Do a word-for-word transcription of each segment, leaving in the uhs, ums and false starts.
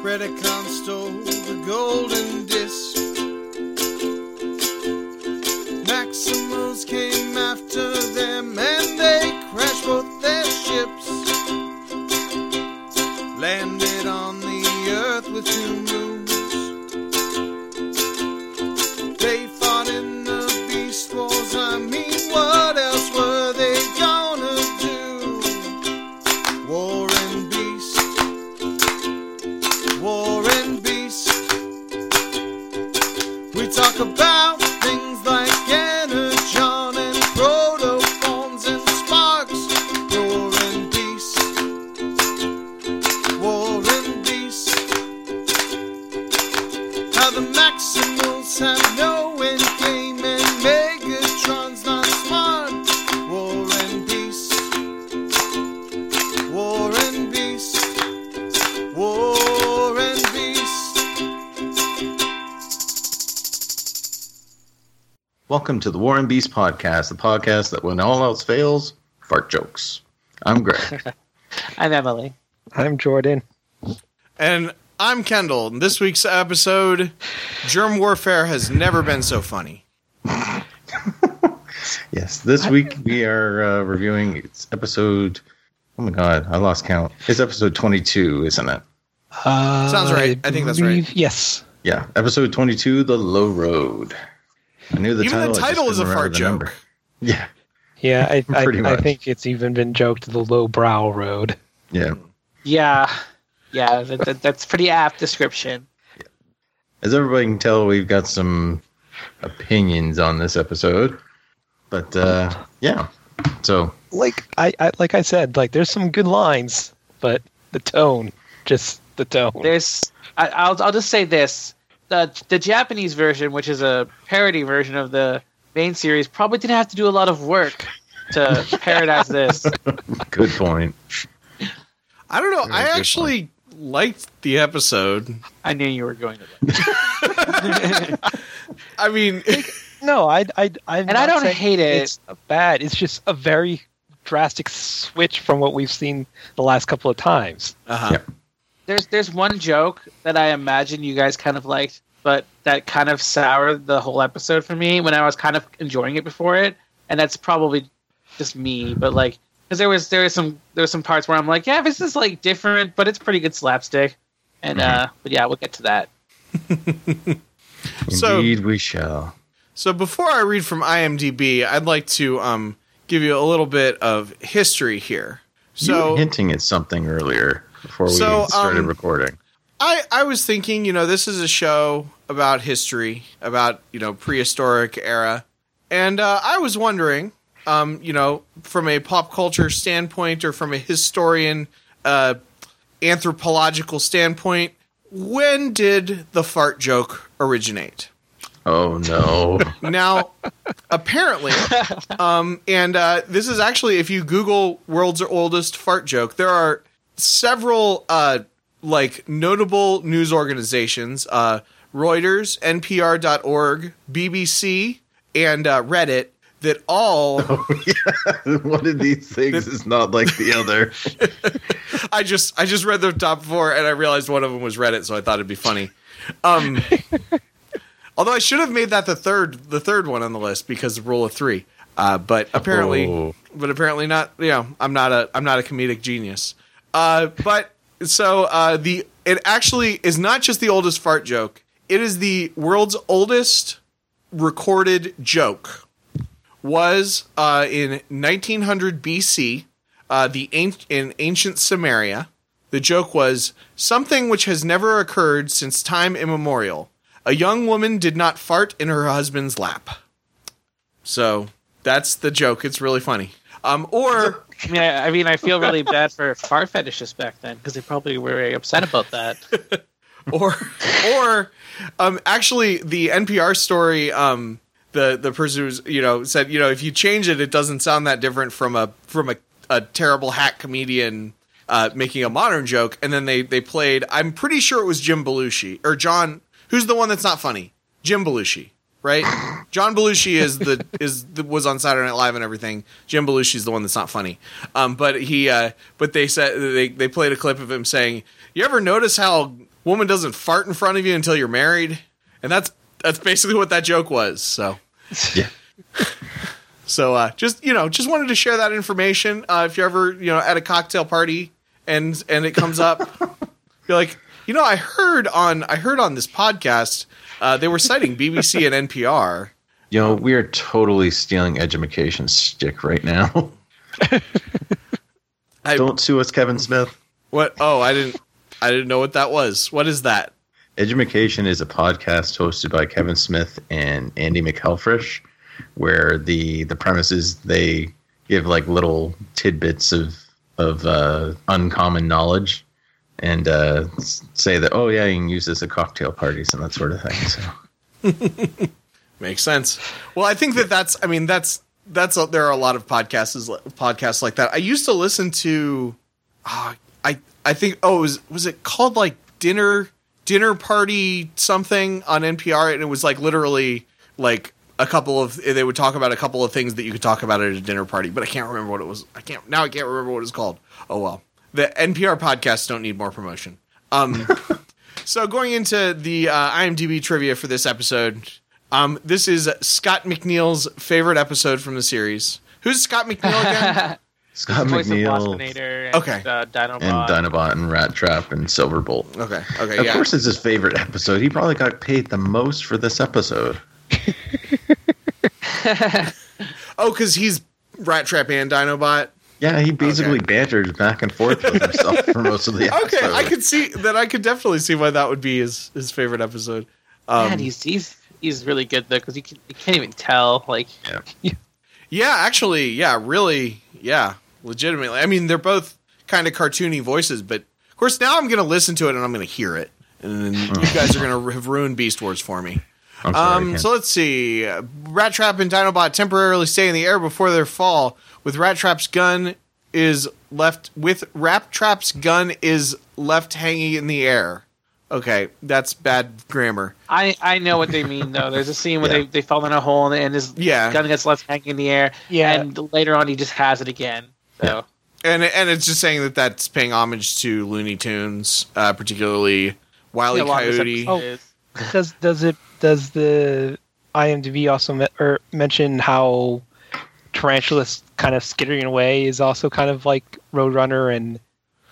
Predacons stole the golden disc. Maximals came after them and they crashed both their ships. Landed on the earth with two moons. They fought in the Beast Wars. I mean, what else were they gonna do? War and beast, war and beast. We talk about things like energon and protoforms and sparks. War and peace, war and peace. How the Maximals have no end game and Megatron's not smart. War and peace, war and peace, war and peace. Welcome to the War and Beast podcast, the podcast that when all else fails, fart jokes. I'm Greg. I'm Emily. I'm Jordan. And I'm Kendall. In this week's episode, germ warfare has never been so funny. Yes, this week we are uh, reviewing it's episode. Oh my god, I lost count. It's episode twenty-two, isn't it? Uh, Sounds right. I think that's right. Yes. Yeah, episode twenty-two, The Low Road. I knew the Even title. the I just title is couldn't a remember fart the joke. number. Yeah, Yeah, I, I, Pretty I much. think it's even been joked the lowbrow road. yeah. Yeah, yeah, that, that, that's pretty apt description. As everybody can tell, we've got some opinions on this episode, but uh, yeah. So Like I, I like I said, like there's some good lines, but the tone, just the tone. There's, I, I'll, I'll just say this: the the Japanese version, which is a parody version of the main series, probably didn't have to do a lot of work to parodize this. good point. I don't know. Very I good actually liked the episode. I knew you were going to. That. I mean, No, I I I'm And I not don't saying hate it. It's bad. It's just a very drastic switch from what we've seen the last couple of times. uh-huh. There's there's one joke that I imagine you guys kind of liked, but that kind of soured the whole episode for me when I was kind of enjoying it before it, and that's probably just me. But like, because there was there was some there was some parts where I'm like, yeah, this is like different, but it's pretty good slapstick. And uh, but yeah, we'll get to that. So Indeed, we shall. so before I read from I M D B, I'd like to um give you a little bit of history here. You So were hinting at something earlier before we So, um, started recording. I, I was thinking, you know, this is a show about history, about, you know, prehistoric era. And uh, I was wondering, um, you know, from a pop culture standpoint or from a historian, uh, anthropological standpoint, when did the fart joke originate? Oh no! Now, apparently, um, and uh, this is actually, if you Google world's oldest fart joke, there are several uh, like notable news organizations, uh, Reuters, N P R dot org, B B C, and uh, Reddit, that all. Yeah, one of these things is not like the other. I just I just read the top four, and I realized one of them was Reddit, so I thought it'd be funny. Um, although I should have made that the third the third one on the list because of rule of three. Uh, but apparently, Oh. but apparently not. You know, I'm not a I'm not a comedic genius. Uh, but so uh, the it actually is not just the oldest fart joke. It is the world's oldest recorded joke. Was uh, in nineteen hundred B C, uh, the an- in ancient Samaria. The joke was something which has never occurred since time immemorial. A young woman did not fart in her husband's lap. So that's the joke. It's really funny. Um, or I mean, I, I mean, I feel really bad for fart fetishists back then because they probably were very upset about that. or, or, um, actually, the N P R story. Um, the the person who's, you know, said, you know, if you change it, it doesn't sound that different from a from a, a terrible hack comedian uh, making a modern joke. And then they they played. I'm pretty sure it was Jim Belushi or John. Who's the one that's not funny? Jim Belushi, right? John Belushi is the is the, was on Saturday Night Live and everything. Jim Belushi's the one that's not funny. Um, but he, uh, but they said they they played a clip of him saying, "You ever notice how woman doesn't fart in front of you until you're married. And that's that's basically what that joke was. So, yeah. So uh, just, you know, just wanted to share that information. Uh, if you're ever, you know, at a cocktail party and and it comes up, you're like, you know, I heard on I heard on this podcast uh, they were citing B B C and N P R. You know, we are totally stealing edumacation stick right now. I, Don't sue us, Kevin Smith. What? Oh, I didn't. I didn't know what that was. What is that? Edumacation is a podcast hosted by Kevin Smith and Andy McElfresh, where the the premise is they give like little tidbits of of uh, uncommon knowledge and uh, say that, oh yeah, you can use this at cocktail parties and that sort of thing. So makes sense. Well, I think that that's. I mean, that's that's. A, there are a lot of podcasts podcasts like that. I used to listen to. Uh, I I think oh it was was it called like dinner dinner party something on N P R, and it was like literally like a couple of they would talk about a couple of things that you could talk about at a dinner party, but I can't remember what it was. I can't now I can't remember what it was called. Oh well, the N P R podcasts don't need more promotion. Um, so going into the uh, IMDb trivia for this episode, um, this is Scott McNeil's favorite episode from the series. Who's Scott McNeil again? Scott McNeil, and, okay, uh, Dinobot. and Dinobot and Rattrap and Silverbolt. Okay, okay, of yeah. course, it's his favorite episode. He probably got paid the most for this episode. Oh, because he's Rattrap and Dinobot. Yeah, he basically okay. bantered back and forth with himself for most of the episode. Okay, I could see that. I could definitely see why that would be his, his favorite episode. Um, Man, he's he's he's really good though, because you can, you can't even tell. Like, yeah. Yeah, actually, yeah, really, yeah, legitimately. I mean, they're both kind of cartoony voices, but of course now I'm going to listen to it and I'm going to hear it. And you guys are going to have ruined Beast Wars for me. I'm sorry, um, so let's see. Rattrap and Dinobot temporarily stay in the air before their fall. With Rattrap's gun is left with Rattrap's gun is left hanging in the air. Okay, that's bad grammar. I, I know what they mean, though. There's a scene where yeah. they, they fall in a hole, and his yeah. gun gets left hanging in the air, yeah. and later on he just has it again. So, yeah. And and it's just saying that that's paying homage to Looney Tunes, uh, particularly Wile E. Coyote. Oh, does does it does the IMDb also me- or mention how Tarantulas kind of skittering away is also kind of like Roadrunner and...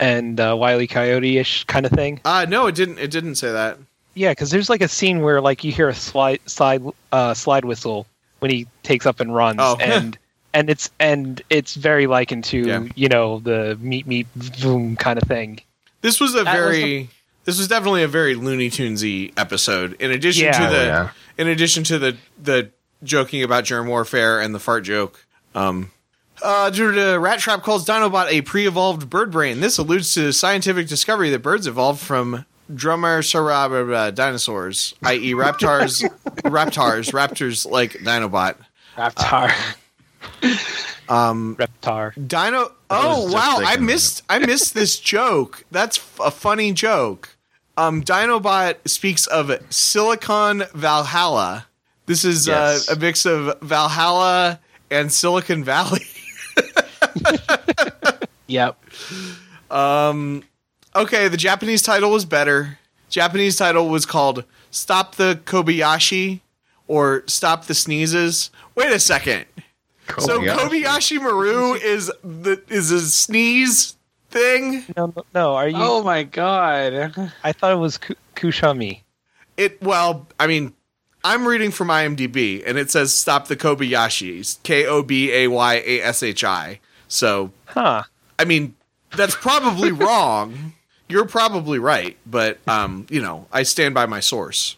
and uh, Wile E. Coyote-ish kind of thing? Uh, no, it didn't It didn't say that. Yeah, because there's like a scene where like you hear a slide slide, uh, slide whistle when he takes up and runs. Oh. and and it's and it's very likened to, yeah. you know, the meet meet boom kind of thing. This was a that very was the... this was definitely a very Looney Tunes-y episode. In addition yeah. to the oh, yeah. in addition to the the joking about germ warfare and the fart joke, um Uh, Rattrap calls Dinobot a pre-evolved bird brain. This alludes to the scientific discovery that birds evolved from dromaeosaur dinosaurs, that is, raptors, raptors, raptors like Dinobot. Raptar. Uh, um, Reptar. Dino. Oh I wow! I missed. I missed this joke. That's f- a funny joke. Um, Dinobot speaks of Silicon Valhalla. This is yes. uh, a mix of Valhalla and Silicon Valley. Yep. Um, okay, the Japanese title was better. Japanese title was called Stop the Kobayashi or Stop the Sneezes. Wait a second. Kobayashi. So Kobayashi Maru is the is a sneeze thing? No, no, are you Oh my god. I thought it was Kushami. It well, I mean I'm reading from IMDb, and it says Stop the Kobayashi, K O B A Y A S H I. So, huh. I mean, that's probably wrong. You're probably right, but, um, you know, I stand by my source.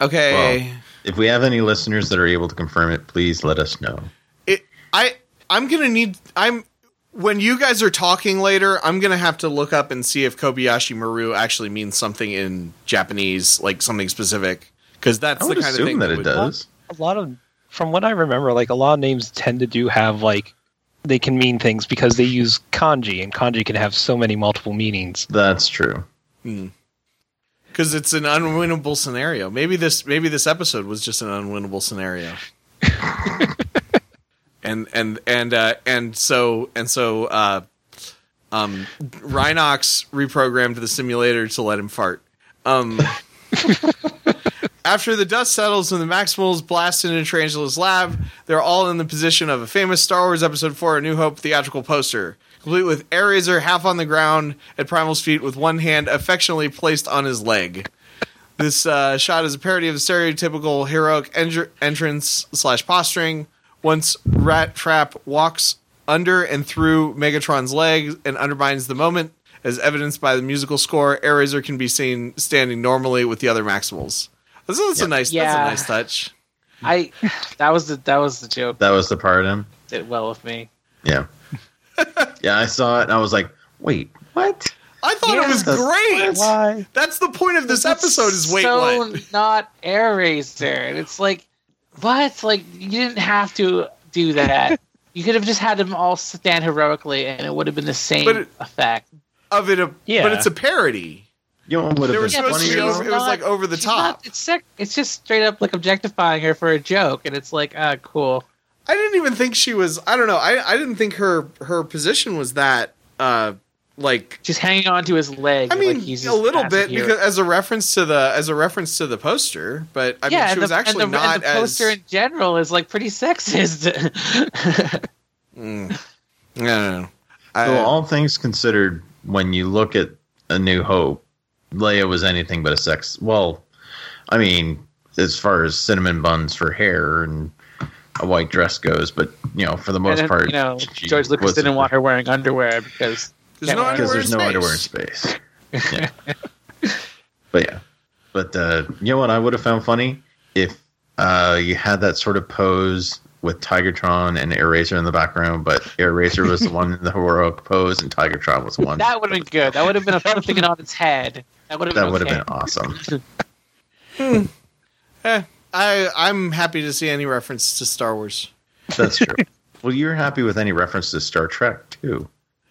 Okay. Well, if we have any listeners that are able to confirm it, please let us know. It, I, I'm going to need... I'm when you guys are talking later, I'm going to have to look up and see if Kobayashi Maru actually means something in Japanese, like something specific, because that's the kind of thing that it does. A lot of... From what I remember, like a lot of names tend to do have like they can mean things because they use kanji, and kanji can have so many multiple meanings. That's true. Because mm. it's an unwinnable scenario. Maybe this maybe this episode was just an unwinnable scenario. and and and uh, and so and so uh, Um, Rhinox reprogrammed the simulator to let him fart. Um, after the dust settles and the Maximals blast into Tarantula's lab, they're all in the position of a famous Star Wars Episode four A New Hope theatrical poster, complete with Airazor half on the ground at Primal's feet with one hand affectionately placed on his leg. This uh, shot is a parody of the stereotypical heroic en- entrance slash posturing. Once Rattrap walks under and through Megatron's legs and undermines the moment, as evidenced by the musical score, Airazor can be seen standing normally with the other Maximals. That's, that's yeah. a nice. Yeah. That's a nice touch. I that was the that was the joke. That was the part of him. Did well with me. Yeah. Yeah, I saw it and I was like, wait, what? I thought yeah, it was great. Why? That's the point of this that's episode is wait, so what? Not Airazor. And it's like, what? Like, you didn't have to do that. You could have just had them all stand heroically and it would have been the same it, effect. Of it, a, yeah. But it's a parody. You know, it would have been funnier. It was not, like over the top. Not, it's, sec- it's just straight up like objectifying her for a joke. And it's like, ah, uh, cool. I didn't even think she was, I don't know. I, I didn't think her, her position was that, uh, like just hanging on to his leg. I mean, like he's a little bit hero. Because as a reference to the as a reference to the poster, but I yeah, mean, she the, was actually and the, not and the poster as... in general is like pretty sexist. mm. No, no, no. I, so all things considered, when you look at A New Hope, Leia was anything but a sex. Well, I mean, as far as cinnamon buns for hair and a white dress goes, but you know, for the most and, part, you know, George Lucas didn't want her wearing underwear because. There's no, because there's no underwear in space. Yeah. But yeah. But uh, you know what I would have found funny? If uh, you had that sort of pose with Tigatron and Airazor in the background, but Airazor was the one in the heroic pose and Tigatron was the one. That would have been good. That would have been a fun thing on its head. That would have been, okay. been awesome. hmm. eh, I, I'm happy to see any reference to Star Wars. That's true. Well, you're happy with any reference to Star Trek, too.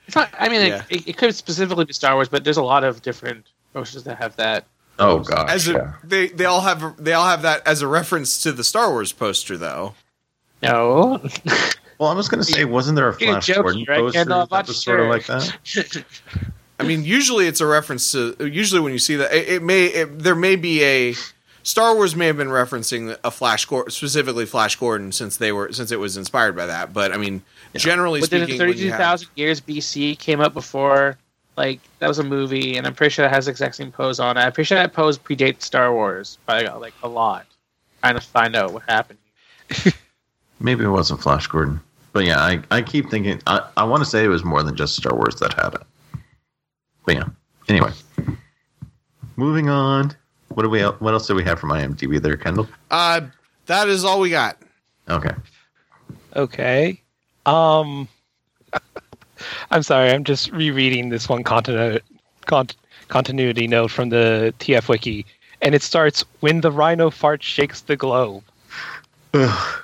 It's not, I mean, yeah. it, it could specifically be Star Wars, but there's a lot of different posters that have that. Oh gosh, as a, yeah. they they all have they all have that as a reference to the Star Wars poster, though. No. Well, I was going to say, wasn't there a Flash Gordon right? poster that was sure. sort of like that? I mean, usually it's a reference to. Usually, when you see that, it, it may it, there may be a Star Wars may have been referencing a Flash Gordon, specifically Flash Gordon, since they were since it was inspired by that. But I mean. Yeah. Generally speaking, within thirty-two thousand have... years B C came up before, like that was a movie, and I'm pretty sure that has the exact same pose on it. I'm pretty sure that pose predates Star Wars by like a lot. Trying to find out what happened. Maybe it wasn't Flash Gordon, but yeah, I, I keep thinking I, I want to say it was more than just Star Wars that had it. But yeah, anyway, moving on. What do we? What else do we have from IMDb there, Kendall? Uh, that is all we got. Okay. Okay. Um, I'm sorry, I'm just rereading this one continu- con- continuity note from the T F Wiki, and it starts, when the rhino fart shakes the globe. Ugh.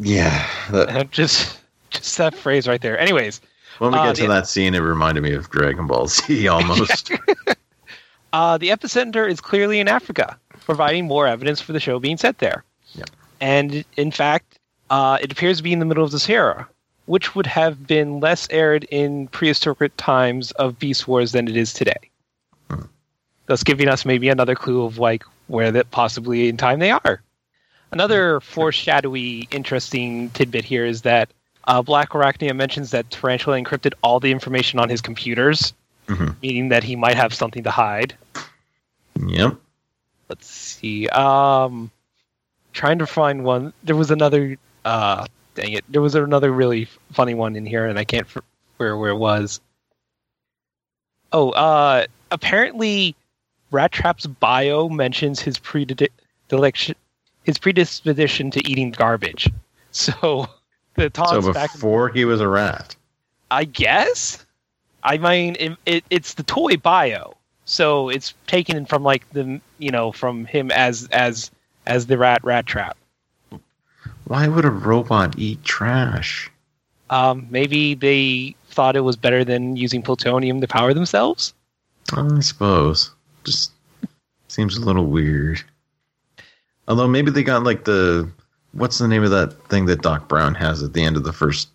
Yeah. That... And just, just that phrase right there. Anyways. When we get uh, to the, that scene, it reminded me of Dragon Ball Z almost. Yeah. uh, the epicenter is clearly in Africa, providing more evidence for the show being set there. Yep. And in fact, uh, it appears to be in the middle of the Sahara, which would have been less aired in prehistoric times of Beast Wars than it is today. Hmm. Thus giving us maybe another clue of like where that possibly in time they are. Another foreshadowy interesting tidbit here is that uh, Blackarachnia mentions that Tarantula encrypted all the information on his computers, mm-hmm. meaning that he might have something to hide. Yep. Let's see. Um, trying to find one. There was another... Uh, Dang it! There was another really funny one in here, and I can't remember where it was. Oh, uh, apparently, Rattrap's bio mentions his predilection, his predisposition to eating garbage. So the Tom's so before back- he was a rat, I guess. I mean, it, it, it's the toy bio, so it's taken from like the you know from him as as as the rat Rattrap. Why would a robot eat trash? Um, maybe they thought it was better than using plutonium to power themselves? I suppose. Just seems a little weird. Although maybe they got like the... What's the name of that thing that Doc Brown has at the end of the first...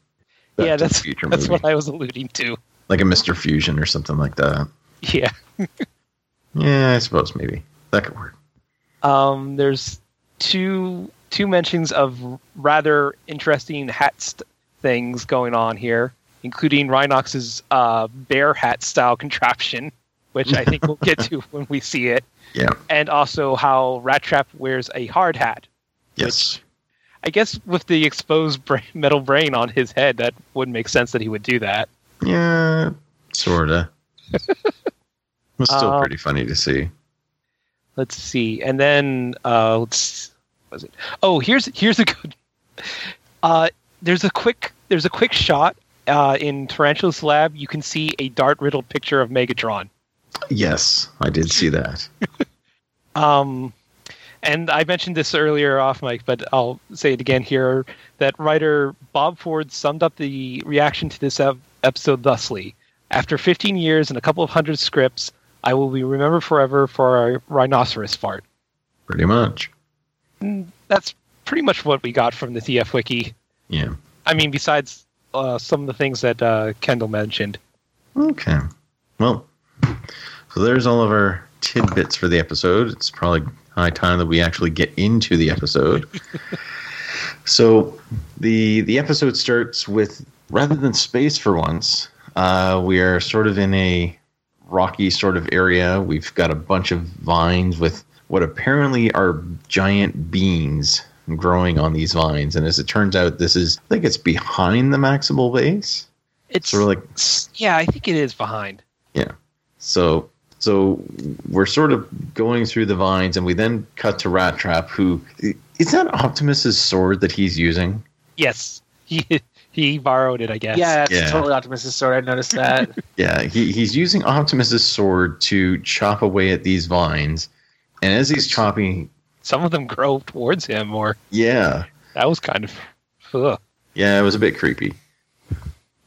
Back yeah, that's, that's what I was alluding to. like a Mister Fusion or something like that. Yeah. Yeah, I suppose maybe that could work. Um, there's two two mentions of rather interesting hat st- things going on here, including Rhinox's uh, bear hat style contraption, which I think we'll get to when we see it. Yeah. And also how Rattrap wears a hard hat. Yes. Which I guess with the exposed brain, metal brain on his head, that would make sense that he would do that. Yeah, sorta. It's still um, pretty funny to see. Let's see. And then, uh, let's, what was it? Oh, here's, here's a good, uh, there's a quick, there's a quick shot, uh, in Tarantula's lab. You can see a dart riddled picture of Megatron. Yes, I did see that. um, and I mentioned this earlier off mic, but I'll say it again here, that writer Bob Ford summed up the reaction to this episode thusly. After fifteen years and a couple of hundred scripts, I will be remembered forever for our rhinoceros fart. Pretty much. That's pretty much what we got from the T F Wiki. Yeah. I mean, besides uh, some of the things that uh, Kendall mentioned. Okay. Well, so there's all of our tidbits for the episode. It's probably high time that we actually get into the episode. So the the episode starts with, rather than space for once, uh, we are sort of in a rocky sort of area. We've got a bunch of vines with what apparently are giant beans growing on these vines. And as it turns out, this is, I think it's behind the Maximal base. It's sort of like, yeah, I think it is behind. Yeah. So, so we're sort of going through the vines, and we then cut to Rattrap, who, is that Optimus's sword that he's using? Yes. He He borrowed it, I guess. Yeah, that's yeah. totally Optimus's sword. I noticed that. yeah, he, he's using Optimus's sword to chop away at these vines. And as he's chopping... some of them grow towards him, or... Yeah. That was kind of... Ugh. Yeah, it was a bit creepy.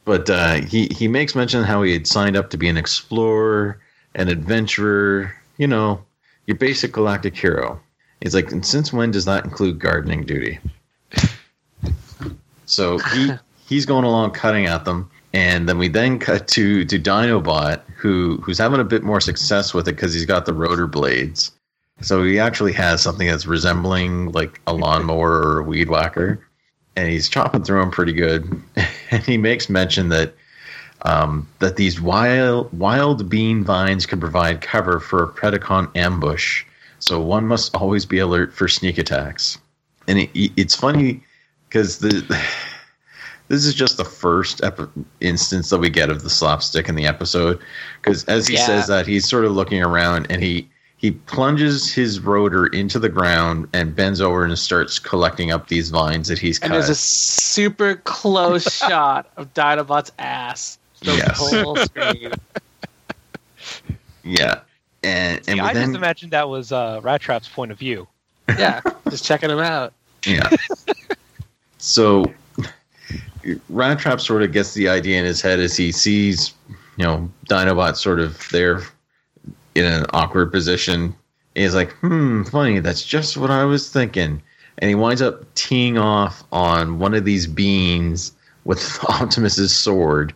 But uh, he, he makes mention how he had signed up to be an explorer, an adventurer, you know, your basic galactic hero. He's like, and since when does that include gardening duty? So he... He's going along cutting at them, and then we then cut to, to Dinobot, who who's having a bit more success with it because he's got the rotor blades. So he actually has something that's resembling like a lawnmower or a weed whacker, and he's chopping through them pretty good. And he makes mention that um, that these wild wild bean vines can provide cover for a Predacon ambush, so one must always be alert for sneak attacks. And it, it's funny because the... This is just the first ep- instance that we get of the slapstick in the episode, because as he yeah. says that, he's sort of looking around, and he he plunges his rotor into the ground and bends over and starts collecting up these vines that he's cut. And there's a super close shot of Dinobot's ass. The yes. whole screen. Yeah. And, See, and I then... just imagined that was uh, Rattrap's point of view. Yeah, just checking him out. Yeah. So... Rattrap sort of gets the idea in his head as he sees, you know, Dinobot sort of there in an awkward position. He's like, hmm, funny, that's just what I was thinking. And he winds up teeing off on one of these beans with Optimus's sword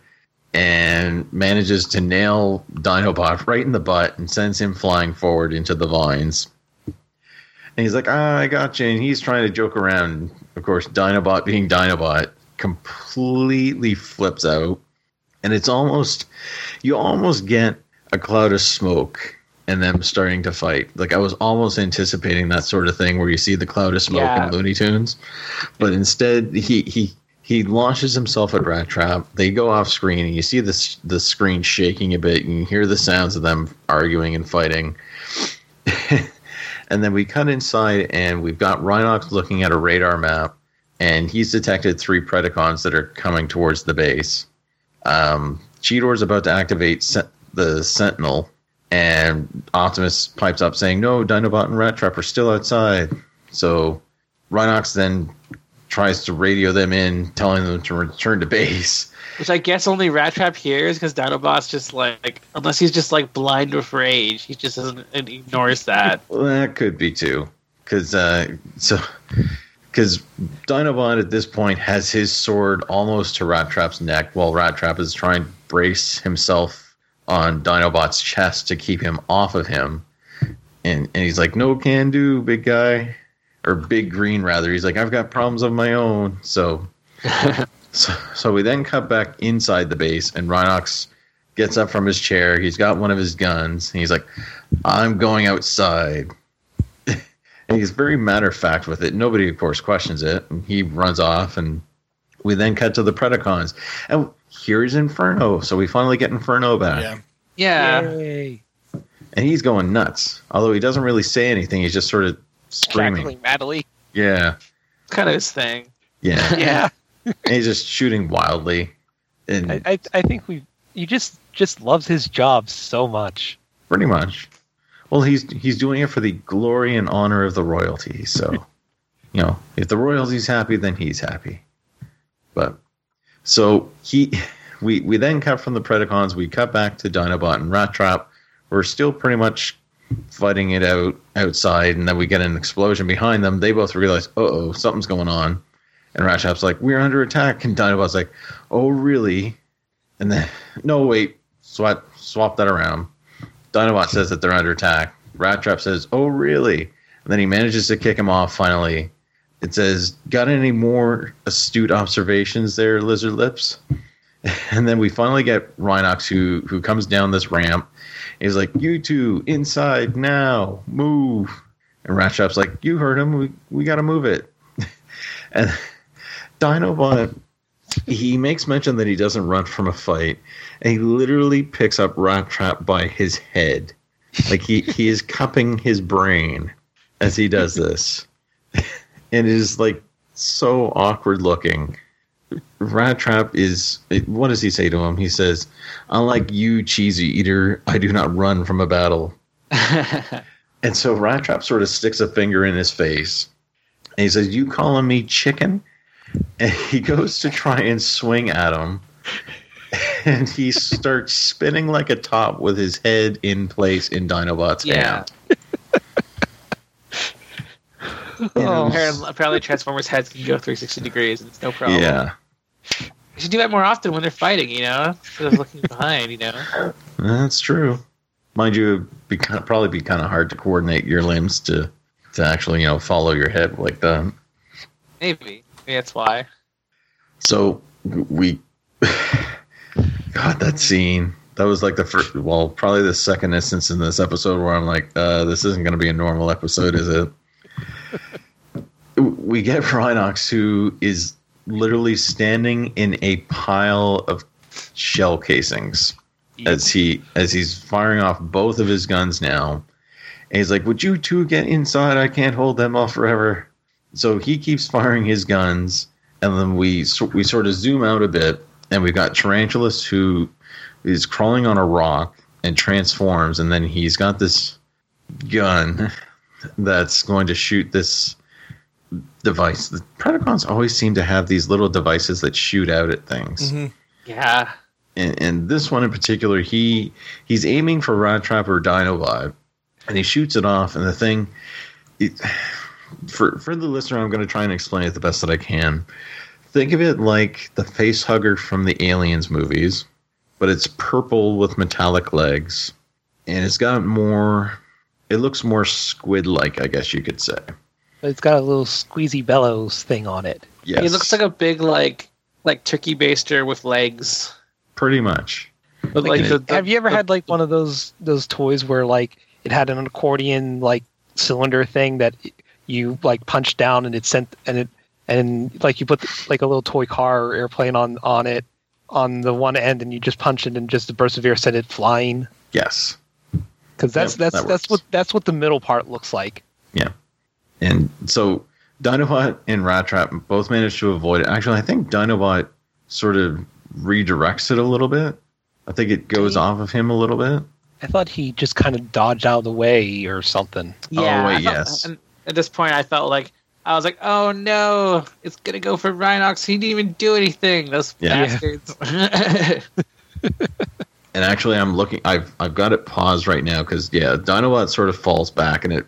and manages to nail Dinobot right in the butt and sends him flying forward into the vines. And he's like, ah, I got you. And he's trying to joke around. Of course, Dinobot being Dinobot, completely flips out, and it's almost, you almost get a cloud of smoke and them starting to fight. Like, I was almost anticipating that sort of thing where you see the cloud of smoke yeah. in Looney Tunes, but instead he he he launches himself at Rattrap. They go off screen, and you see the the screen shaking a bit, and you hear the sounds of them arguing and fighting. And then we cut inside, and we've got Rhinox looking at a radar map. And he's detected three Predacons that are coming towards the base. Um, Cheetor's about to activate se- the Sentinel. And Optimus pipes up saying, no, Dinobot and Rattrap are still outside. So Rhinox then tries to radio them in, telling them to return to base. Which I guess only Rattrap hears, because Dinobot's just like, unless he's just like blind with rage, he just doesn't and ignores that. Well, that could be too. Because, uh, so... Because Dinobot at this point has his sword almost to Rattrap's neck while Rattrap is trying brace himself on Dinobot's chest to keep him off of him. And, and he's like, no can do, big guy. Or big green, rather. He's like, I've got problems of my own. So, so, so we then cut back inside the base, and Rhinox gets up from his chair. He's got one of his guns, and he's like, I'm going outside. And he's very matter-of-fact with it. Nobody, of course, questions it. And he runs off, and we then cut to the Predacons. And here's Inferno. So we finally get Inferno back. Yeah. Yeah. Yay. And he's going nuts. Although he doesn't really say anything. He's just sort of screaming. Cackling madly. Yeah. It's kind of his thing. Yeah. Yeah. And he's just shooting wildly. And I, I, I think we... He just, just loves his job so much. Pretty much. Well, he's he's doing it for the glory and honor of the royalty. So, you know, if the royalty's happy, then he's happy. But so he, we we then cut from the Predacons. We cut back to Dinobot and Rattrap. We're still pretty much fighting it out outside, and then we get an explosion behind them. They both realize, uh oh, something's going on. And Rattrap's like, we're under attack. And Dinobot's like, oh really? And then, no, wait, swap, swap that around. Dinobot says that they're under attack. Rattrap says, oh, really? And then he manages to kick him off finally. It says, got any more astute observations there, Lizard Lips? And then we finally get Rhinox, who, who comes down this ramp. He's like, you two, inside now, move. And Rattrap's like, you heard him, we, we got to move it. And Dinobot... He makes mention that he doesn't run from a fight, and he literally picks up Rattrap by his head. Like, he, he is cupping his brain as he does this. And it is, like, so awkward looking. Rattrap is... What does he say to him? He says, unlike you, cheesy eater, I do not run from a battle. And so Rattrap sort of sticks a finger in his face, and he says, you calling me chicken? And he goes to try and swing at him, and he starts spinning like a top with his head in place in Dinobot's yeah. hand. Oh, apparently Transformers heads can go three hundred sixty degrees, and it's no problem. Yeah, they should do that more often when they're fighting, you know, instead of looking behind, you know. That's true. Mind you, it'd be kind of, probably be kind of hard to coordinate your limbs to to actually, you know, follow your head like that. Maybe. That's why. So we, God, that scene. That was like the first, well, probably the second instance in this episode where I'm like, uh, this isn't going to be a normal episode, is it? We get Rhinox, who is literally standing in a pile of shell casings yep. as he as he's firing off both of his guns now. And he's like, would you two get inside? I can't hold them off forever. So he keeps firing his guns, and then we we sort of zoom out a bit, and we've got Tarantulas, who is crawling on a rock and transforms, and then he's got this gun that's going to shoot this device. The Predacons always seem to have these little devices that shoot out at things. Mm-hmm. Yeah. And, and this one in particular, he he's aiming for Rattrap or Dinobot, and he shoots it off, and the thing... It, For for the listener, I'm going to try and explain it the best that I can. Think of it like the face hugger from the Aliens movies, but it's purple with metallic legs, and it's got more. It looks more squid-like, I guess you could say. But it's got a little squeezy bellows thing on it. Yes, it looks like a big like like turkey baster with legs. Pretty much. But like, like the, the, have you ever the, had like one of those those toys where like it had an accordion like cylinder thing that? It, You like punch down and it sent and it and like you put the, like a little toy car or airplane on, on it on the one end and you just punch it and just the burst of air sent it flying. Yes, because that's yep, that's that that's what that's what the middle part looks like. Yeah, and so Dinobot and Rattrap both managed to avoid it. Actually, I think Dinobot sort of redirects it a little bit. I think it goes he, off of him a little bit. I thought he just kind of dodged out of the way or something. Yeah, oh wait, thought, yes. And, At this point, I felt like I was like, "Oh no, it's gonna go for Rhinox. He didn't even do anything. Those yeah. bastards." And actually, I'm looking. I've I've got it paused right now because yeah, Dinobot sort of falls back and it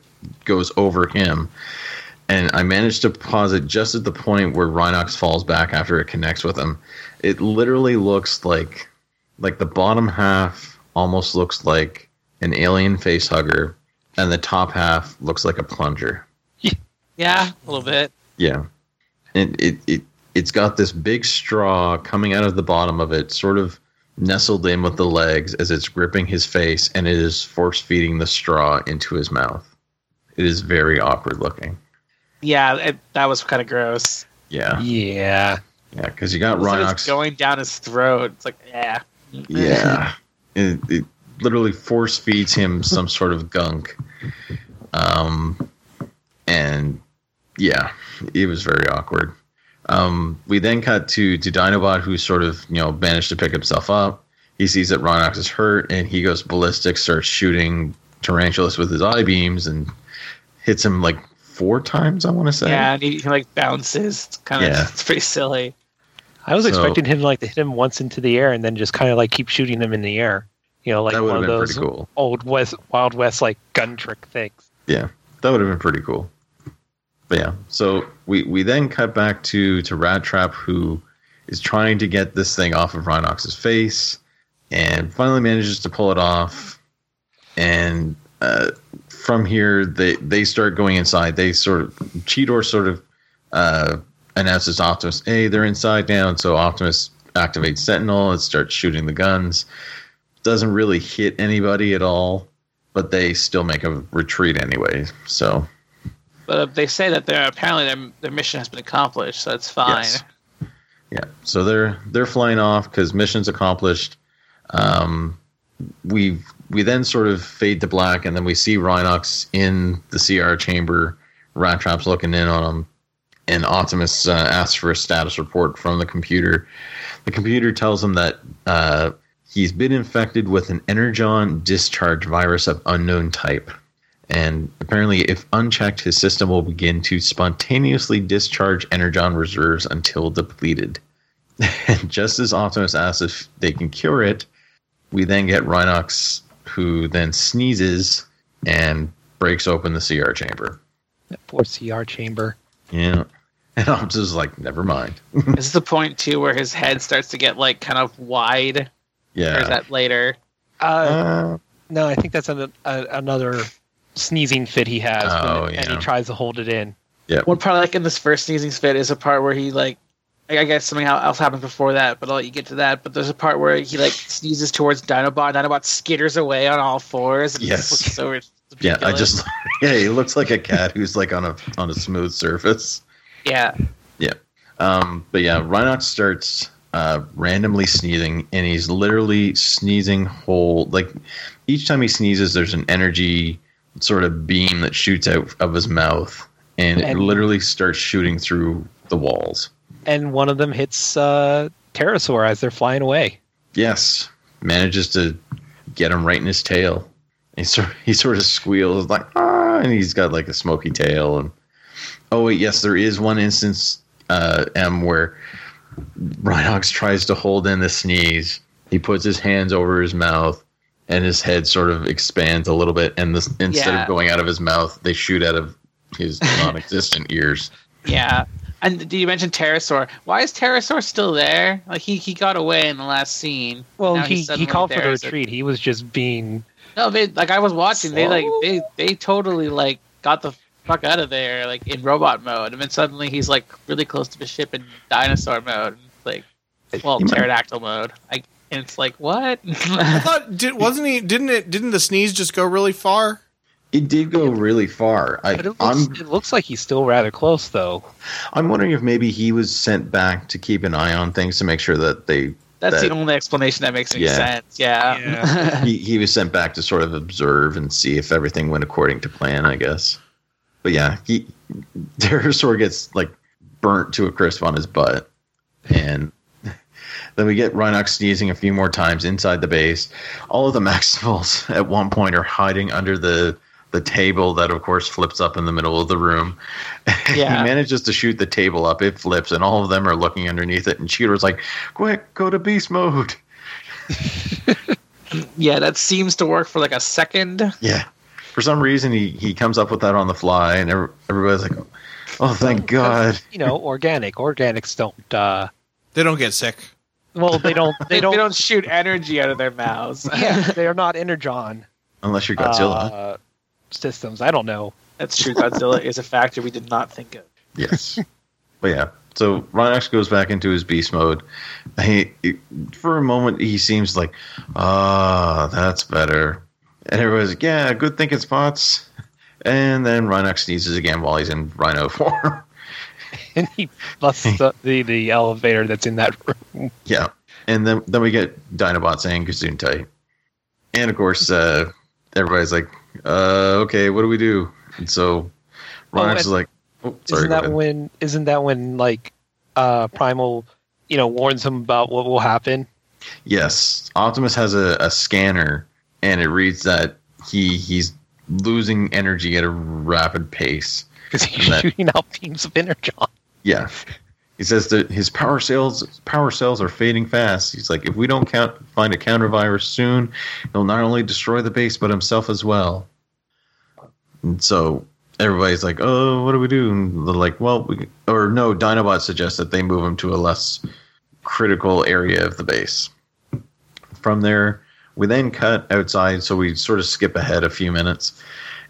goes over him. And I managed to pause it just at the point where Rhinox falls back after it connects with him. It literally looks like like the bottom half almost looks like an alien face hugger, and the top half looks like a plunger. Yeah, a little bit. Yeah, and it it it's got this big straw coming out of the bottom of it, sort of nestled in with the legs as it's gripping his face, and it is force feeding the straw into his mouth. It is very awkward looking. Yeah, it, that was kind of gross. Yeah. Yeah. Yeah, because you got Rhinox. It's going down his throat. It's like, yeah. Yeah. It, it literally force feeds him some sort of gunk. Um, and yeah, it was very awkward. Um, we then cut to, to Dinobot, who sort of, you know, managed to pick himself up. He sees that Rhinox is hurt, and he goes ballistic, starts shooting Tarantulas with his eye beams, and hits him like four times, I want to say. Yeah, and he, he like bounces. It's kind of, yeah. It's pretty silly. I was so, expecting him like to hit him once into the air, and then just kind of like keep shooting him in the air. You know, like one of those cool. old West, Wild West like gun trick things. Yeah, that would have been pretty cool. But yeah, so we, we then cut back to, to Rattrap, who is trying to get this thing off of Rhinox's face and finally manages to pull it off. And uh, from here, they, they start going inside. They sort of, Cheetor sort of uh, announces to Optimus, hey, they're inside now. And so Optimus activates Sentinel and starts shooting the guns. Doesn't really hit anybody at all, but they still make a retreat anyway, so... But they say that they're apparently their, their mission has been accomplished, so it's fine. Yes. Yeah, so they're they're flying off because mission's accomplished. Um, we we then sort of fade to black, and then we see Rhinox in the C R chamber. Rattrap's looking in on him, and Optimus uh, asks for a status report from the computer. The computer tells him that uh, he's been infected with an energon discharge virus of unknown type. And apparently, if unchecked, his system will begin to spontaneously discharge energon reserves until depleted. And just as Optimus asks if they can cure it, we then get Rhinox, who then sneezes and breaks open the C R chamber. That poor C R chamber. Yeah. And Optimus is like, never mind. This is the point, too, where his head starts to get, like, kind of wide. Yeah. Or is that later? Uh, uh, no, I think that's an, a, another... sneezing fit he has, oh, when, yeah. and he tries to hold it in. Yeah. Well, probably like in this first sneezing fit is a part where he like, I guess something else happened before that, but I'll let you get to that. But there's a part where he like sneezes towards Dinobot. Dinobot skitters away on all fours. And yes. Looks so ridiculous. Yeah, I just yeah, he looks like a cat who's like on a on a smooth surface. Yeah. Yeah. Um. But yeah, Rhinox starts uh randomly sneezing, and he's literally sneezing whole. Like each time he sneezes, there's an energy sort of beam that shoots out of his mouth, and, and it literally starts shooting through the walls. And one of them hits uh, Terrorsaur as they're flying away. Yes. Manages to get him right in his tail. He sort, he sort of squeals, like, ah, and he's got like a smoky tail. And oh, wait, yes, there is one instance, uh, M, where Rhinox tries to hold in the sneeze. He puts his hands over his mouth, and his head sort of expands a little bit, and this, instead yeah. of going out of his mouth, they shoot out of his non-existent ears. Yeah, and you mentioned Terrorsaur. Why is Terrorsaur still there? Like he, he got away in the last scene. Well, now he he called for the retreat. He was just being no, they, like I was watching. Slow? They like they they totally like got the fuck out of there, like in robot mode, and then suddenly he's like really close to the ship in dinosaur mode, like well he pterodactyl might... mode. I, And it's like, what? I thought, did, wasn't he? Didn't it? Didn't the sneeze just go really far? It did go really far. I, but it, looks, it looks like he's still rather close, though. I'm wondering if maybe he was sent back to keep an eye on things to make sure that they. That's that, the only explanation that makes any yeah. sense. Yeah. yeah. he, he was sent back to sort of observe and see if everything went according to plan, I guess. But yeah, he Terrorsaur gets like burnt to a crisp on his butt, and. Then we get Rhinox sneezing a few more times inside the base. All of the Maximals at one point are hiding under the, the table that, of course, flips up in the middle of the room. Yeah. He manages to shoot the table up. It flips, and all of them are looking underneath it. And Cheetor's like, quick, go to beast mode. Yeah, that seems to work for like a second. Yeah. For some reason, he, he comes up with that on the fly, and every, everybody's like, oh, thank God. You know, organic. Organics don't... Uh... They don't get sick. Well, they don't. They don't. They don't shoot energy out of their mouths. Yeah, they are not energon. Unless you're Godzilla uh, systems. I don't know. That's true. Godzilla is a factor we did not think of. Yes, but yeah. So Rhinox goes back into his beast mode. He, he for a moment, he seems like, ah, oh, that's better. And everybody's like, yeah, good thinking spots. And then Rhinox sneezes again while he's in Rhino form. And he busts up the, the elevator that's in that room. Yeah. And then then we get Dinobot saying Gesundheit. And, of course, uh, everybody's like, uh, okay, what do we do? And so Rhinox oh, is like, oh, sorry. Isn't that when, isn't that when like, uh, Primal, you know, warns him about what will happen? Yes. Optimus has a, a scanner, and it reads that he he's losing energy at a rapid pace. Because he's that, shooting out beams of energon. Yeah. He says that his power cells power cells are fading fast. He's like, if we don't count, find a counter-virus soon, he'll not only destroy the base, but himself as well. And so everybody's like, oh, what do we do? And they're like, well, we, or no, Dinobot suggests that they move him to a less critical area of the base. From there, we then cut outside, so we sort of skip ahead a few minutes.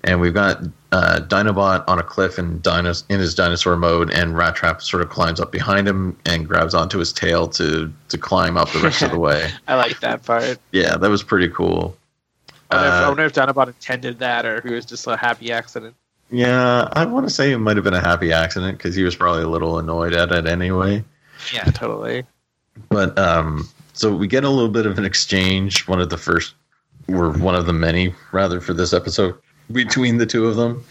And we've got uh, Dinobot on a cliff in, dinos- in his dinosaur mode, and Rattrap sort of climbs up behind him and grabs onto his tail to, to climb up the rest of the way. I like that part. Yeah, that was pretty cool. I wonder, uh, if, I wonder if Dinobot intended that, or if it was just a happy accident. Yeah, I want to say it might have been a happy accident, because he was probably a little annoyed at it anyway. Yeah, totally. But um, so we get a little bit of an exchange, one of the first, or one of the many, rather, for this episode. Between the two of them.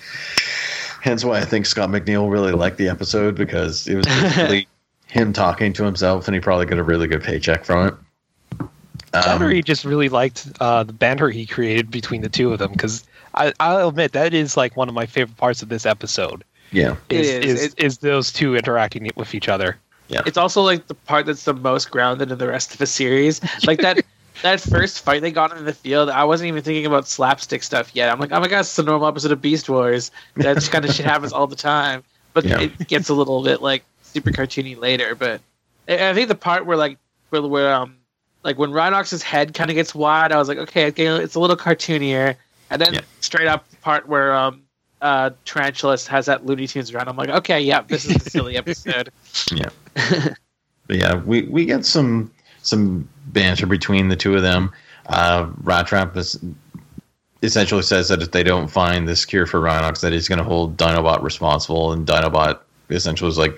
Hence why I think Scott McNeil really liked the episode, because it was basically him talking to himself, and he probably got a really good paycheck from it. Um, or he just really liked uh, the banter he created between the two of them, because I'll admit that is like one of my favorite parts of this episode. Yeah. Is, it is. Is, it, is those two interacting with each other. Yeah. It's also like the part that's the most grounded in the rest of the series. Like that... That first fight they got in the field, I wasn't even thinking about slapstick stuff yet. I'm like, oh my gosh, it's the normal episode of Beast Wars. That just kind of shit happens all the time. But yeah. It gets a little bit like super cartoony later. But I think the part where like where, where um like when Rhinox's head kind of gets wide, I was like, okay, it's a little cartoonier. And then yeah. straight up the part where um uh Tarantulas has that Looney Tunes run. I'm like, okay, yeah, this is a silly episode. Yeah, but yeah, we we get some. some banter between the two of them. Uh, Rattrap is, essentially says that if they don't find this cure for Rhinox, that he's going to hold Dinobot responsible. And Dinobot essentially is like,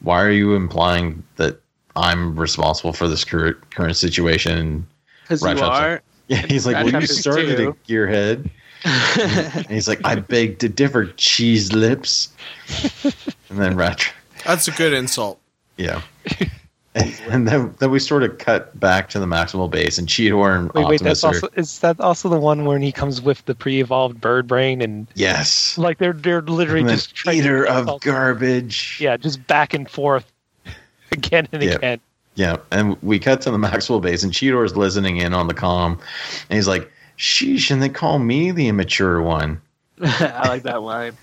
why are you implying that I'm responsible for this current, current situation? Because you are. Like, yeah, he's like, well, you started it, gearhead. And he's like, I beg to differ, cheese lips. And then Rattrap. That's a good insult. Yeah. And then, then we sort of cut back to the Maximal base, and Cheetor and wait, Optimus wait, that's are, also, is that also the one when he comes with the pre-evolved bird brain? And yes, like they're they're literally just trying eater to of garbage. Yeah, just back and forth again and yeah. again. Yeah, and we cut to the Maximal base, and Cheetor is listening in on the comm, and he's like, "Sheesh!" And they call me the immature one. I like that line.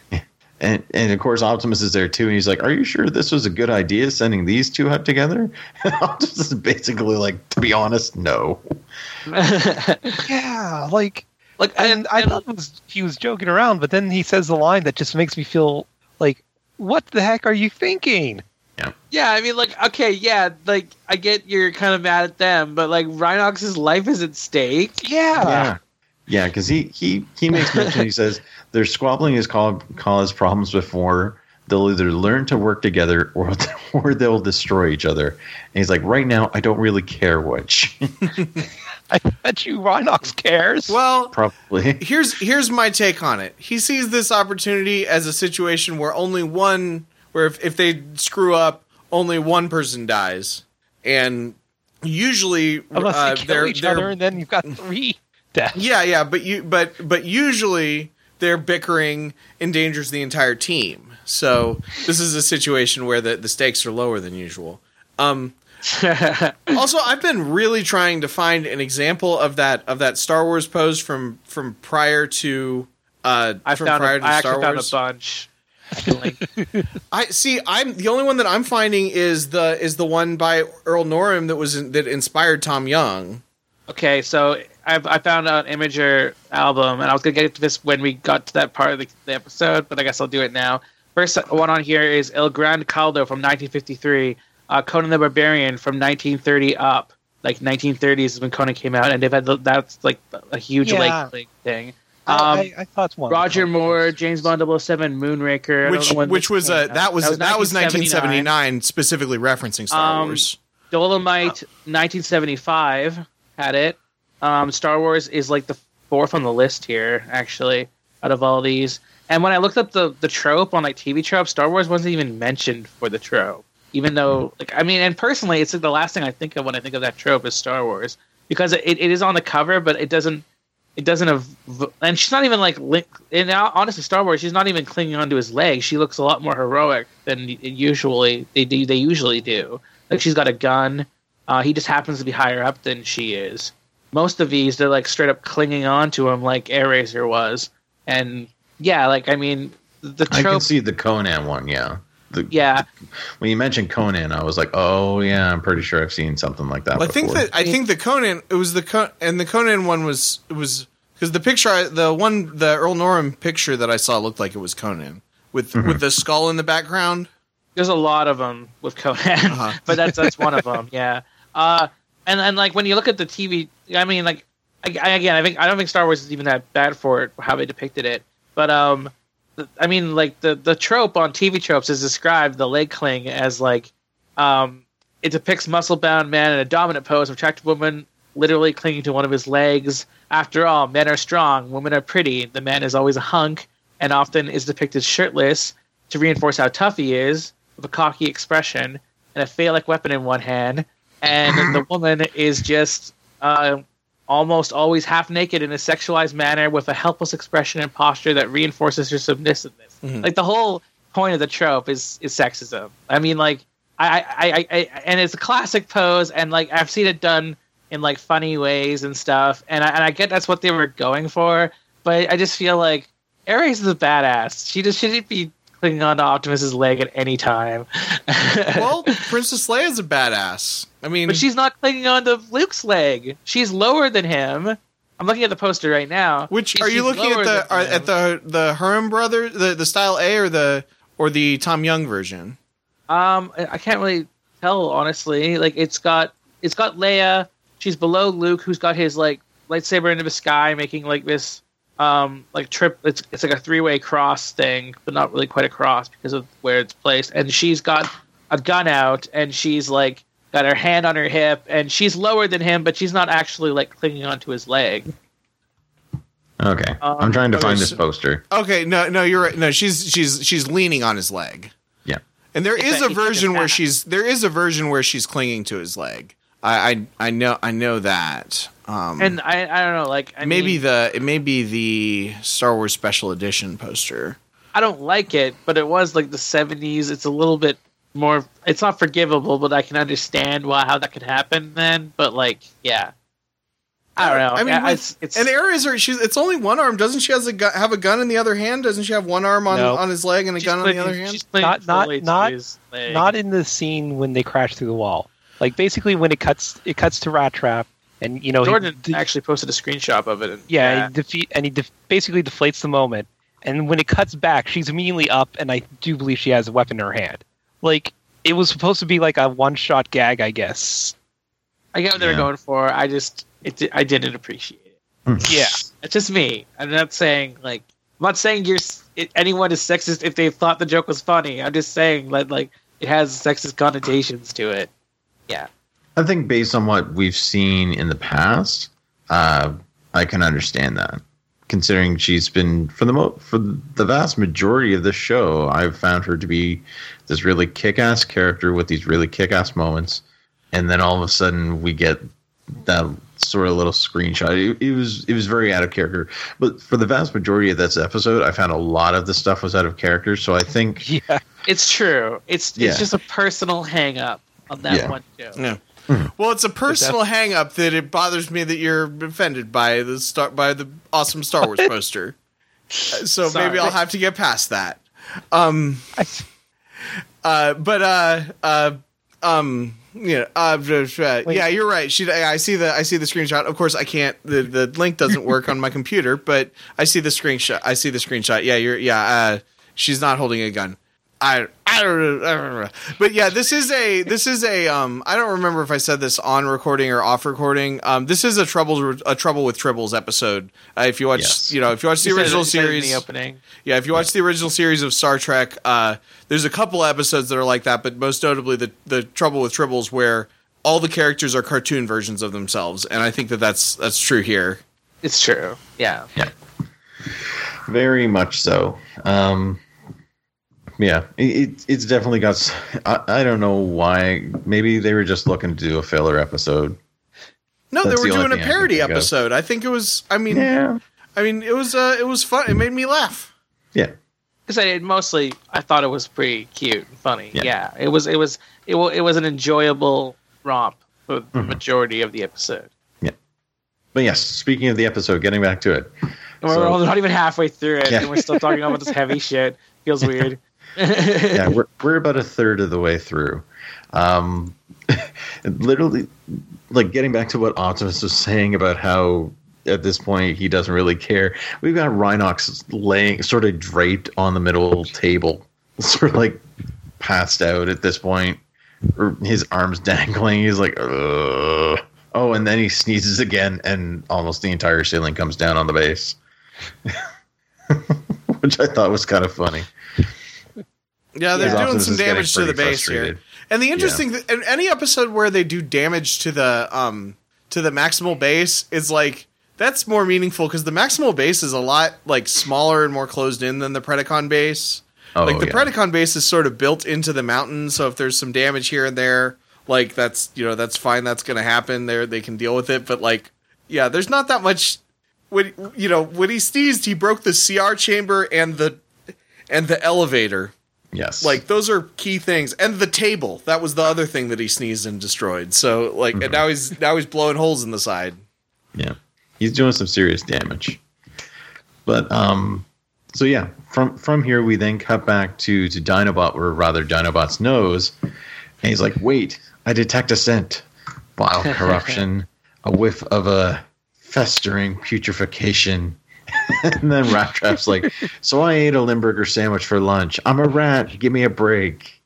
And, and of course, Optimus is there, too. And he's like, are you sure this was a good idea, sending these two up together? And Optimus is basically like, to be honest, no. yeah, like, like, and I thought it was, he was joking around, but then he says the line that just makes me feel like, what the heck are you thinking? Yeah, yeah. I mean, like, okay, yeah, like, I get you're kind of mad at them, but, like, Rhinox's life is at stake. Yeah. Yeah. Yeah, because he, he, he makes mention, he says, their squabbling has co- caused problems before. They'll either learn to work together or, or they'll destroy each other. And he's like, right now, I don't really care which. I bet you Rhinox cares. Well, probably. Here's here's my take on it. He sees this opportunity as a situation where only one, where if, if they screw up, only one person dies. And usually... Unless uh, they kill they're, each they're, other and then you've got three. Death. Yeah, yeah, but you, but but usually their bickering endangers the entire team. So this is a situation where the, the stakes are lower than usual. Um, also, I've been really trying to find an example of that of that Star Wars pose from from prior to. Uh, I found. A, to I Star actually Wars. found a bunch. I feel like. I see. I'm the only one that I'm finding is the is the one by Earl Norem that was in, that inspired Tom Jung. Okay, so I've, I found an Imager album, and I was gonna get to this when we got to that part of the, the episode, but I guess I'll do it now. First one on here is El Gran Caldo from nineteen fifty-three, uh, Conan the Barbarian from nineteen thirty up, like nineteen thirties is when Conan came out, and they've had the, that's like a huge yeah. lake, lake thing. Um, I, I thought one. Roger Moore, James Bond double oh seven, Moonraker, which which was a, that was that was nineteen seventy-nine, specifically referencing Star um, Wars. Dolomite, oh. nineteen seventy-five had it. Um, Star Wars is like the fourth on the list here, actually, out of all these. And when I looked up the the trope on like T V trope, Star Wars wasn't even mentioned for the trope, even though like I mean, and personally, it's like the last thing I think of when I think of that trope is Star Wars, because it, it is on the cover, but it doesn't. It doesn't have, and she's not even like. And honestly, Star Wars, she's not even clinging onto his leg. She looks a lot more heroic than usually they do. They usually do. Like she's got a gun. Uh, he just happens to be higher up than she is. Most of these, they're like straight up clinging onto him, like Airazor was. And yeah, like I mean, the trope, I can see the Conan one. Yeah, the, yeah. The, when you mentioned Conan, I was like, oh yeah, I'm pretty sure I've seen something like that. Well, I think that I think the Conan it was the Con- and the Conan one was it was. Because the picture, the one, the Earl Norem picture that I saw looked like it was Conan with mm-hmm. with the skull in the background. There's a lot of them with Conan, uh-huh. but that's that's one of them, yeah. Uh, and and like when you look at the T V, I mean, like I, I, again, I think I don't think Star Wars is even that bad for it, how they depicted it. But um, the, I mean, like the the trope on T V tropes is described the leg cling as like um, it depicts muscle bound man in a dominant pose, attractive woman literally clinging to one of his legs. After all, men are strong, women are pretty, the man is always a hunk, and often is depicted shirtless to reinforce how tough he is, with a cocky expression, and a phallic weapon in one hand, and the woman is just uh, almost always half-naked in a sexualized manner with a helpless expression and posture that reinforces her submissiveness. Mm-hmm. Like, the whole point of the trope is, is sexism. I mean, like, I, I, I, I and it's a classic pose, and, like, I've seen it done in like funny ways and stuff, and I, and I get that's what they were going for, but I just feel like Ares is a badass. She just shouldn't be clinging onto Optimus's leg at any time. Well, Princess Leia's a badass. I mean, but she's not clinging onto Luke's leg. She's lower than him. I'm looking at the poster right now. Which she, are you looking at the are, at the the Herm brother the, the style A or the or the Tom Jung version? Um, I can't really tell honestly. Like it's got it's got Leia. She's below Luke, who's got his like lightsaber into the sky, making like this um, like trip. It's it's like a three way cross thing, but not really quite a cross because of where it's placed. And she's got a gun out, and she's like got her hand on her hip, and she's lower than him, but she's not actually like clinging onto his leg. Okay, um, I'm trying to okay, find this poster. Okay, no, no, you're right. No, she's she's she's leaning on his leg. Yeah, and there it's is a version where she's there is a version where she's clinging to his leg. I, I I know I know that, um, and I, I don't know like I maybe mean, the it may be the Star Wars Special Edition poster. I don't like it, but it was like the seventies. It's a little bit more. It's not forgivable, but I can understand why how that could happen then. But like, yeah, I don't know. I mean, I, with, I, it's, and Airazor, she's it's only one arm. Doesn't she has a gu- have a gun in the other hand? Doesn't she have one arm on, no. on his leg and a she's gun playing, on the other hand? She's not not not, not in the scene when they crash through the wall. Like basically, when it cuts, it cuts to Rattrap, and you know Jordan he, actually posted a screenshot of it. And, yeah, yeah. He defeat, and he def- basically deflates the moment. And when it cuts back, she's immediately up, and I do believe she has a weapon in her hand. Like it was supposed to be like a one-shot gag, I guess. I get what yeah. they were going for. I just, it, I didn't appreciate it. Mm. Yeah, it's just me. I'm not saying like, I'm not saying you're it, anyone is sexist if they thought the joke was funny. I'm just saying like, like it has sexist connotations to it. Yeah, I think based on what we've seen in the past, uh, I can understand that. Considering she's been for the mo- for the vast majority of the show, I've found her to be this really kick-ass character with these really kick-ass moments, and then all of a sudden we get that sort of little screenshot. It, it was it was very out of character, but for the vast majority of this episode, I found a lot of the stuff was out of character. So I think yeah, it's true. It's yeah. it's just a personal hang-up. On that yeah. one too. Yeah. Well, it's a personal hang up that it bothers me that you're offended by the star by the awesome Star Wars poster. So Sorry. Maybe I'll have to get past that. Um, uh, but uh, uh, um, you know, uh, yeah, you're right. She, I see the, I see the screenshot. Of course, I can't. The, the link doesn't work on my computer, but I see the screenshot. I see the screenshot. Yeah, you're. Yeah, uh, she's not holding a gun. I, I don't know. But yeah, this is a, this is a, um, I don't remember if I said this on recording or off recording. Um, this is a trouble, a trouble with tribbles episode. Uh, if you watch, yes. you know, if you watch the you original said it, series, said it in the opening. yeah, if you watch yeah. the original series of Star Trek, uh, there's a couple episodes that are like that, but most notably the, the trouble with tribbles where all the characters are cartoon versions of themselves. And I think that that's, that's true here. It's true. Yeah. Yeah. Very much so. Um, Yeah, it, it's definitely got... I, I don't know why. Maybe they were just looking to do a filler episode. No, That's they were the doing a parody I episode. Of. I think it was... I mean, yeah. I mean, it was uh, it was fun. It made me laugh. Yeah. Because I did mostly... I thought it was pretty cute and funny. Yeah. yeah it was It was, It was. It was an enjoyable romp for the mm-hmm. majority of the episode. Yeah. But yes, speaking of the episode, getting back to it. We're so, not even halfway through it, yeah. and we're still talking about this heavy shit. Feels weird. yeah, we're we're about a third of the way through. Um, literally, like getting back to what Optimus was saying about how at this point he doesn't really care. We've got Rhinox laying sort of draped on the middle table, sort of like passed out at this point, or his arms dangling. He's like, ugh. Oh, and then he sneezes again, and almost the entire ceiling comes down on the base, which I thought was kind of funny. Yeah, they're yeah. doing some damage to the base here. And the interesting yeah. thing, any episode where they do damage to the um to the maximal base is like that's more meaningful because the maximal base is a lot like smaller and more closed in than the Predacon base. Oh, like the yeah. Predacon base is sort of built into the mountain, so if there's some damage here and there, like that's you know that's fine, that's going to happen. There they can deal with it, but like yeah, there's not that much. When you know when he sneezed, he broke the C R chamber and the and the elevator. Yes. Like, those are key things. And the table. That was the other thing that he sneezed and destroyed. So, like, mm-hmm. and now he's now he's blowing holes in the side. Yeah. He's doing some serious damage. But, um, so yeah, from from here we then cut back to, to Dinobot, or rather Dinobot's nose. And he's like, wait, I detect a scent. Vile corruption. A whiff of a festering putrefaction. And then Rattrap's like, so I ate a Limburger sandwich for lunch. I'm a rat. Give me a break.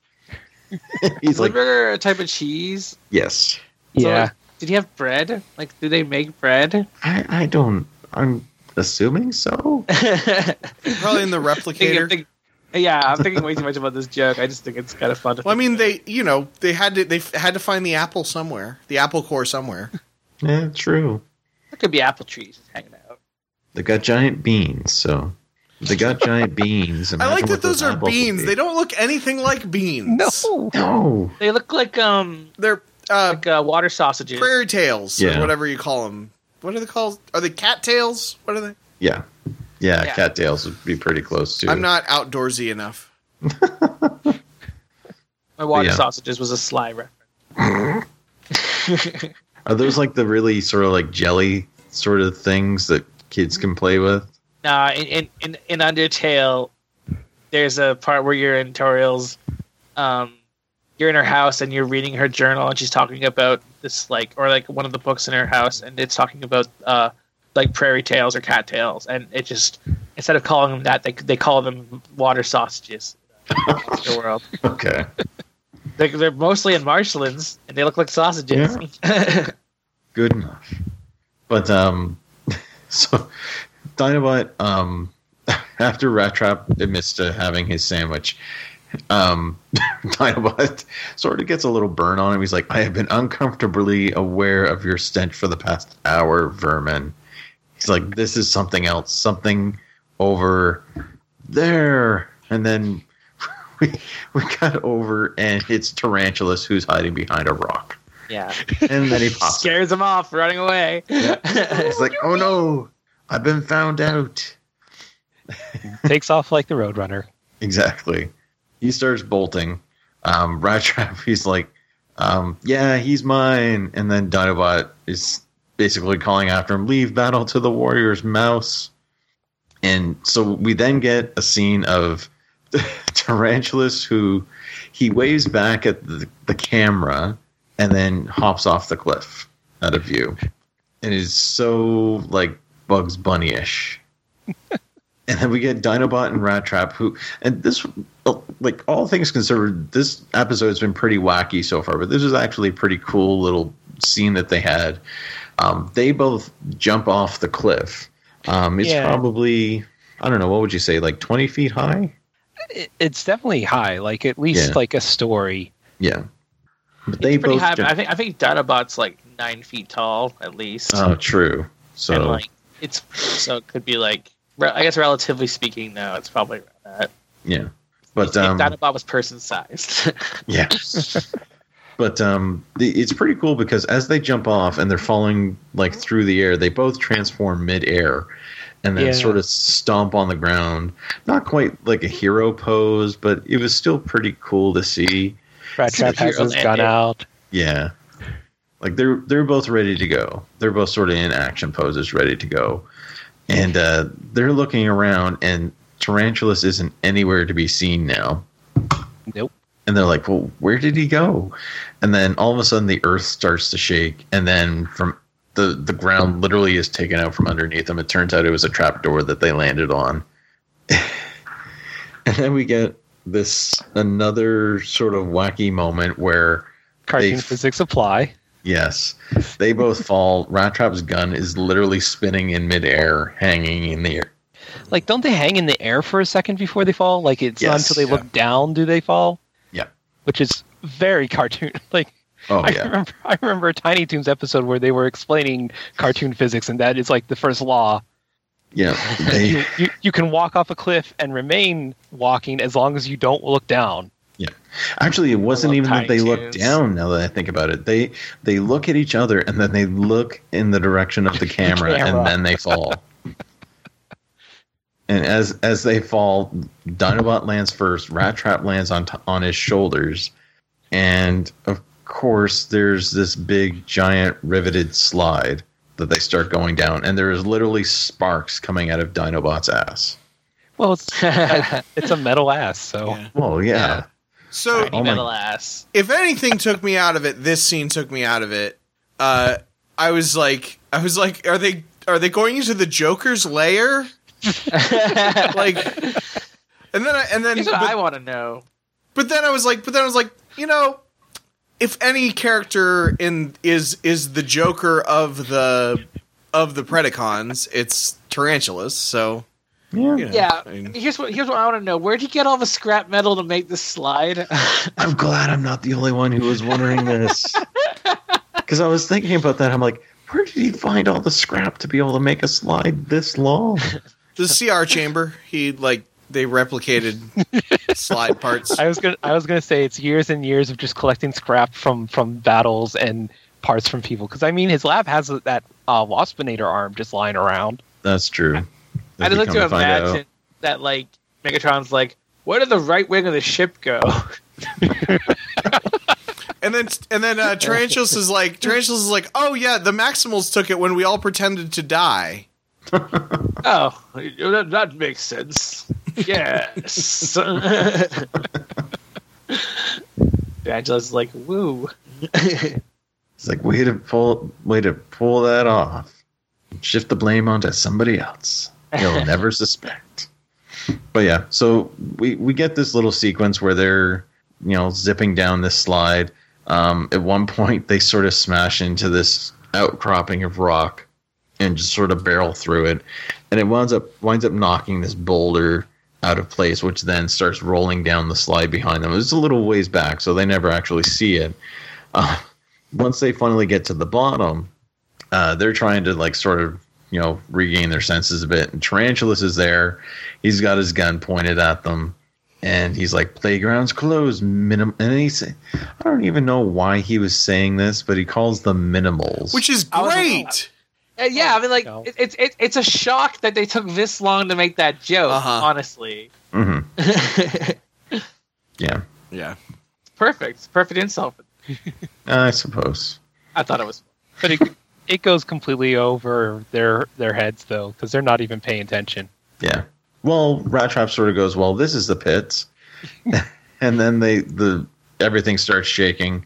He's like, Limburger, a type of cheese? Yes. So yeah. Like, did he have bread? Like, do they make bread? I, I don't. I'm assuming so. Probably in the replicator. Think, think, yeah, I'm thinking way too much about this joke. I just think it's kind of fun. To well, I mean, they, you know, they had to they had to find the apple somewhere, the apple core somewhere. Yeah, true. It could be apple trees hanging out. They got giant beans, so they got giant beans. Imagine I like that those, those are beans. Be. They don't look anything like beans. No, no, they look like um, they're uh, like, uh water sausages, prairie tails, yeah. or whatever you call them. What are they called? Are they cattails? What are they? Yeah, yeah, yeah. Cattails would be pretty close to. I'm not outdoorsy enough. My water yeah. sausages was a sly reference. Are those like the really sort of like jelly sort of things that? Kids can play with. Nah, in, in, in, in Undertale, there's a part where you're in Toriel's, um, you're in her house and you're reading her journal, and she's talking about this like, or like one of the books in her house, and it's talking about uh, like prairie tails or cattails, and it just instead of calling them that, they they call them water sausages. Uh, in the world. Okay. they're, they're mostly in marshlands, and they look like sausages. Yeah. Good enough, but um. So, Dinobot, um, after Rattrap admits to having his sandwich, um, Dinobot sort of gets a little burn on him. He's like, I have been uncomfortably aware of your stench for the past hour, vermin. He's like, this is something else, something over there. And then we, we got over, and it's Tarantulas who's hiding behind a rock. Yeah, and then he pops scares him off, running away. Yeah. It's like, oh no, I've been found out. Takes off like the Roadrunner. Exactly. He starts bolting. Um, Rattrap, he's like, um, yeah, he's mine. And then Dinobot is basically calling after him, leave battle to the warriors, mouse. And so we then get a scene of Tarantulas who he waves back at the, the camera and then hops off the cliff out of view. And is so like Bugs Bunny-ish. And then we get Dinobot and Rattrap who, and this, like all things considered, this episode's been pretty wacky so far, but this is actually a pretty cool little scene that they had. Um, they both jump off the cliff. Um, it's yeah. probably, I don't know, what would you say, like twenty feet high? It's definitely high, like at least yeah. like a story. Yeah. But it's they both high, but I think I think Dinobot's like nine feet tall at least. Oh, true. So and like it's so it could be like I guess relatively speaking, no, it's probably around that. Yeah, but um, Dinobot was person sized. yeah, but um, the, it's pretty cool because as they jump off and they're falling like through the air, they both transform mid-air and then yeah. sort of stomp on the ground. Not quite like a hero pose, but it was still pretty cool to see. Rattrap has his gun out. Yeah, like they're they're both ready to go. They're both sort of in action poses, ready to go. And uh, they're looking around, and Tarantulas isn't anywhere to be seen now. Nope. And they're like, well, where did he go? And then all of a sudden the earth starts to shake, and then from the, the ground literally is taken out from underneath them. It turns out it was a trapdoor that they landed on. And then we get this another sort of wacky moment where... Cartoon f- physics apply. Yes. They both fall. Rattrap's gun is literally spinning in midair, hanging in the air. Like, don't they hang in the air for a second before they fall? Like, it's yes, not until they yeah. look down do they fall? Yeah. Which is very cartoon. Like, oh, I, yeah. remember, I remember a Tiny Toons episode where they were explaining cartoon physics, and that is, like, the first law. Yeah. They... you, you, you can walk off a cliff and remain walking as long as you don't look down. Yeah, actually, it wasn't even that they look down. Now that I think about it, they they look at each other and then they look in the direction of the camera, camera. and then they fall. And as as they fall, Dinobot lands first. Rattrap lands on t- on his shoulders, and of course, there's this big, giant, riveted slide that they start going down, and there is literally sparks coming out of Dinobot's ass. Well, it's it's a metal ass, so yeah. well, yeah. yeah. So, oh if anything took me out of it, this scene took me out of it. Uh, I was like, I was like, are they are they going into the Joker's lair? Like, and then I, and then but, I want to know. But then I was like, but then I was like, you know, if any character in is is the Joker of the of the Predacons, it's Tarantulas. So. Yeah. You know, yeah. I mean, here's what here's what I want to know. Where'd you get all the scrap metal to make this slide? I'm glad I'm not the only one who was wondering this. Because I was thinking about that. I'm like, where did he find all the scrap to be able to make a slide this long? The C R chamber. He like they replicated slide parts. I was gonna I was gonna say it's years and years of just collecting scrap from from battles and parts from people. Because I mean, his lab has that uh, Waspinator arm just lying around. That's true. I'd like to imagine out. that, like, Megatron's like, where did the right wing of the ship go? and then, and then uh, Tarantulas is like, Tarantulas is like, oh yeah, the Maximals took it when we all pretended to die. oh, that, that makes sense. Yes. Tarantulas like, woo. It's like, way to pull, way to pull that off. Shift the blame onto somebody else. You'll never suspect. But yeah, so we, we get this little sequence where they're, you know, zipping down this slide. Um, at one point, they sort of smash into this outcropping of rock and just sort of barrel through it. And it winds up winds up knocking this boulder out of place, which then starts rolling down the slide behind them. It's a little ways back, so they never actually see it. Uh, once they finally get to the bottom... Uh, they're trying to like sort of, you know, regain their senses a bit. And Tarantulas is there. He's got his gun pointed at them. And he's like, playground's closed. Minim-. And then he's, I don't even know why he was saying this, but he calls them Minimals. Which is great. I uh, yeah, I mean, like, no. it's it, it's a shock that they took this long to make that joke, uh-huh. honestly. Mm-hmm. yeah. Yeah. It's perfect. It's perfect insult. I suppose. I thought it was but it It goes completely over their their heads though, because they're not even paying attention. Yeah, well, Rattrap sort of goes, well, this is the pits. And then they the everything starts shaking.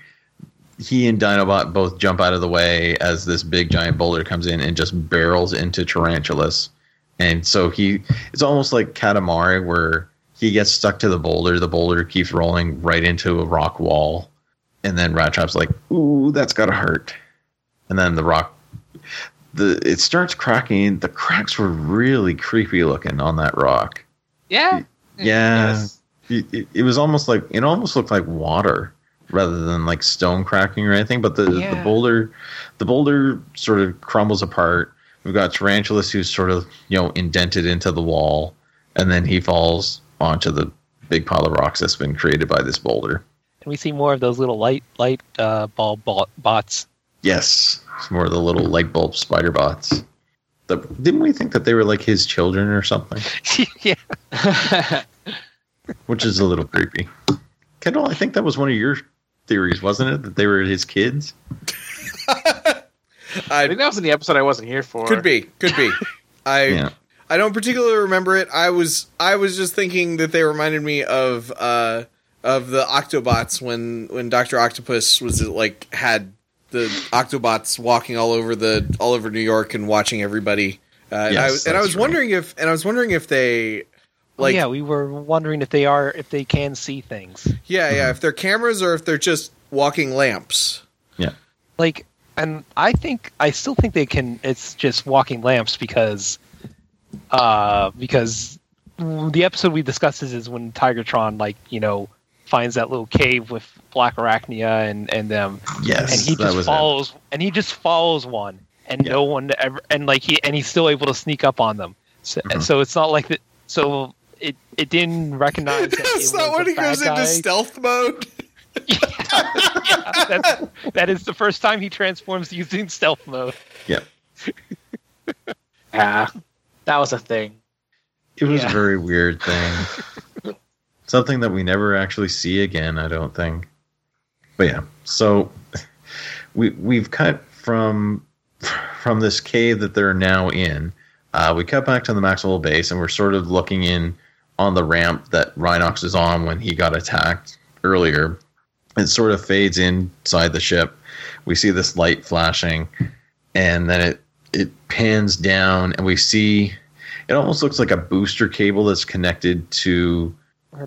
He and Dinobot both jump out of the way as this big giant boulder comes in and just barrels into Tarantulas. And so he it's almost like Katamari where he gets stuck to the boulder. The boulder keeps rolling right into a rock wall. And then Rattrap's like, ooh, that's got to hurt. And then the rock, the it starts cracking. The cracks were really creepy looking on that rock. Yeah. Yeah. Yes. It, it, it was almost like, it almost looked like water rather than like stone cracking or anything. But the, yeah. the boulder, the boulder sort of crumbles apart. We've got Tarantulas who's sort of, you know, indented into the wall. And then he falls onto the big pile of rocks that's been created by this boulder. And we see more of those little light light uh, ball, ball bots. Yes, it's more of the little light bulb spider bots. The, didn't we think that they were like his children or something? Yeah. Which is a little creepy. Kendall, I think that was one of your theories, wasn't it? That they were his kids? I, I think that was in the episode I wasn't here for. Could be, could be. I yeah. I don't particularly remember it. I was I was just thinking that they reminded me of uh, of the Octobots when, when Doctor Octopus was like had the Octobots walking all over the all over New York and watching everybody. Uh, yes, and I, and I was right. wondering if and I was wondering if they like yeah we were wondering if they are if they can see things. Yeah, yeah. If they're cameras or if they're just walking lamps. Yeah. Like, and I think I still think they can. It's just walking lamps because uh, because the episode we discussed is, is when Tigatron, like, you know, finds that little cave with Blackarachnia and and them. Yes, and he just follows him. and he just follows one, and yeah. no one ever, and like he and he's still able to sneak up on them. So, mm-hmm. so it's not like that. So it it didn't recognize. That that's it not was when he goes guy. into stealth mode. yeah, yeah that's, that is the first time he transforms using stealth mode. Yeah. Ah, that was a thing. It was yeah. a very weird thing. Something that we never actually see again, I don't think. But yeah, so we we've cut from from this cave that they're now in. Uh, we cut back to the Maxwell base, and we're sort of looking in on the ramp that Rhinox is on when he got attacked earlier. It sort of fades inside the ship. We see this light flashing, and then it it pans down, and we see it almost looks like a booster cable that's connected to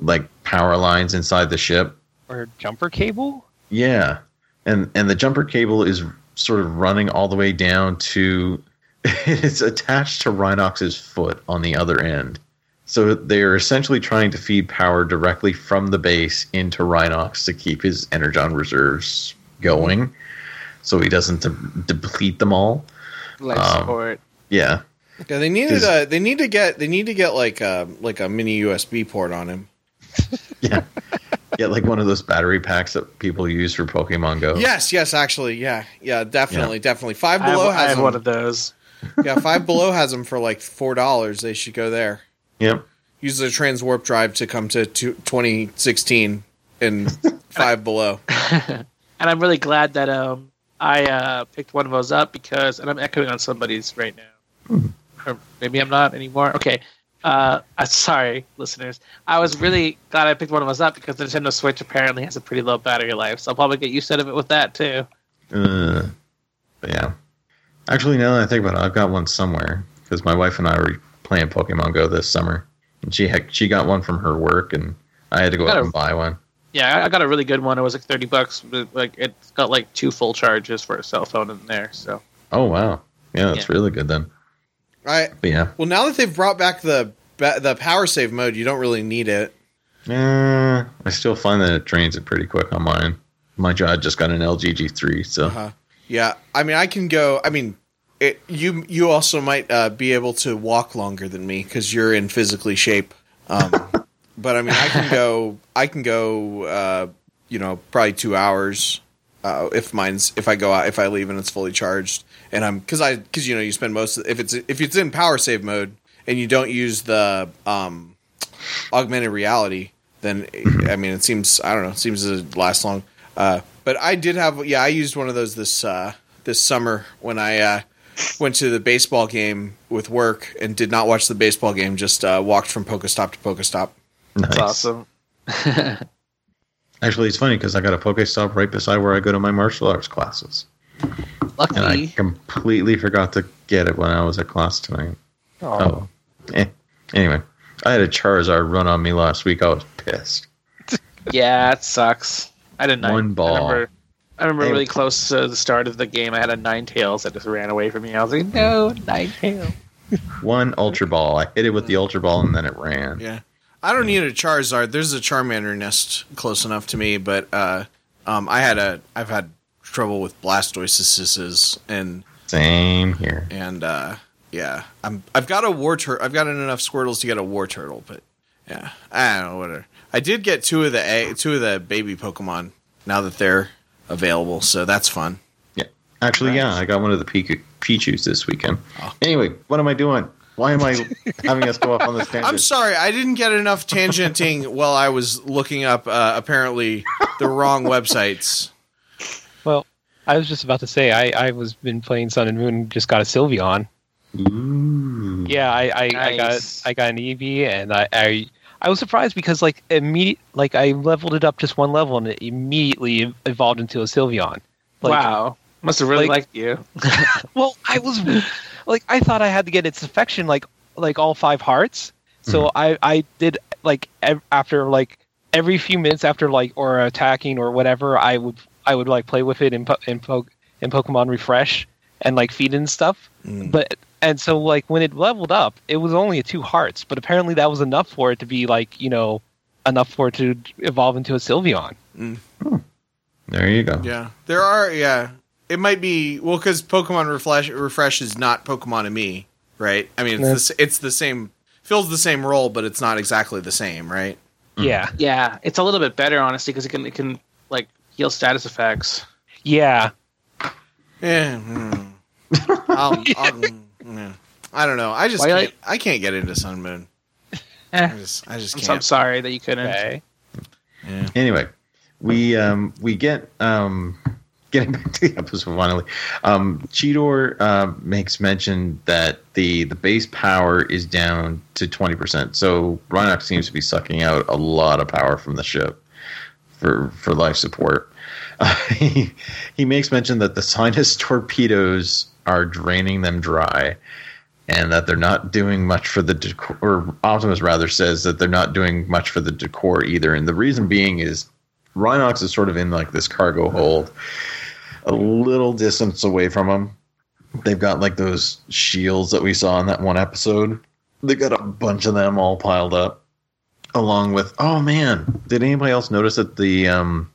like power lines inside the ship. Or jumper cable? Yeah. And and the jumper cable is sort of running all the way down to... It's attached to Rhinox's foot on the other end. So they're essentially trying to feed power directly from the base into Rhinox to keep his energon reserves going so he doesn't de- deplete them all. Life support. Um, yeah. Yeah, they needed a, they need to get they need to get like a like a mini U S B port on him. Yeah. Yeah, like one of those battery packs that people use for Pokemon Go. Yes, yes, actually, yeah. Yeah, definitely, yeah. definitely. Five Below I have, has I have them. one of those. Yeah, Five Below has them for like four dollars. They should go there. Yep. Use the transwarp drive to come to twenty sixteen in Five Below. And I'm really glad that um I uh, picked one of those up because, and I'm echoing on somebody's right now. Hmm. Or maybe I'm not anymore. Okay. Uh, I'm sorry, listeners. I was really glad I picked one of us up because the Nintendo Switch apparently has a pretty low battery life, so I'll probably get used out of it with that too. Uh, yeah. Actually, now that I think about it, I've got one somewhere because my wife and I were playing Pokemon Go this summer, and she had, she got one from her work, and I had to go out a, and buy one. Yeah, I got a really good one. It was like thirty bucks. But like it's got like two full charges for a cell phone in there. So. Oh wow! Yeah, that's yeah. really good then. I, yeah. Well, now that they've brought back the the power save mode, you don't really need it. Uh, I still find that it drains it pretty quick on mine. My job just got an L G G three, so uh-huh. yeah. I mean, I can go. I mean, it, you you also might uh, be able to walk longer than me because you're in physically shape. Um, but I mean, I can go. I can go. Uh, you know, probably two hours uh, if mine's if I go out if I leave and it's fully charged. And I'm because I because you know you spend most of, if it's if it's in power save mode and you don't use the um, augmented reality, then I mean it seems I don't know it seems to last long. Uh, but I did have yeah I used one of those this uh, this summer when I uh, went to the baseball game with work and did not watch the baseball game. Just uh, walked from Pokestop to Pokestop. Nice. That's awesome. Actually, it's funny because I got a Pokestop right beside where I go to my martial arts classes. Lucky. And I completely forgot to get it when I was at class tonight. Aww. Oh. Eh. Anyway, I had a Charizard run on me last week. I was pissed. Yeah, it sucks. I didn't know. One ball. I remember, I remember really close to the start of the game, I had a Ninetales that just ran away from me. I was like, no, Ninetales. One Ultra Ball. I hit it with the Ultra Ball, and then it ran. Yeah. I don't need a Charizard. There's a Charmander nest close enough to me, but uh, um, I had a, I've had trouble with Blastoises and same here. And uh, yeah, I'm I've got a War Turtle. I've gotten enough Squirtles to get a War Turtle, but yeah, I don't know whatever. I did get two of the egg, two of the baby Pokemon now that they're available, so that's fun. Yeah, actually, yeah, I got one of the Pichu, Pichus this weekend. Oh. Anyway, what am I doing? Why am I having us go off on this tangent? I'm sorry. I didn't get enough tangenting while I was looking up, uh, apparently, the wrong websites. Well, I was just about to say, I, I was been playing Sun and Moon, just got a Sylveon. Ooh. Yeah, I, I, nice. I got I got an Eevee, and I, I I was surprised because like immediate, like I leveled it up just one level, and it immediately evolved into a Sylveon. Like, wow. Must have really like, liked you. Well, I was... Like, I thought I had to get its affection, like, like all five hearts. So mm-hmm. I, I did, like, ev- after, like, every few minutes after, like, or attacking or whatever, I would, I would like, play with it in, po- in, po- in Pokemon Refresh and, like, feed it and stuff. Mm. But and so, like, when it leveled up, it was only a two hearts. But apparently that was enough for it to be, like, you know, enough for it to evolve into a Sylveon. Mm. Oh. There you go. Yeah. There are, yeah. It might be, well, because Pokemon Refresh, Refresh is not Pokemon to me, right? I mean, it's, no. the, it's the same, fills the same role, but it's not exactly the same, right? Yeah. Mm. Yeah, it's a little bit better, honestly, because it can, it can, like, heal status effects. Yeah. Yeah. Mm. I'll, I'll, yeah. I don't know. I just Why can't, I can't get into Sun and Moon. I just, I just I'm can't. So, I'm sorry that you couldn't. Okay. Yeah. Anyway, we, um, we get, um... Getting back to the episode finally, um, Cheetor uh, makes mention that the, the base power is down to twenty percent. So Rhinox seems to be sucking out a lot of power from the ship for for life support. Uh, he, he makes mention that the sinus torpedoes are draining them dry and that they're not doing much for the decor. Or Optimus rather says that they're not doing much for the decor either. And the reason being is Rhinox is sort of in like this cargo hold. A little distance away from them, they've got like those shields that we saw in that one episode. They got a bunch of them all piled up, along with oh man, did anybody else notice that the um,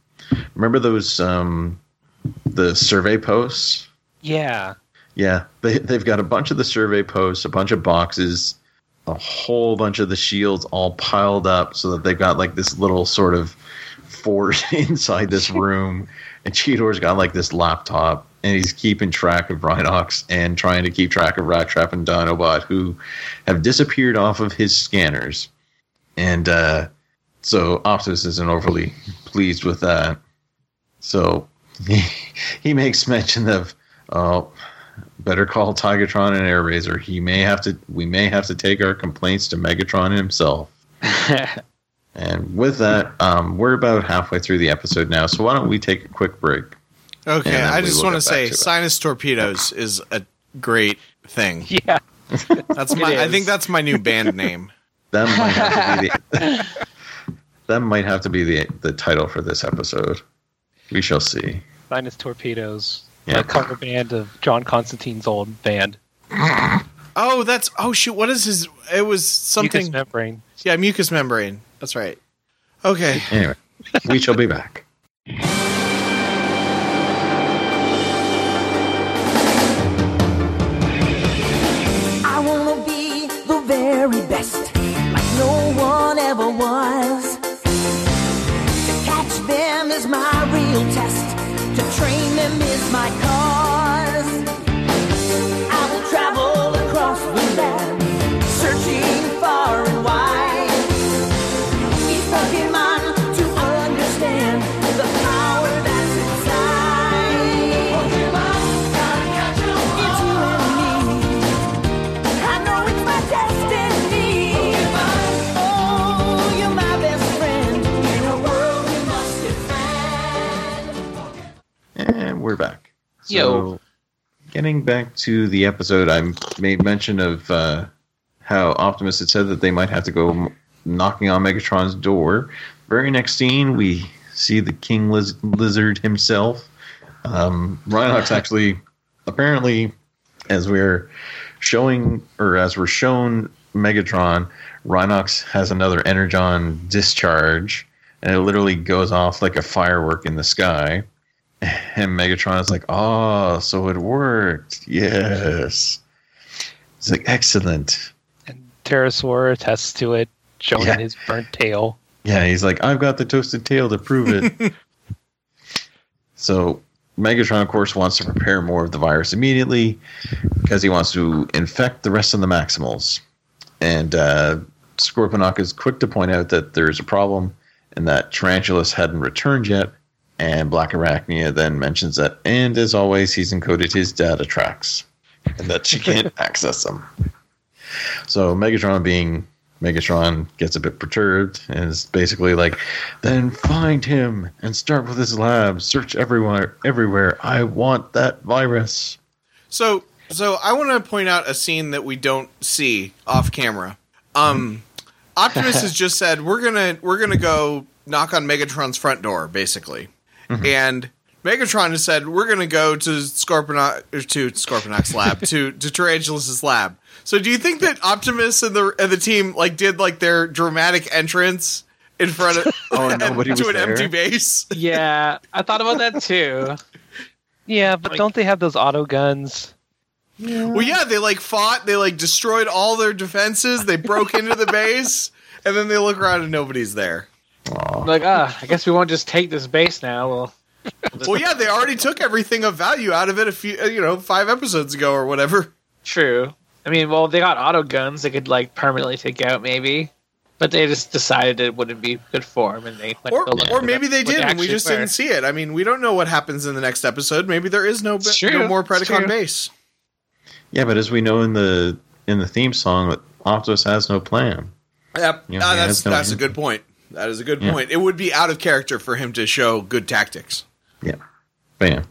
remember those um, the survey posts? Yeah, yeah, they they've got a bunch of the survey posts, a bunch of boxes, a whole bunch of the shields all piled up, so that they've got like this little sort of force inside this room. And Cheetor's got like this laptop, and he's keeping track of Rhinox and trying to keep track of Rattrap and Dinobot, who have disappeared off of his scanners. And uh, so Optimus isn't overly pleased with that. So he, he makes mention of, oh, better call Tigatron and Airazor. He may have to. We may have to take our complaints to Megatron himself. And with that, um, we're about halfway through the episode now, so why don't we take a quick break? Okay, I just want to say, sinus torpedoes is a great thing. Yeah, that's my. I think that's my new band name. That might have to be the. That might have to be the the title for this episode. We shall see. Sinus torpedoes, yeah. A cover band of John Constantine's old band. Oh, that's oh shoot! What is his? It was something. Mucous membrane. Yeah, mucous membrane. That's right. Okay. Anyway, we shall be back. I want to be the very best, like no one ever was. To catch them is my real test, to train them is my cause. I will travel across the land, searching far and wide. Pokemon to understand. So, Yo. Getting back to the episode, I made mention of uh, how Optimus had said that they might have to go knocking on Megatron's door. Very next scene, we see the King Liz- Lizard himself. Um, Rhinox actually, apparently, as we're showing, or as we're shown Megatron, Rhinox has another Energon discharge, and it literally goes off like a firework in the sky. And Megatron is like, oh, so it worked. Yes. It's like, excellent. And Terrorsaur attests to it, showing yeah. his burnt tail. Yeah, he's like, I've got the toasted tail to prove it. So Megatron, of course, wants to prepare more of the virus immediately because he wants to infect the rest of the Maximals. And uh, Scorponok is quick to point out that there's a problem and that Tarantulas hadn't returned yet. And Blackarachnia then mentions that, and as always, he's encoded his data tracks and that she can't access them. So Megatron, being Megatron, gets a bit perturbed and is basically like, then find him and start with his lab. Search everywhere. Everywhere. I want that virus. So, so I want to point out a scene that we don't see off camera. Um, Optimus has just said, we're going to, we're going to go knock on Megatron's front door, basically. Mm-hmm. And Megatron has said, we're going to go to Scorponok, or to Scorponok's lab, to, to Tarantulas' lab. So do you think that Optimus and the and the team like did like their dramatic entrance in front of oh, nobody was to an there. empty base? Yeah, I thought about that too. Yeah, but like, don't they have those auto guns? Yeah. Well, yeah, they like fought. They like destroyed all their defenses. They broke into the base, and then they look around and nobody's there. Aww. Like, ah, I guess we won't just take this base now. We'll, we'll, well, yeah, they already took everything of value out of it a few, you know, five episodes ago or whatever. True. I mean, well, they got auto guns they could, like, permanently take out, maybe. But they just decided it wouldn't be good form, and they went Or, to or maybe they did, and we just were. didn't see it. I mean, we don't know what happens in the next episode. Maybe there is no, be- no more Predacon base. Yeah, but as we know in the in the theme song, Optimus has no plan. Yep, you know, uh, that's no that's plan. a good point. That is a good yeah. point. It would be out of character for him to show good tactics. Yeah. Bam.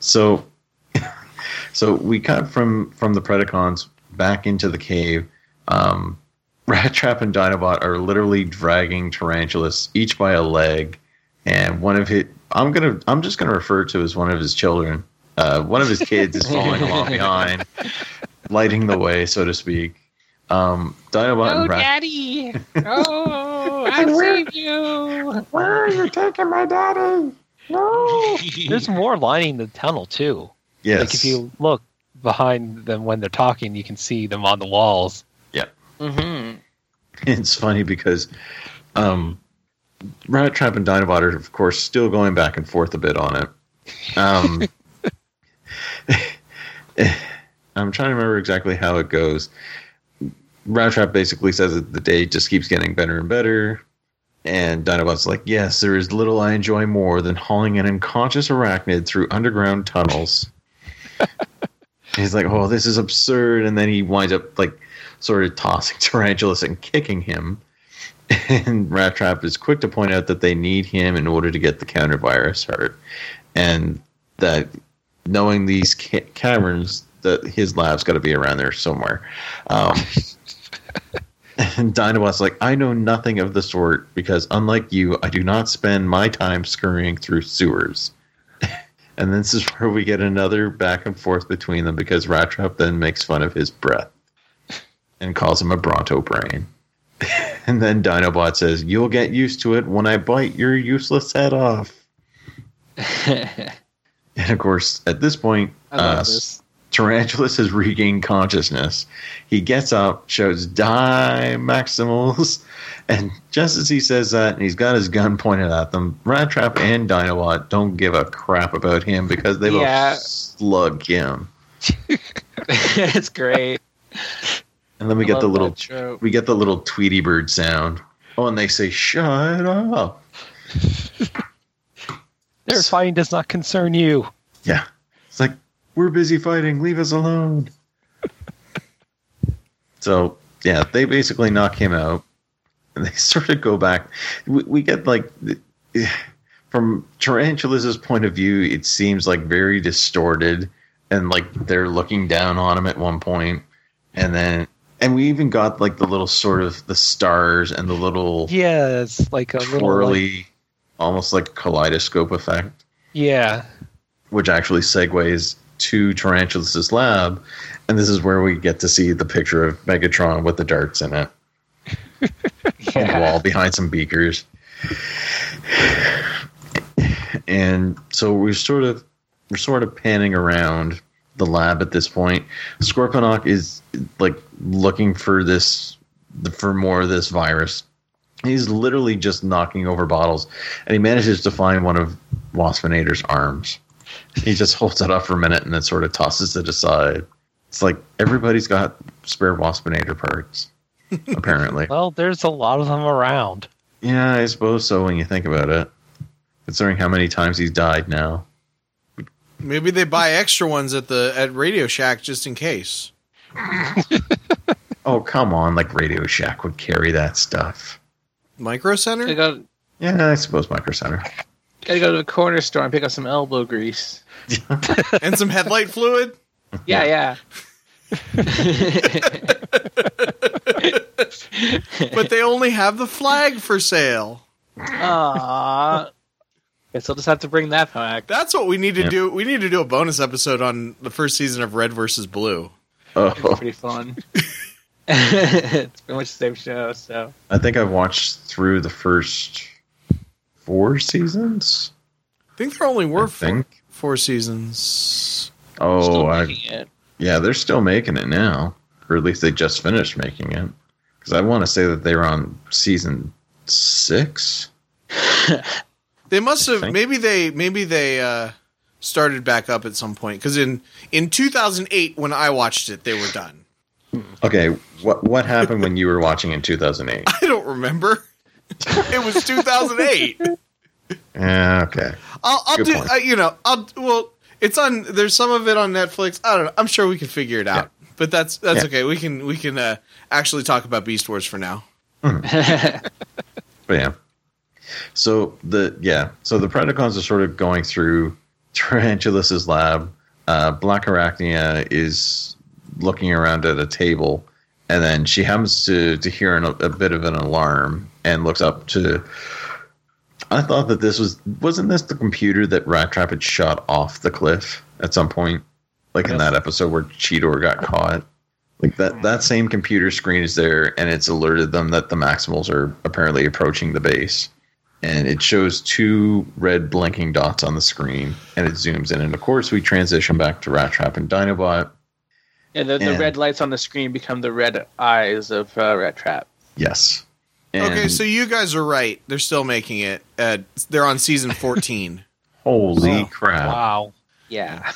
So so we cut from, from the Predacons back into the cave. Um, Rattrap and Dinobot are literally dragging Tarantulas, each by a leg, and one of his I'm gonna I'm just gonna refer to as one of his children. Uh, one of his kids is following along behind, lighting the way, so to speak. Um, Dinobot oh, and Rat- Daddy! Oh, I saved you! Where are you taking my daddy? No! There's more lining the tunnel, too. Yes. Like, if you look behind them when they're talking, you can see them on the walls. Yeah. Mm-hmm. It's funny because um, Rattrap and Dinobot are, of course, still going back and forth a bit on it. Um, I'm trying to remember exactly how it goes. Rattrap basically says that the day just keeps getting better and better. And Dinobot's like, yes, there is little I enjoy more than hauling an unconscious arachnid through underground tunnels. He's like, oh, this is absurd. And then he winds up like sort of tossing Tarantulas and kicking him. And Rattrap is quick to point out that they need him in order to get the counter virus hurt. And that knowing these ca- caverns, that his lab's got to be around there somewhere. Um And Dinobot's like, I know nothing of the sort because, unlike you, I do not spend my time scurrying through sewers. And this is where we get another back and forth between them because Rattrap then makes fun of his breath and calls him a Bronto brain. And then Dinobot says, you'll get used to it when I bite your useless head off. And, of course, at this point, I love uh, this. Tarantulas has regained consciousness. He gets up, shouts, die, Maximals. And just as he says that, and he's got his gun pointed at them, Rattrap and Dinobot don't give a crap about him because they both yeah. slug him. It's great. And then we I get the little we get the little Tweety Bird sound. Oh, and they say, shut up. Their fighting does not concern you. Yeah. It's like, we're busy fighting. Leave us alone. So, yeah, they basically knock him out. And they sort of go back. We, we get, like, from Tarantulas' point of view, it seems like very distorted, and like they're looking down on him at one point, and then and we even got like the little sort of the stars and the little yeah, it's like a twirly, little, like, almost like kaleidoscope effect. Yeah, which actually segues to Tarantulas' lab, and this is where we get to see the picture of Megatron with the darts in it. Yeah. On the wall behind some beakers. And so we're sort of we're sort of panning around the lab at this point. Scorponok is like looking for this for more of this virus. He's literally just knocking over bottles, and he manages to find one of Waspinator's arms. He just holds it up for a minute and then sort of tosses it aside. It's like everybody's got spare Waspinator parts, apparently. Well, there's a lot of them around. Yeah, I suppose so when you think about it. Considering how many times he's died now. Maybe they buy extra ones at the at Radio Shack just in case. Oh, come on. Like Radio Shack would carry that stuff. Micro Center? I got, yeah, I suppose Micro Center. Gotta go to the corner store and pick up some elbow grease. And some headlight fluid? Yeah, yeah. But they only have the flag for sale. Aww. Guess I'll just have to bring that back. That's what we need to yep. do. We need to do a bonus episode on the first season of Red versus Blue. Oh, it's pretty fun. It's pretty much the same show. So I think I've watched through the first four seasons. I think there only were four, four seasons. Oh, still making I, it. Yeah, they're still making it now, or at least they just finished making it. Because I want to say that they were on season six. They must have. Maybe they. Maybe they uh, started back up at some point. Because in, in two thousand eight, when I watched it, they were done. Okay, what what happened when you were watching in two thousand eight? I don't remember. It was two thousand eight. Yeah. Okay. I'll, I'll do. Uh, you know. I'll. Well, it's on. There's some of it on Netflix. I don't know. I'm sure we can figure it out. Yeah. But that's that's yeah. okay. We can we can uh, actually talk about Beast Wars for now. Mm. But yeah. So the yeah, so the Predacons are sort of going through Tarantulas' lab. Uh, Blackarachnia is looking around at a table, and then she happens to to hear an, a bit of an alarm and looks up to. I thought that this was wasn't this the computer that Rattrap had shot off the cliff at some point, like in that episode where Cheetor got caught. Like that that same computer screen is there, and it's alerted them that the Maximals are apparently approaching the base. And it shows two red blinking dots on the screen, and it zooms in. And, of course, we transition back to Rattrap and Dinobot. Yeah, the, and the red lights on the screen become the red eyes of uh, Rattrap. Yes. And okay, so you guys are right. They're still making it. Uh, they're on season fourteen. Holy oh, crap. Wow. Yeah.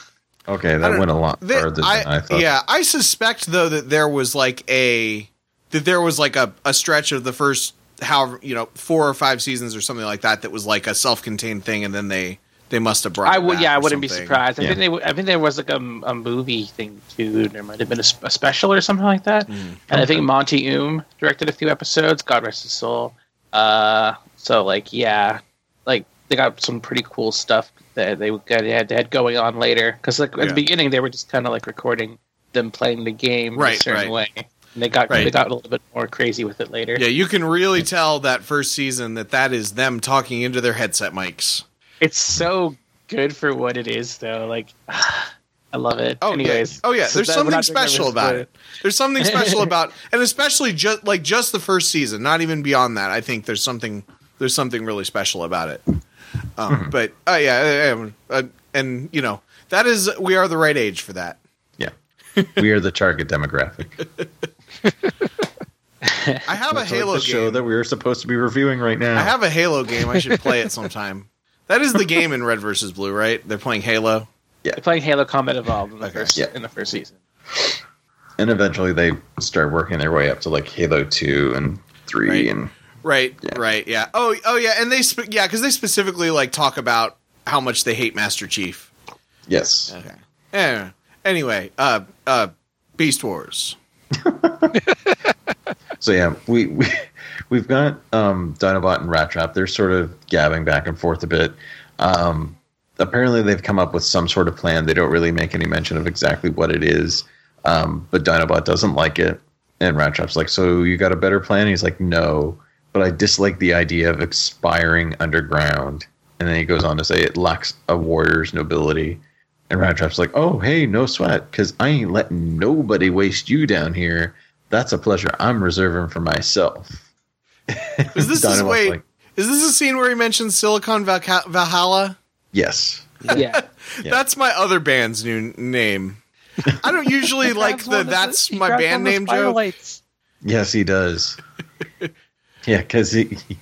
Okay, that went a lot they, farther I, than I thought. Yeah, I suspect, though, that there was, like, a that there was like a, a stretch of the first... however, you know, four or five seasons or something like that that was like a self-contained thing, and then they they must have brought I w- it back yeah I wouldn't something. Be surprised I, yeah. think they, I think there was like a, a movie thing too. There might have been a, a special or something like that. Mm. And I think Monty Oom directed a few episodes, God rest his soul. Uh, so like yeah like they got some pretty cool stuff that they, they, had, they had going on later, because like at yeah. the beginning they were just kind of like recording them playing the game right, in a certain right. way. And they got right. they got a little bit more crazy with it later. Yeah, you can really tell that first season that that is them talking into their headset mics. It's so good for what it is, though. Like, I love it. Oh, anyways, yeah. oh yeah, so there's something special about it. There's something special about, and especially just like just the first season, not even beyond that. I think there's something there's something really special about it. Um, mm-hmm. But oh uh, yeah, uh, and you know that is we are the right age for that. Yeah, we are the target demographic. I have That's a Halo like the game show that we are supposed to be reviewing right now. I have a Halo game. I should play it sometime. That is the game in Red versus Blue, right? They're playing Halo. Yeah, they're playing Halo Combat Evolved in the okay. first yeah. in the first season. And eventually, they start working their way up to like Halo two and three right. and right, yeah. right, yeah. Oh, oh, yeah, and they sp- yeah, because they specifically like talk about how much they hate Master Chief. Yes. Okay. Yeah. Anyway, uh, uh, Beast Wars. So yeah, we, we We've got um, Dinobot and Rattrap. They're sort of gabbing back and forth a bit. Um, apparently, they've come up with some sort of plan. They don't really make any mention of exactly what it is, um, but Dinobot doesn't like it. And Rattrap's like, so you got a better plan? And he's like, no, but I dislike the idea of expiring underground. And then he goes on to say it lacks a warrior's nobility. And Rattrap's like, oh, hey, no sweat, because I ain't letting nobody waste you down here. That's a pleasure I'm reserving for myself. Is this his, wait, like, is this a scene where he mentions Silicon Valca- Valhalla? Yes. Yeah. That's my other band's new name. I don't usually like the that's my band name joke. Lights. Yes, he does. Yeah, because he, he,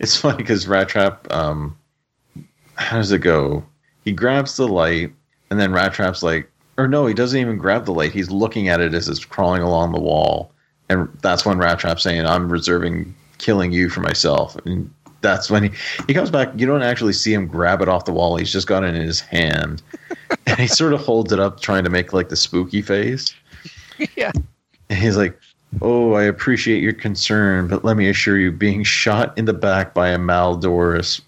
it's funny because Rattrap, um, how does it go? He grabs the light, and then Rattrap's like, or no, he doesn't even grab the light. He's looking at it as it's crawling along the wall. And that's when Rattrap's saying, I'm reserving killing you for myself. And that's when he, he comes back. You don't actually see him grab it off the wall. He's just got it in his hand. And he sort of holds it up, trying to make like the spooky face. Yeah. And he's like, oh, I appreciate your concern, but let me assure you, being shot in the back by a malodorous,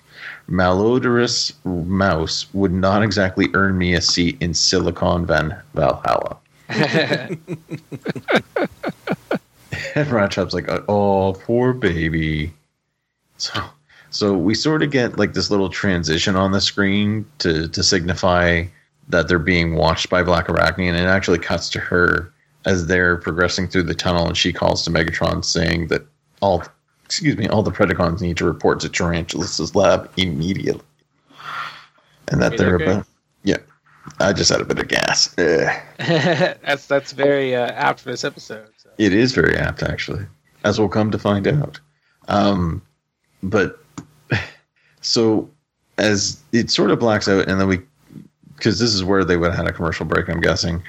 malodorous mouse would not exactly earn me a seat in Silicon Van Valhalla. And Rattrap's like, oh, poor baby. So, so we sort of get like this little transition on the screen to to signify that they're being watched by Blackarachnia, and it actually cuts to her as they're progressing through the tunnel, and she calls to Megatron saying that all, excuse me, all the Predacons need to report to Tarantulas' lab immediately, and that Wait, they're okay. about yeah. I just had a bit of gas. that's that's very uh, apt for this episode. So. It is very apt, actually, as we'll come to find out. Um, but so as it sort of blacks out, and then we. Because this is where they would have had a commercial break, I'm guessing.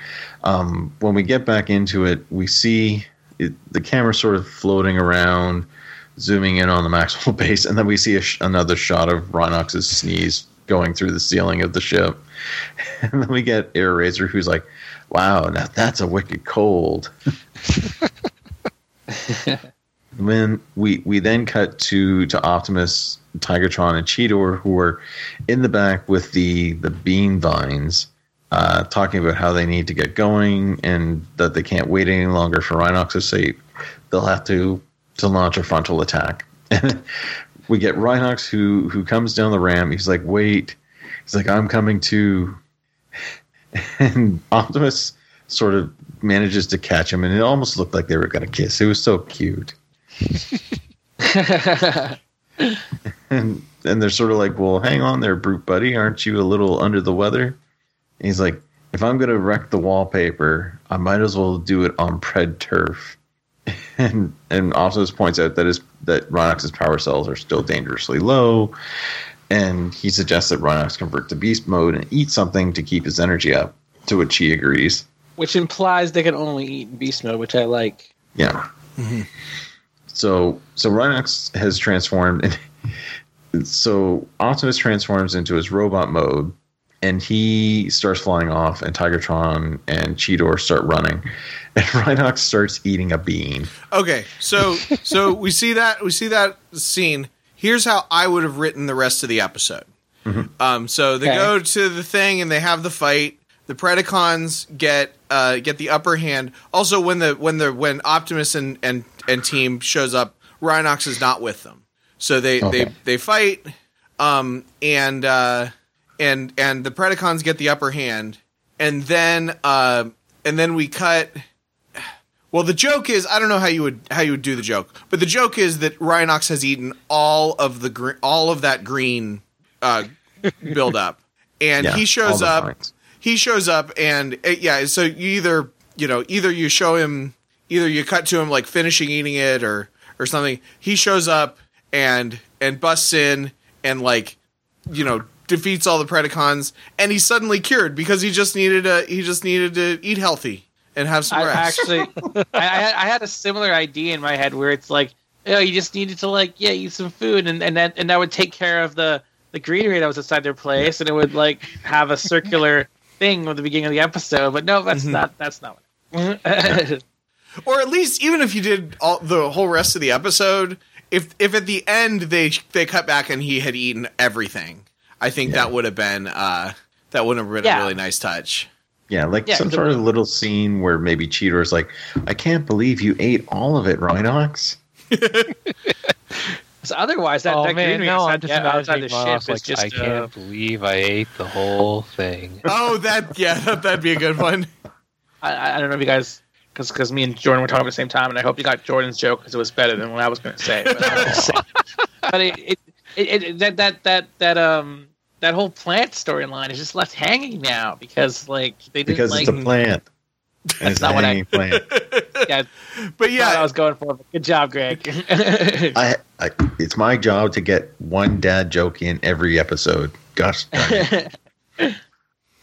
Um, when we get back into it, we see it, the camera sort of floating around, zooming in on the Maxwell base, and then we see a sh- another shot of Rhinox's sneeze going through the ceiling of the ship. And then we get Airazor, who's like, wow, now that's a wicked cold. When we, we then cut to, to Optimus, Tigatron, and Cheetor, who are in the back with the, the bean vines, uh, talking about how they need to get going and that they can't wait any longer for Rhinox's sake. They'll have to, to launch a frontal attack. And we get Rhinox, who, who comes down the ramp. He's like, wait. He's like, I'm coming too. And Optimus sort of manages to catch him, and it almost looked like they were going to kiss. It was so cute. and and they're sort of like, well, hang on there, brute buddy, aren't you a little under the weather? And he's like, if I'm going to wreck the wallpaper, I might as well do it on Pred turf. and and Optimus points out that his that Rhinox's power cells are still dangerously low, and he suggests that Rhinox convert to beast mode and eat something to keep his energy up, to which he agrees, which implies they can only eat in beast mode, which I like. Yeah. Mm-hmm. So so Rhinox has transformed. And so Optimus transforms into his robot mode, and he starts flying off, and Tigatron and Cheetor start running, and Rhinox starts eating a bean. Okay, so so we see that we see that scene. Here's how I would have written the rest of the episode. Mm-hmm. Um, so they okay. go to the thing and they have the fight. The Predacons get uh, get the upper hand. Also, when the when the when Optimus and, and, and team shows up, Rhinox is not with them. So they okay. they, they fight, um, and uh, and and the Predacons get the upper hand. And then uh, and then we cut. Well, the joke is I don't know how you would how you would do the joke, but the joke is that Rhinox has eaten all of the gr- all of that green uh, build up, and yeah, he shows up. Points. He shows up and it, yeah, so you either you know either you show him, either you cut to him like finishing eating it or or something. He shows up and and busts in and like you know defeats all the Predacons, and he's suddenly cured because he just needed a he just needed to eat healthy and have some I rest. Actually, I, I had a similar idea in my head where it's like, oh, you just needed to like yeah eat some food and and that and that would take care of the the greenery that was inside their place, and it would like have a circular. Thing at the beginning of the episode, but no, that's mm-hmm. not that's not what. Mm-hmm. Or at least, even if you did all, the whole rest of the episode, if if at the end they they cut back and he had eaten everything, I think yeah. that would have been uh, that would have been yeah. a really nice touch. Yeah, like yeah, some sort of little scene where maybe Cheetor's like, "I can't believe you ate all of it, Rhinox." So otherwise, that, oh, that man, no, I'm just outside the ship. Like, just, I can't uh, believe I ate the whole thing. Oh, that yeah, that, that'd be a good one. I, I don't know if you guys, because me and Jordan were talking at the same time, and I hope you got Jordan's joke because it was better than what I was going to say. But, I was but it, it, it, it that that that that um that whole plant storyline is just left hanging now because like they didn't because like, it's a plant. That's and it's not what I plant. Yeah, but yeah, what I was going for. Good job, Greg. I, I, it's my job to get one dad joke in every episode. Gosh darn it.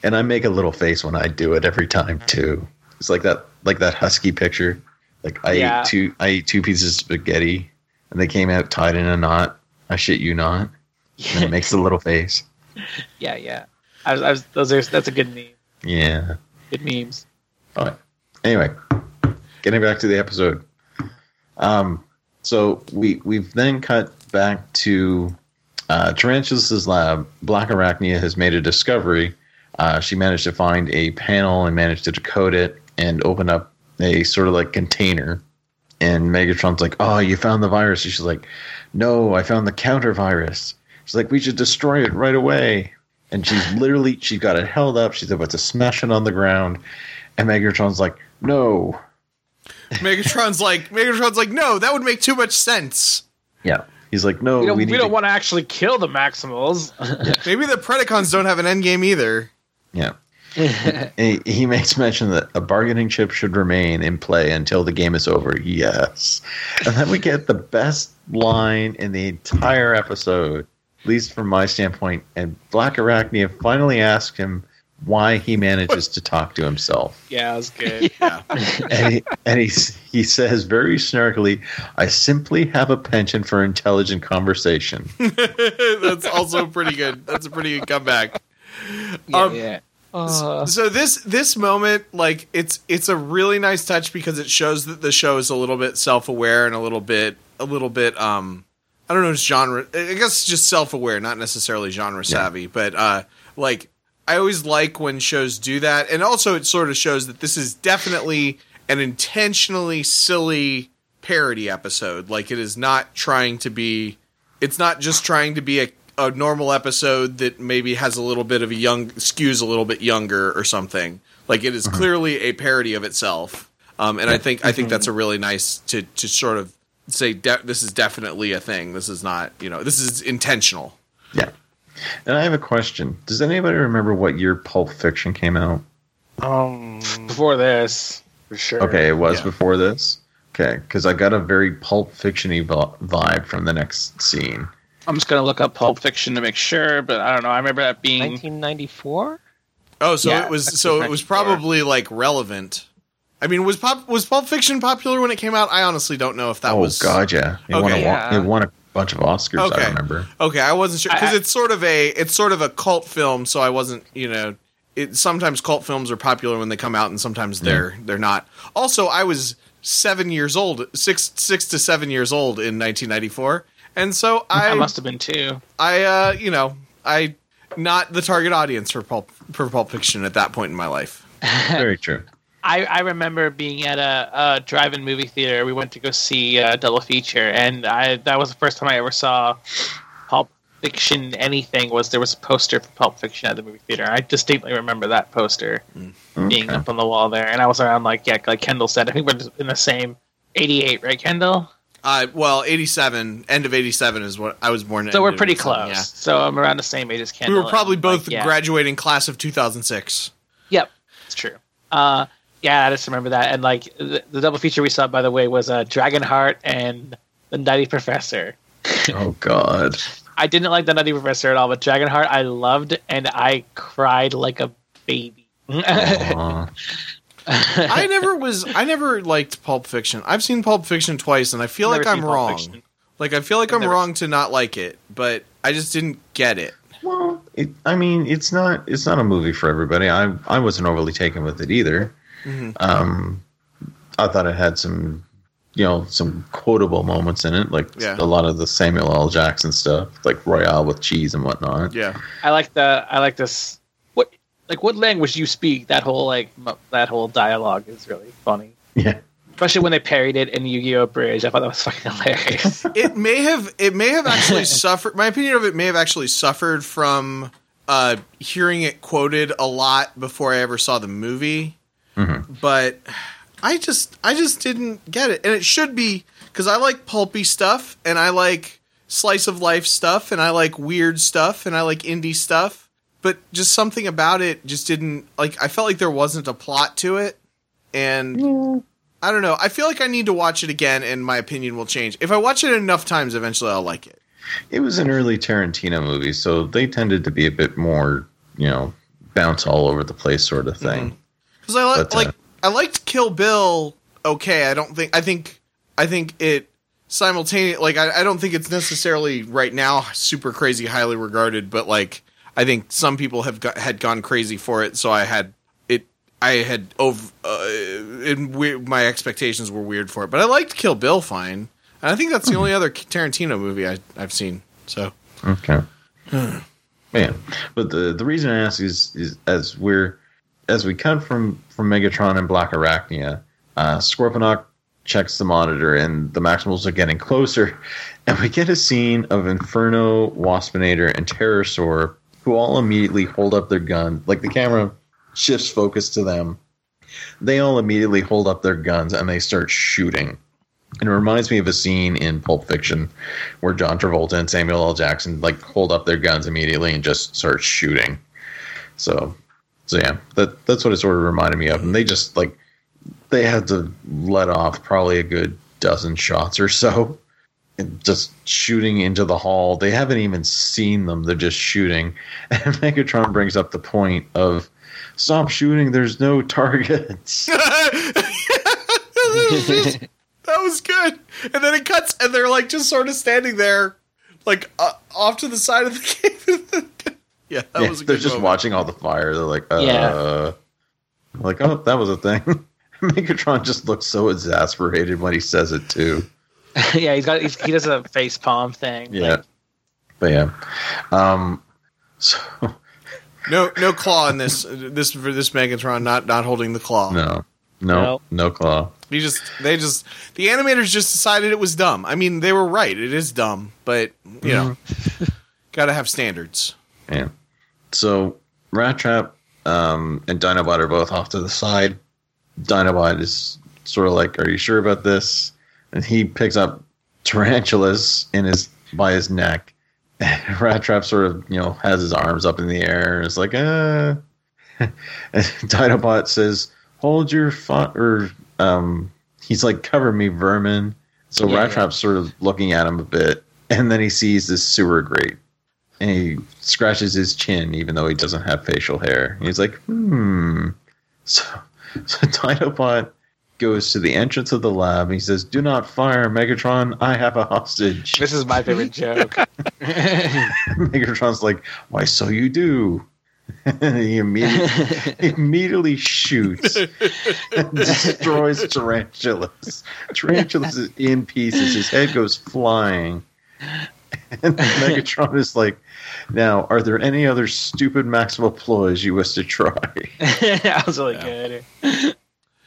And I make a little face when I do it every time too. It's like that, like that husky picture. Like I yeah. ate two, I ate two pieces of spaghetti, and they came out tied in a knot. I shit you not. Yeah. And it makes a little face. Yeah, yeah. I was, I was. Those are. That's a good meme. Yeah. Good memes. All right. Anyway. Getting back to the episode, um, so we we've then cut back to uh, Tarantulas' lab. Blackarachnia has made a discovery. Uh, she managed to find a panel and managed to decode it and open up a sort of like container. And Megatron's like, "Oh, you found the virus?" And she's like, "No, I found the counter virus." She's like, "We should destroy it right away." And she's literally she got it held up. She's about to smash it on the ground, and Megatron's like, "No." Megatron's like, Megatron's like, "No, that would make too much sense." Yeah, he's like, "No, we don't, we we don't to- want to actually kill the Maximals." Yeah. Maybe the Predacons don't have an end game either. Yeah, he, he makes mention that a bargaining chip should remain in play until the game is over. Yes, and then we get the best line in the entire episode, at least from my standpoint. And Blackarachnia finally asks him why he manages to talk to himself. Yeah, that's good. Yeah. and he, and he, he says very snarkily, "I simply have a penchant for intelligent conversation." That's also pretty good. That's a pretty good comeback. Yeah. Um, yeah. Uh, so this this moment, like, it's it's a really nice touch because it shows that the show is a little bit self-aware and a little bit a little bit um I don't know, it's genre. I guess just self-aware, not necessarily genre savvy, yeah. but uh like. I always like when shows do that. And also it sort of shows that this is definitely an intentionally silly parody episode. Like it is not trying to be, it's not just trying to be a, a normal episode that maybe has a little bit of a young, skews a little bit younger or something. Like it is uh-huh. clearly a parody of itself. Um, and I think, I think that's a really nice to, to sort of say de- this is definitely a thing. This is not, you know, this is intentional. Yeah. And I have a question. Does anybody remember what year Pulp Fiction came out? Um, before this, for sure. Okay, it was yeah. before this? Okay, because I got a very Pulp Fiction-y vibe from the next scene. I'm just going to look up Pulp Fiction to make sure, but I don't know. I remember that being... nineteen ninety-four? Oh, so yeah, it was so it was probably, like, relevant. I mean, was pop, was Pulp Fiction popular when it came out? I honestly don't know if that oh, was... Oh, God, yeah. It okay. won a, yeah. It won a bunch of Oscars, okay. I remember. Okay, I wasn't sure because it's sort of a it's sort of a cult film, so I wasn't, you know. It sometimes cult films are popular when they come out, and sometimes they're mm. they're not. Also, I was seven years old, six six to seven years old in nineteen ninety-four, and so I, I must have been too. I, uh, you know, I not the target audience for Pulp for Pulp Fiction at that point in my life. Very true. I, I remember being at a, a drive-in movie theater. We went to go see a double feature, and I, that was the first time I ever saw Pulp Fiction anything. Was there was a poster for Pulp Fiction at the movie theater. I distinctly remember that poster okay. being up on the wall there, and I was around, like yeah, like Kendall said. I think we're in the same eighty-eight, right, Kendall? Uh, well, eighty-seven, end of eighty-seven is what I was born in. So we're pretty close. Yeah. So I'm around the same age as Kendall. We were probably and, both like, yeah. graduating class of two thousand six. Yep, it's true. Uh, Yeah, I just remember that. And, like, the, the double feature we saw, by the way, was uh, Dragonheart and The Nutty Professor. Oh, God. I didn't like The Nutty Professor at all, but Dragonheart I loved, and I cried like a baby. I never was... I never liked Pulp Fiction. I've seen Pulp Fiction twice, and I feel I've like I'm wrong. Like, I feel like I've I'm wrong seen. to not like it, but I just didn't get it. Well, it, I mean, it's not it's not a movie for everybody. I I wasn't overly taken with it either. Mm-hmm. Um, I thought it had some, you know, some quotable moments in it, like yeah. a lot of the Samuel L. Jackson stuff, like Royale with cheese and whatnot. Yeah, I like the I like this. What like what language do you speak? That whole like m- that whole dialogue is really funny. Yeah, especially when they parried it in Yu-Gi-Oh! Bridge. I thought that was fucking hilarious. It may have it may have actually suffered. My opinion of it may have actually suffered from uh, hearing it quoted a lot before I ever saw the movie, mm-hmm. but. I just I just didn't get it. And it should be, because I like pulpy stuff, and I like slice of life stuff, and I like weird stuff, and I like indie stuff. But just something about it just didn't, like, I felt like there wasn't a plot to it. And yeah. I don't know. I feel like I need to watch it again, and my opinion will change. If I watch it enough times, eventually I'll like it. It was an early Tarantino movie, so they tended to be a bit more, you know, bounce all over the place sort of thing. Because mm-hmm. I like... But, like uh, I liked Kill Bill. Okay, I don't think I think I think it simultaneously. Like I, I don't think it's necessarily right now super crazy, highly regarded. But like I think some people have got, had gone crazy for it. So I had it. I had over. Uh, it, we, my expectations were weird for it. But I liked Kill Bill fine, and I think that's the only other Tarantino movie I, I've seen. So okay, man. But the the reason I ask is is as we're. As we come from, from Megatron and Blackarachnia, uh, Scorponok checks the monitor, and the Maximals are getting closer. And we get a scene of Inferno, Waspinator, and Terrorsaur, who all immediately hold up their guns. Like, the camera shifts focus to them. They all immediately hold up their guns, and they start shooting. And it reminds me of a scene in Pulp Fiction where John Travolta and Samuel L. Jackson, like, hold up their guns immediately and just start shooting. So... So yeah, that that's what it sort of reminded me of. And they just like they had to let off probably a good dozen shots or so, and just shooting into the hall. They haven't even seen them; they're just shooting. And Megatron brings up the point of stop shooting. There's no targets. That was good. And then it cuts, and they're like just sort of standing there, like uh, off to the side of the game. Yeah, that yeah, was a they're good just moment. Watching all the fire. They're like, uh, yeah. like, oh, that was a thing. Megatron just looks so exasperated when he says it too. yeah, he's got he's, he does a face palm thing. Yeah, like. But yeah, um, so no no claw in this this for this Megatron not not holding the claw. No, no, no, no claw. He just they just the animators just decided it was dumb. I mean, they were right. It is dumb, but you mm-hmm. know, gotta have standards. Yeah. So Rattrap um, and Dinobot are both off to the side. Dinobot is sort of like, "Are you sure about this?" And he picks up Tarantulas in his by his neck. And Rattrap sort of, you know, has his arms up in the air and is like, "Ah." And Dinobot says, "Hold your fun." Or um, he's like, "Cover me, vermin." So yeah, Rattrap's yeah. sort of looking at him a bit, and then he sees this sewer grate. And he scratches his chin, even though he doesn't have facial hair. He's like, hmm. So, so Dinobot goes to the entrance of the lab. And he says, "Do not fire, Megatron. I have a hostage." This is my favorite joke. Megatron's like, "Why, so you do." And he immediately, immediately shoots and destroys Tarantulas. Tarantulas is in pieces. His head goes flying. And Megatron is like, "Now, are there any other stupid maximal ploys you wish to try?" That was really yeah. good.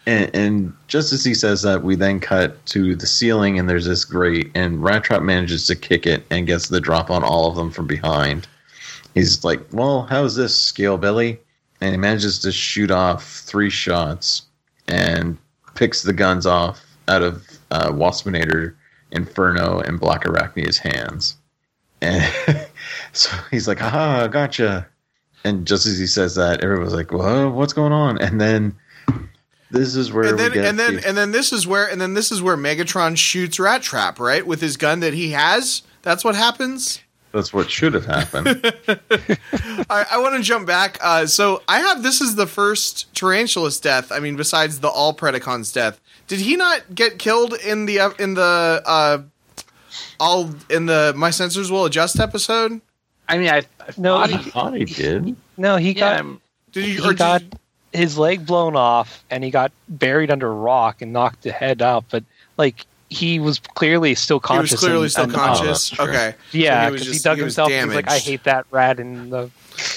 And, and just as he says that, we then cut to the ceiling, and there's this grate, and Rattrap manages to kick it and gets the drop on all of them from behind. He's like, "Well, how's this, Scale Billy?" And he manages to shoot off three shots and picks the guns off out of uh, Waspinator, Inferno, and Blackarachnia's hands. And so he's like, "Aha, gotcha." And just as he says that, everyone's like, "Whoa, what's going on?" And then this is where and then, we get... And then, the- and, then this is where, and then this is where Megatron shoots Rattrap, right? With his gun that he has? That's what happens? That's what should have happened. I, I want to jump back. Uh, so I have... This is the first Tarantulas death. I mean, besides the all Predacons death. Did he not get killed in the... Uh, in the uh, All in the My Sensors Will Adjust episode. I mean, I, I no, thought he, I thought he did. He, no, he yeah. got. Did you? He or got. Did you, his leg blown off and he got buried under a rock and knocked the head out, but like he was clearly still conscious. He was clearly and, still and, conscious. Uh, okay. Yeah, because so he, he dug he himself. He was like, I hate that rat in the.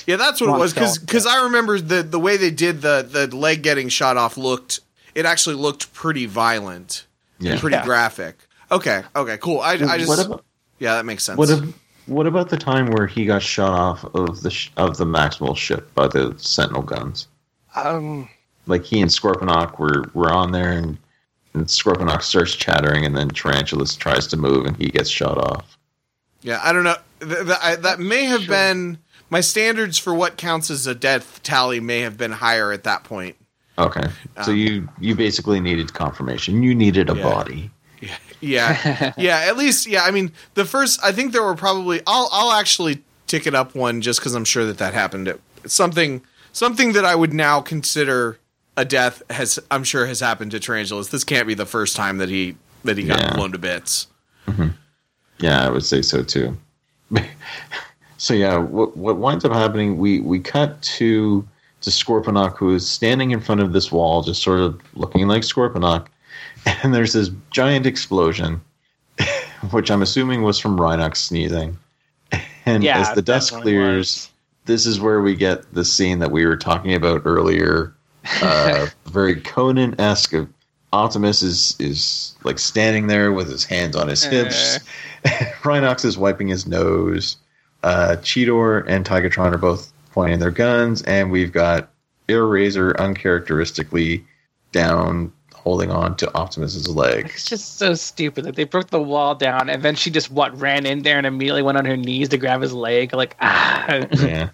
Yeah, that's what it was, because because I remember the the way they did the the leg getting shot off looked it actually looked pretty violent, yeah. and pretty yeah. graphic. Okay, okay, cool. I, I just about, yeah, that makes sense. What, if, what about the time where he got shot off of the sh- of the Maximals ship by the Sentinel guns? Um, like he and Scorponok were were on there, and, and Scorponok starts chattering, and then Tarantulas tries to move, and he gets shot off. Yeah, I don't know. Th- th- I, that may have sure. been. My standards for what counts as a death tally may have been higher at that point. Okay. So um, you, you basically needed confirmation. You needed a yeah. body. Yeah. Yeah. yeah. At least, yeah. I mean, the first, I think there were probably, I'll, I'll actually tick it up one just because I'm sure that that happened. It, something, something that I would now consider a death has, I'm sure has happened to Tarantulas. This can't be the first time that he, that he got yeah. blown to bits. Mm-hmm. Yeah. I would say so too. So yeah, what what winds up happening? We we cut to to Scorponok, who is standing in front of this wall, just sort of looking like Scorponok, and there's this giant explosion, which I'm assuming was from Rhinox sneezing. And yeah, as the dust clears, was. This is where we get the scene that we were talking about earlier, uh, very Conan-esque. Of Optimus is is like standing there with his hands on his hips. Rhinox is wiping his nose. Uh, Cheetor and Tigatron are both pointing their guns, and we've got Airazor uncharacteristically down, holding on to Optimus's leg. It's just so stupid. Like, they broke the wall down, and then she just, what, ran in there and immediately went on her knees to grab his leg. Like, ah. Yeah.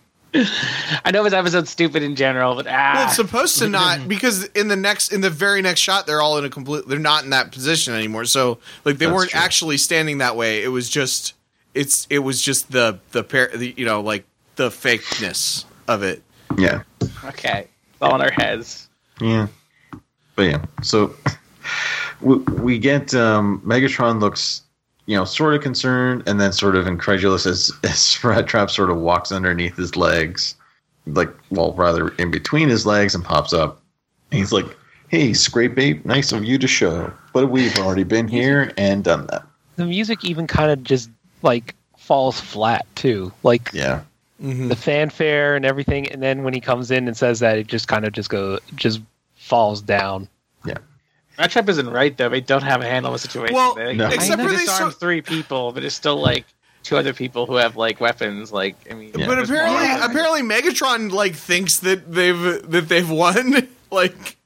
I know this episode's stupid in general, but ah. Well, it's supposed to not, because in the next, in the very next shot, they're all in a complete, they're not in that position anymore. So, like, they That's weren't true. actually standing that way. It was just... It's it was just the the, pair, the you know like the fakeness of it. Yeah. Okay. It's all in our heads. Yeah. But yeah. So we, we get um, Megatron looks you know sort of concerned and then sort of incredulous as, as Rattrap sort of walks underneath his legs, like well rather in between his legs, and pops up. And he's like, "Hey, Scrape Ape, nice of you to show, but we've already been here and done that." The music even kind of just. Like falls flat too, like yeah, mm-hmm. the fanfare and everything, and then when he comes in and says that, it just kind of just go just falls down. Yeah, Rattrap isn't right though. They don't have a handle on the situation. Well, they, no. except I know for they disarmed so- three people, but it's still like two other people who have like weapons. Like I mean, yeah. but apparently, apparently Megatron like thinks that they've that they've won. like,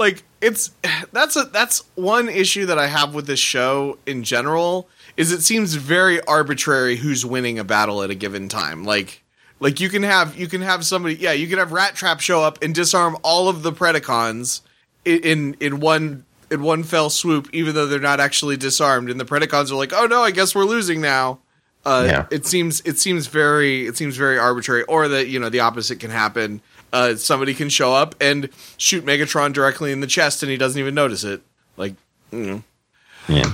like it's that's a that's one issue that I have with this show in general. Is it seems very arbitrary who's winning a battle at a given time. Like, like you can have you can have somebody, yeah, you can have Rattrap show up and disarm all of the Predacons in, in in one in one fell swoop, even though they're not actually disarmed. And the Predacons are like, oh no, I guess we're losing now. Uh, yeah. It seems it seems very it seems very arbitrary, or that you know the opposite can happen. Uh, somebody can show up and shoot Megatron directly in the chest, and he doesn't even notice it. Like, you know. yeah.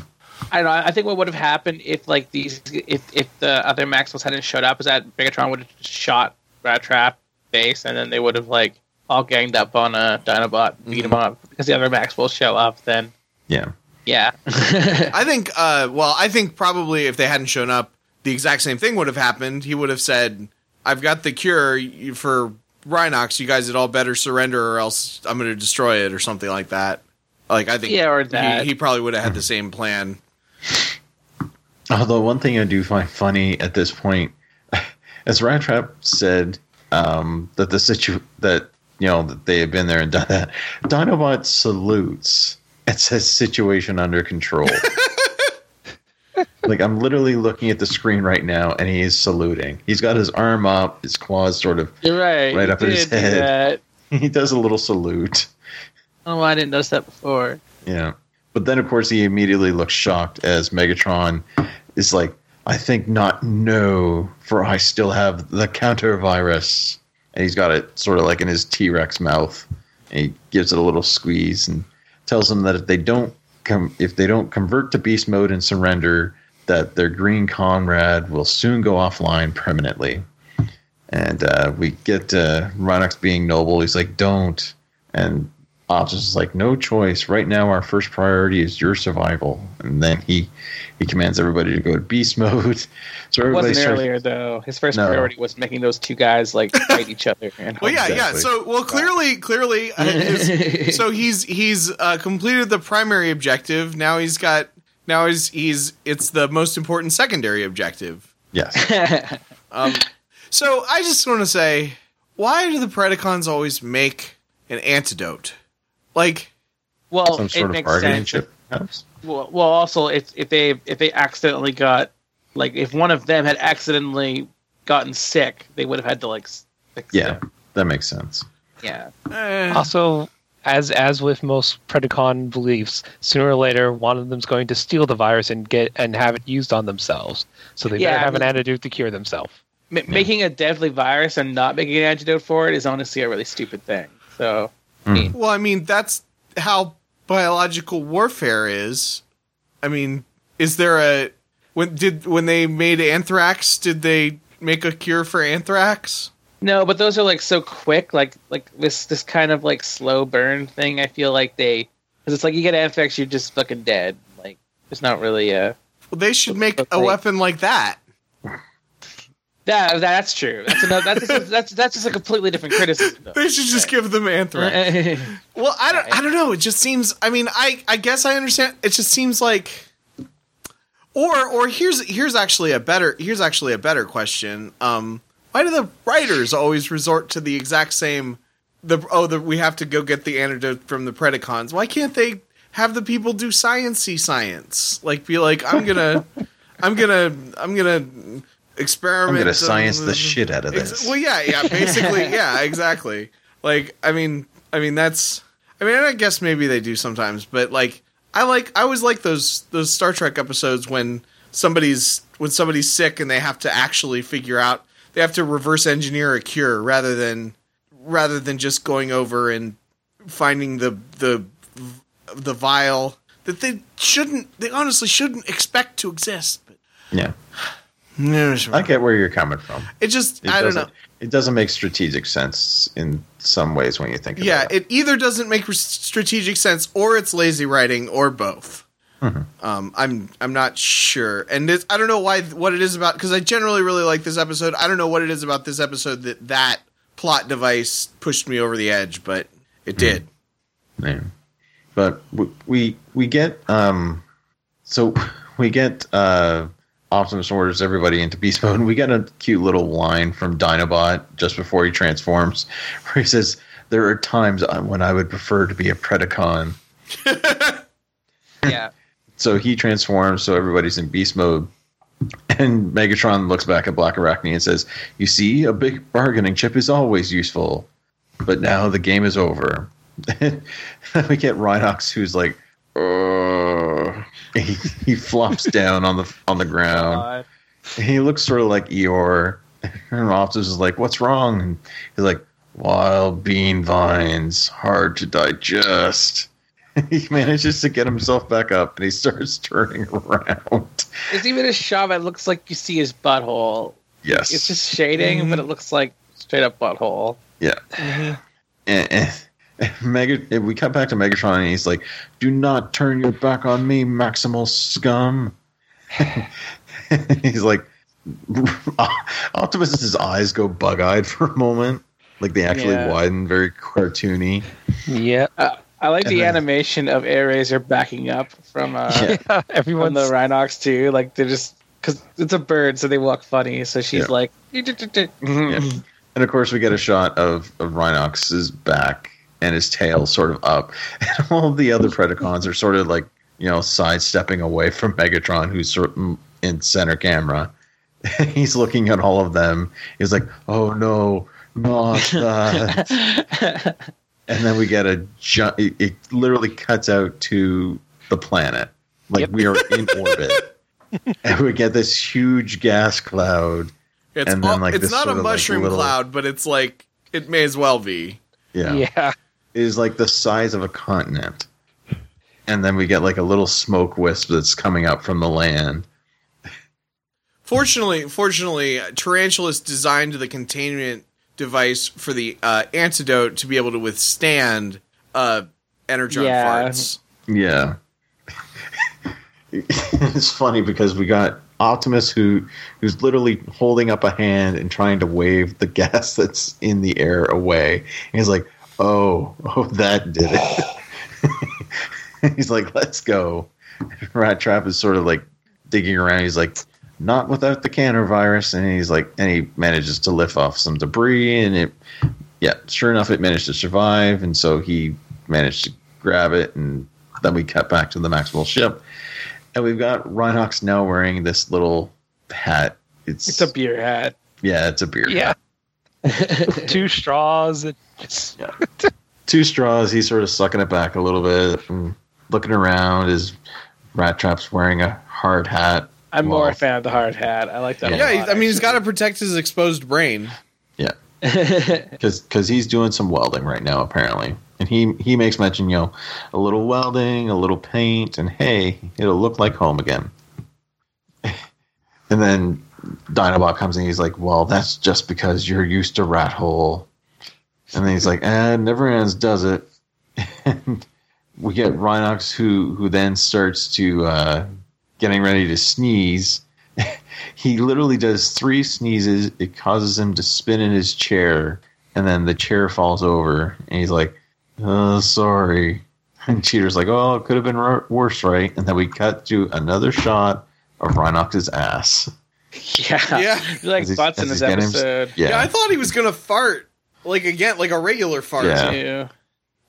I don't know. I think what would have happened if like these, if, if the other Maximals hadn't showed up, is that Megatron would have shot Rattrap base, and then they would have like all ganged up on a Dinobot, beat him up. Because the other Maximals show up, then yeah, yeah. I think. Uh, well, I think probably if they hadn't shown up, the exact same thing would have happened. He would have said, "I've got the cure for Rhinox. You guys had all better surrender, or else I'm going to destroy it," or something like that. Like I think, yeah, or that. He, he probably would have had the same plan. Although one thing I do find funny at this point, as Rattrap said um, that the situ that you know that they have been there and done that, Dinobot salutes and says "situation under control." Like I'm literally looking at the screen right now, and he is saluting. He's got his arm up, his claws sort of You're right, right up at his head. That. He does a little salute. Oh, I didn't notice that before. Yeah. But then, of course, he immediately looks shocked as Megatron is like, "I think not, no, for I still have the counter virus." And he's got it sort of like in his T-Rex mouth. And he gives it a little squeeze and tells them that if they don't com- if they don't convert to beast mode and surrender, that their green comrade will soon go offline permanently. And uh, we get uh, Rhinox being noble. He's like, don't. And Optimus is like, no choice. Right now, our first priority is your survival. And then he, he commands everybody to go to beast mode. So it wasn't starts, earlier, though. His first no. priority was making those two guys like fight each other. And well, yeah, exactly. yeah. So, well, clearly, clearly. Uh, his, so he's he's uh, completed the primary objective. Now he's got. Now he's he's. It's the most important secondary objective. Yes. um. So I just want to say, why do the Predacons always make an antidote? Like, well, some sort it of makes guardianship. Sense. Well, well, also, if if they if they accidentally got like if one of them had accidentally gotten sick, they would have had to like fix yeah, it. That makes sense. Yeah. Uh, also, as as with most Predacon beliefs, sooner or later, one of them's going to steal the virus and get and have it used on themselves. So they yeah, better have I mean, an antidote to cure themselves. M- making a deadly virus and not making an antidote for it is honestly a really stupid thing. So, mm. Well, I mean, that's how biological warfare is. I mean, is there a when did when they made anthrax? Did they make a cure for anthrax? No, but those are like so quick, like like this this kind of like slow burn thing. I feel like they because it's like you get anthrax, you're just fucking dead. Like it's not really a. Well, they should make a weapon like that. That that's true. That's another, that's, just, that's that's just a completely different criticism. Though. They should just give them anthrax. Well, I don't I don't know. It just seems. I mean, I, I guess I understand. It just seems like. Or or here's here's actually a better here's actually a better question. Um, why do the writers always resort to the exact same? The oh the we have to go get the antidote from the Predacons. Why can't they have the people do sciencey science? Like be like I'm gonna, I'm gonna I'm gonna. Experiment. I'm going to science uh, the shit out of this. Ex- well, yeah, yeah, basically, yeah, exactly. Like, I mean, I mean, that's, I mean, I guess maybe they do sometimes, but like, I like, I always like those those Star Trek episodes when somebody's when somebody's sick and they have to actually figure out, they have to reverse engineer a cure rather than rather than just going over and finding the the the vial that they shouldn't, they honestly shouldn't expect to exist. But yeah. No, sure. I get where you're coming from. It just, it I don't know. It doesn't make strategic sense in some ways when you think about yeah, it. Yeah, it either doesn't make strategic sense or it's lazy writing or both. Mm-hmm. Um, I'm I'm not sure. And it's, I don't know why what it is about, because I generally really like this episode. I don't know what it is about this episode that that plot device pushed me over the edge, but it did. Mm-hmm. Yeah. But we, we, we get, um, so we get, uh, Optimus orders everybody into beast mode. And we got a cute little line from Dinobot just before he transforms where he says, there are times when I would prefer to be a Predacon. Yeah. So he transforms. So everybody's in beast mode. And Megatron looks back at Blackarachnia and says, you see, a big bargaining chip is always useful, but now the game is over. Then we get Rhinox, who's like, Uh, he, he flops down on the on the ground. He looks sort of like Eeyore. And Optimus is like, "What's wrong?" And he's like, "Wild bean vines, hard to digest." And he manages to get himself back up, and he starts turning around. There's even a shot that looks like you see his butthole. Yes, it's just shading, mm-hmm. but it looks like straight up butthole. Yeah. Mm-hmm. Uh-uh. Mega, we cut back to Megatron and he's like, do not turn your back on me, Maximal scum. He's like, Optimus's eyes go bug-eyed for a moment. Like they actually yeah. widen, very cartoony. Yeah. Uh, I like and the then, animation of Airazor backing up from, uh, yeah, from the Rhinox too. Like they're just, because it's a bird so they walk funny. So she's yeah. like. Yeah. And of course we get a shot of, of Rhinox's back. And his tail sort of up. And all the other Predacons are sort of like, you know, sidestepping away from Megatron, who's sort of in center camera. And he's looking at all of them. He's like, oh, no, not that. And then we get a ju- – it, it literally cuts out to the planet. Like, yep. We are in orbit. And we get this huge gas cloud. It's, and then, like, it's this not a mushroom like little, cloud, but it's like – it may as well be. Yeah. yeah. It is like the size of a continent. And then we get like a little smoke wisp that's coming up from the land. Fortunately, fortunately, Tarantulas designed the containment device for the uh, antidote to be able to withstand uh, energon yeah. farts. Yeah. It's funny because we got Optimus who who's literally holding up a hand and trying to wave the gas that's in the air away. And he's like, oh, oh, that did it. He's like, let's go. Rattrap is sort of like digging around. He's like, not without the cancer virus. And he's like, and he manages to lift off some debris, and it, yeah, sure enough, it managed to survive. And so he managed to grab it. And then we cut back to the Maxwell ship, and we've got Rhinox now wearing this little hat. It's, it's a beer hat. Yeah. It's a beer yeah. hat. Two straws. Just... yeah. Two straws. He's sort of sucking it back a little bit and looking around. His Rattrap's wearing a hard hat. I'm well, more a fan of the hard hat. I like that. Yeah, a lot, I mean, he's got to protect his exposed brain. Yeah, because he's doing some welding right now, apparently. And he, he makes mention, you know, a little welding, a little paint, and hey, it'll look like home again. And then Dinobot comes in, he's like, well, that's just because you're used to rat hole. And then he's like, eh, never ends, does it? And we get Rhinox, who, who then starts to... Uh, getting ready to sneeze. He literally does three sneezes. It causes him to spin in his chair, and then the chair falls over, and he's like, oh, sorry. And Cheater's like, oh, it could have been r- worse, right? And then we cut to another shot of Rhinox's ass. Yeah. yeah. Like butts in this episode. Him, yeah. yeah, I thought he was going to fart. Like, again, like a regular fart. Yeah. yeah.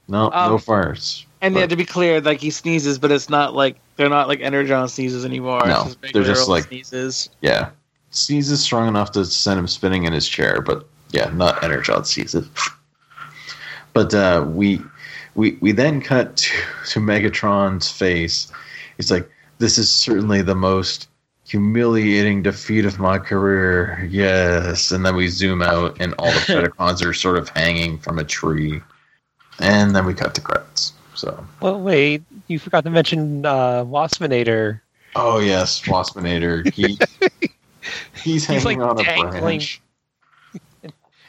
No, um, no farts. And but, yeah, to be clear, like he sneezes, but it's not like they're not like energon sneezes anymore. No, it's just they're just like sneezes. Yeah, sneezes strong enough to send him spinning in his chair, but yeah, not energon sneezes. But uh, we we we then cut to, to Megatron's face. It's like, this is certainly the most humiliating defeat of my career. Yes, and then we zoom out, and all the Predacons are sort of hanging from a tree, and then we cut to credits. So. Well, wait, you forgot to mention uh, Waspinator. Oh, yes, Waspinator. He, he's hanging he's like on dangling. a branch.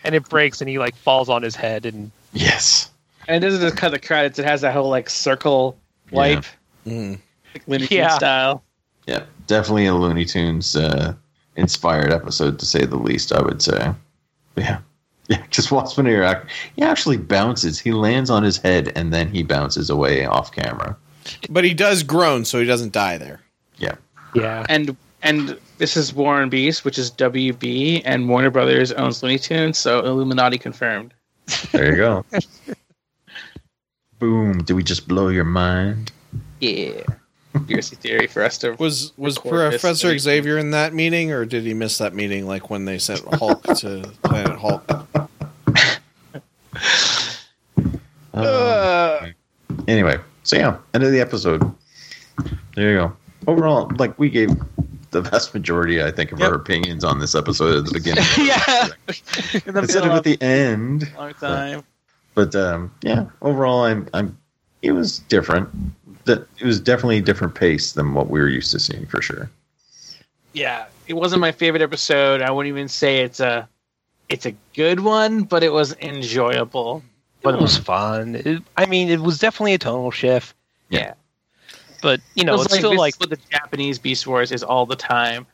And it breaks, and he like falls on his head. And Yes. And it doesn't just cut the credits. It has that whole like circle wipe. Yeah. Mm. Like Looney Tunes yeah. style. Yeah, definitely a Looney Tunes uh, inspired episode, to say the least, I would say. But yeah. Yeah, just Waspinator. He actually bounces. He lands on his head, and then he bounces away off camera. But he does groan, so he doesn't die there. Yeah. Yeah. And and this is Warren Beast, which is W B, and Warner Brothers owns Looney Tunes, so Illuminati confirmed. There you go. Boom. Did we just blow your mind? Yeah. Conspiracy theory for us to... Was was Professor Xavier in that meeting, or did he miss that meeting, like when they sent Hulk to Planet Hulk? Uh, uh, anyway, so yeah, end of the episode. There you go. Overall, like, we gave the vast majority, I think, of yep. our opinions on this episode at the beginning. yeah. Instead of at the end. Long time. But, but um, yeah, overall, I'm I'm. It was different. That it was definitely a different pace than what we were used to seeing, for sure. Yeah, it wasn't my favorite episode. I wouldn't even say it's a it's a good one, but it was enjoyable. But it was fun. It, I mean, it was definitely a tonal shift. Yeah, yeah. But you know, it it's like, still like what the Japanese Beast Wars is all the time.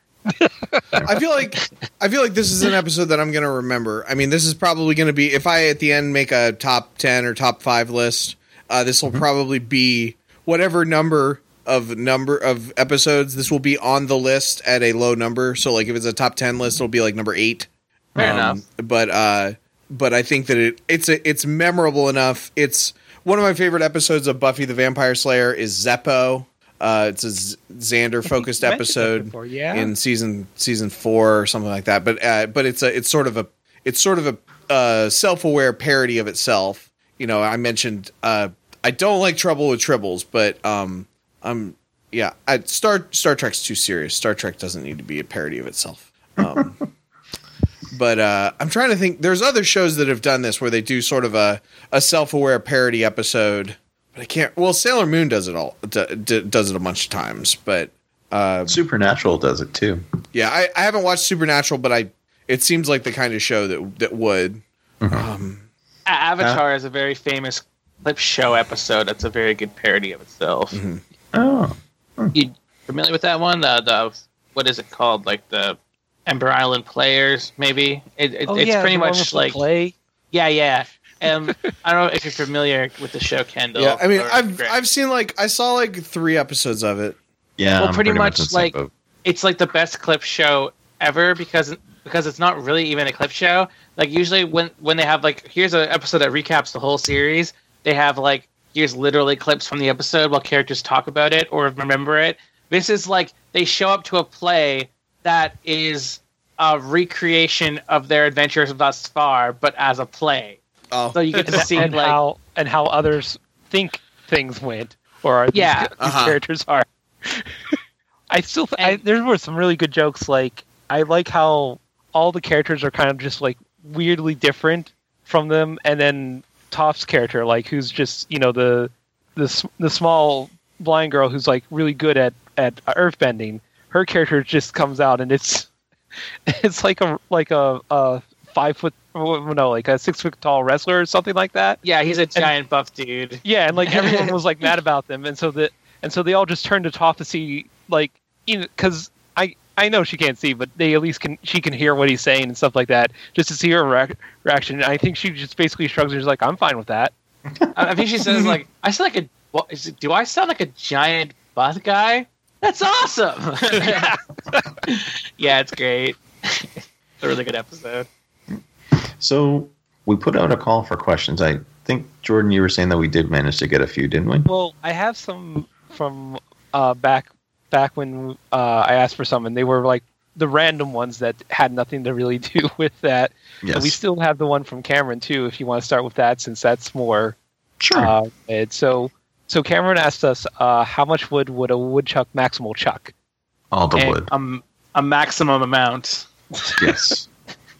I feel like I feel like this is an episode that I'm going to remember. I mean, this is probably going to be, if I at the end make a top ten or top five list, uh, this will mm-hmm. probably be. Whatever number of number of episodes, this will be on the list at a low number. So, like, if it's a top ten list, it'll be like number eight. Fair um, enough. But, uh, but I think that it it's a, it's memorable enough. It's one of my favorite episodes of Buffy the Vampire Slayer is Zeppo. Uh, it's a Xander focused episode before, yeah. in season season four or something like that. But uh, but it's a it's sort of a it's sort of a uh, self aware parody of itself. You know, I mentioned. Uh, I don't like Trouble with Tribbles, but um, I'm yeah. I, Star Star Trek's too serious. Star Trek doesn't need to be a parody of itself. Um, but uh, I'm trying to think. There's other shows that have done this where they do sort of a, a self-aware parody episode. But I can't. Well, Sailor Moon does it all. D- d- does it a bunch of times. But Uh, Supernatural does it too. Yeah, I, I haven't watched Supernatural, but I it seems like the kind of show that that would. Mm-hmm. Um, Avatar uh, is a very famous clip show episode. That's a very good parody of itself. Mm-hmm. Oh, mm. You familiar with that one? The the what is it called? Like the Ember Island Players, maybe. It, it, oh, it's yeah, pretty much like play. Yeah, yeah. Um, I don't know if you're familiar with the show, Kendall. Yeah, I mean, I've Greg. I've seen like I saw like three episodes of it. Yeah, well, pretty, pretty much, much like it's like the best clip show ever because because it's not really even a clip show. Like usually when when they have like here's an episode that recaps the whole series, they have like here's literally clips from the episode while characters talk about it or remember it. This is like they show up to a play that is a recreation of their adventures thus far, but as a play. Oh. So you get to see and like, how and how others think things went or are yeah, these, uh-huh. these characters are. I still th- I, there were some really good jokes. Like I like how all the characters are kind of just like weirdly different from them, and then Toph's character, like who's just you know the the the small blind girl who's like really good at at earthbending. Her character just comes out, and it's it's like a like a, a five foot. No, like a six foot tall wrestler or something like that. Yeah, he's a giant and, buff dude. Yeah, and like everyone was like mad about them, and so the and so they all just turned to Toph to see, like, because I I know she can't see, but they at least can she can hear what he's saying and stuff like that, just to see her re- reaction. And I think she just basically shrugs and is like, "I'm fine with that." I think she says like, "I sound like a what, is it, do I sound like a giant buff guy? That's awesome." Yeah. Yeah, it's great. It's a really good episode. So we put out a call for questions. I think, Jordan, you were saying that we did manage to get a few, didn't we? Well, I have some from uh, back back when uh, I asked for some, and they were like the random ones that had nothing to really do with that. Yes. And we still have the one from Cameron, too, if you want to start with that, since that's more... Sure. Uh, so, so Cameron asked us, uh, how much wood would a woodchuck maximal chuck? All the and, wood. Um, a maximum amount. Yes.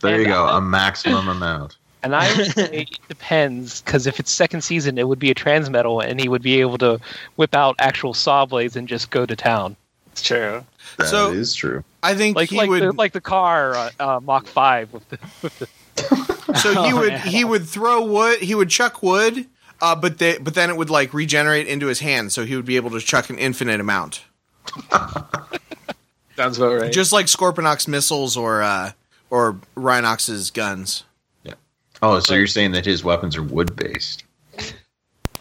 There you go, a maximum amount. And I would say it depends, because if it's second season, it would be a transmetal, and he would be able to whip out actual saw blades and just go to town. It's true. That so, is true. I think like, he like would... The, like the car uh, uh, Mach five. With the, with the... So he would oh, he would throw wood, he would chuck wood, uh, but they, but then it would like regenerate into his hand, so he would be able to chuck an infinite amount. Sounds about right. Just like Scorponok's missiles or... Uh, Or Rhinox's guns. Yeah. Oh, so you're saying that his weapons are wood based?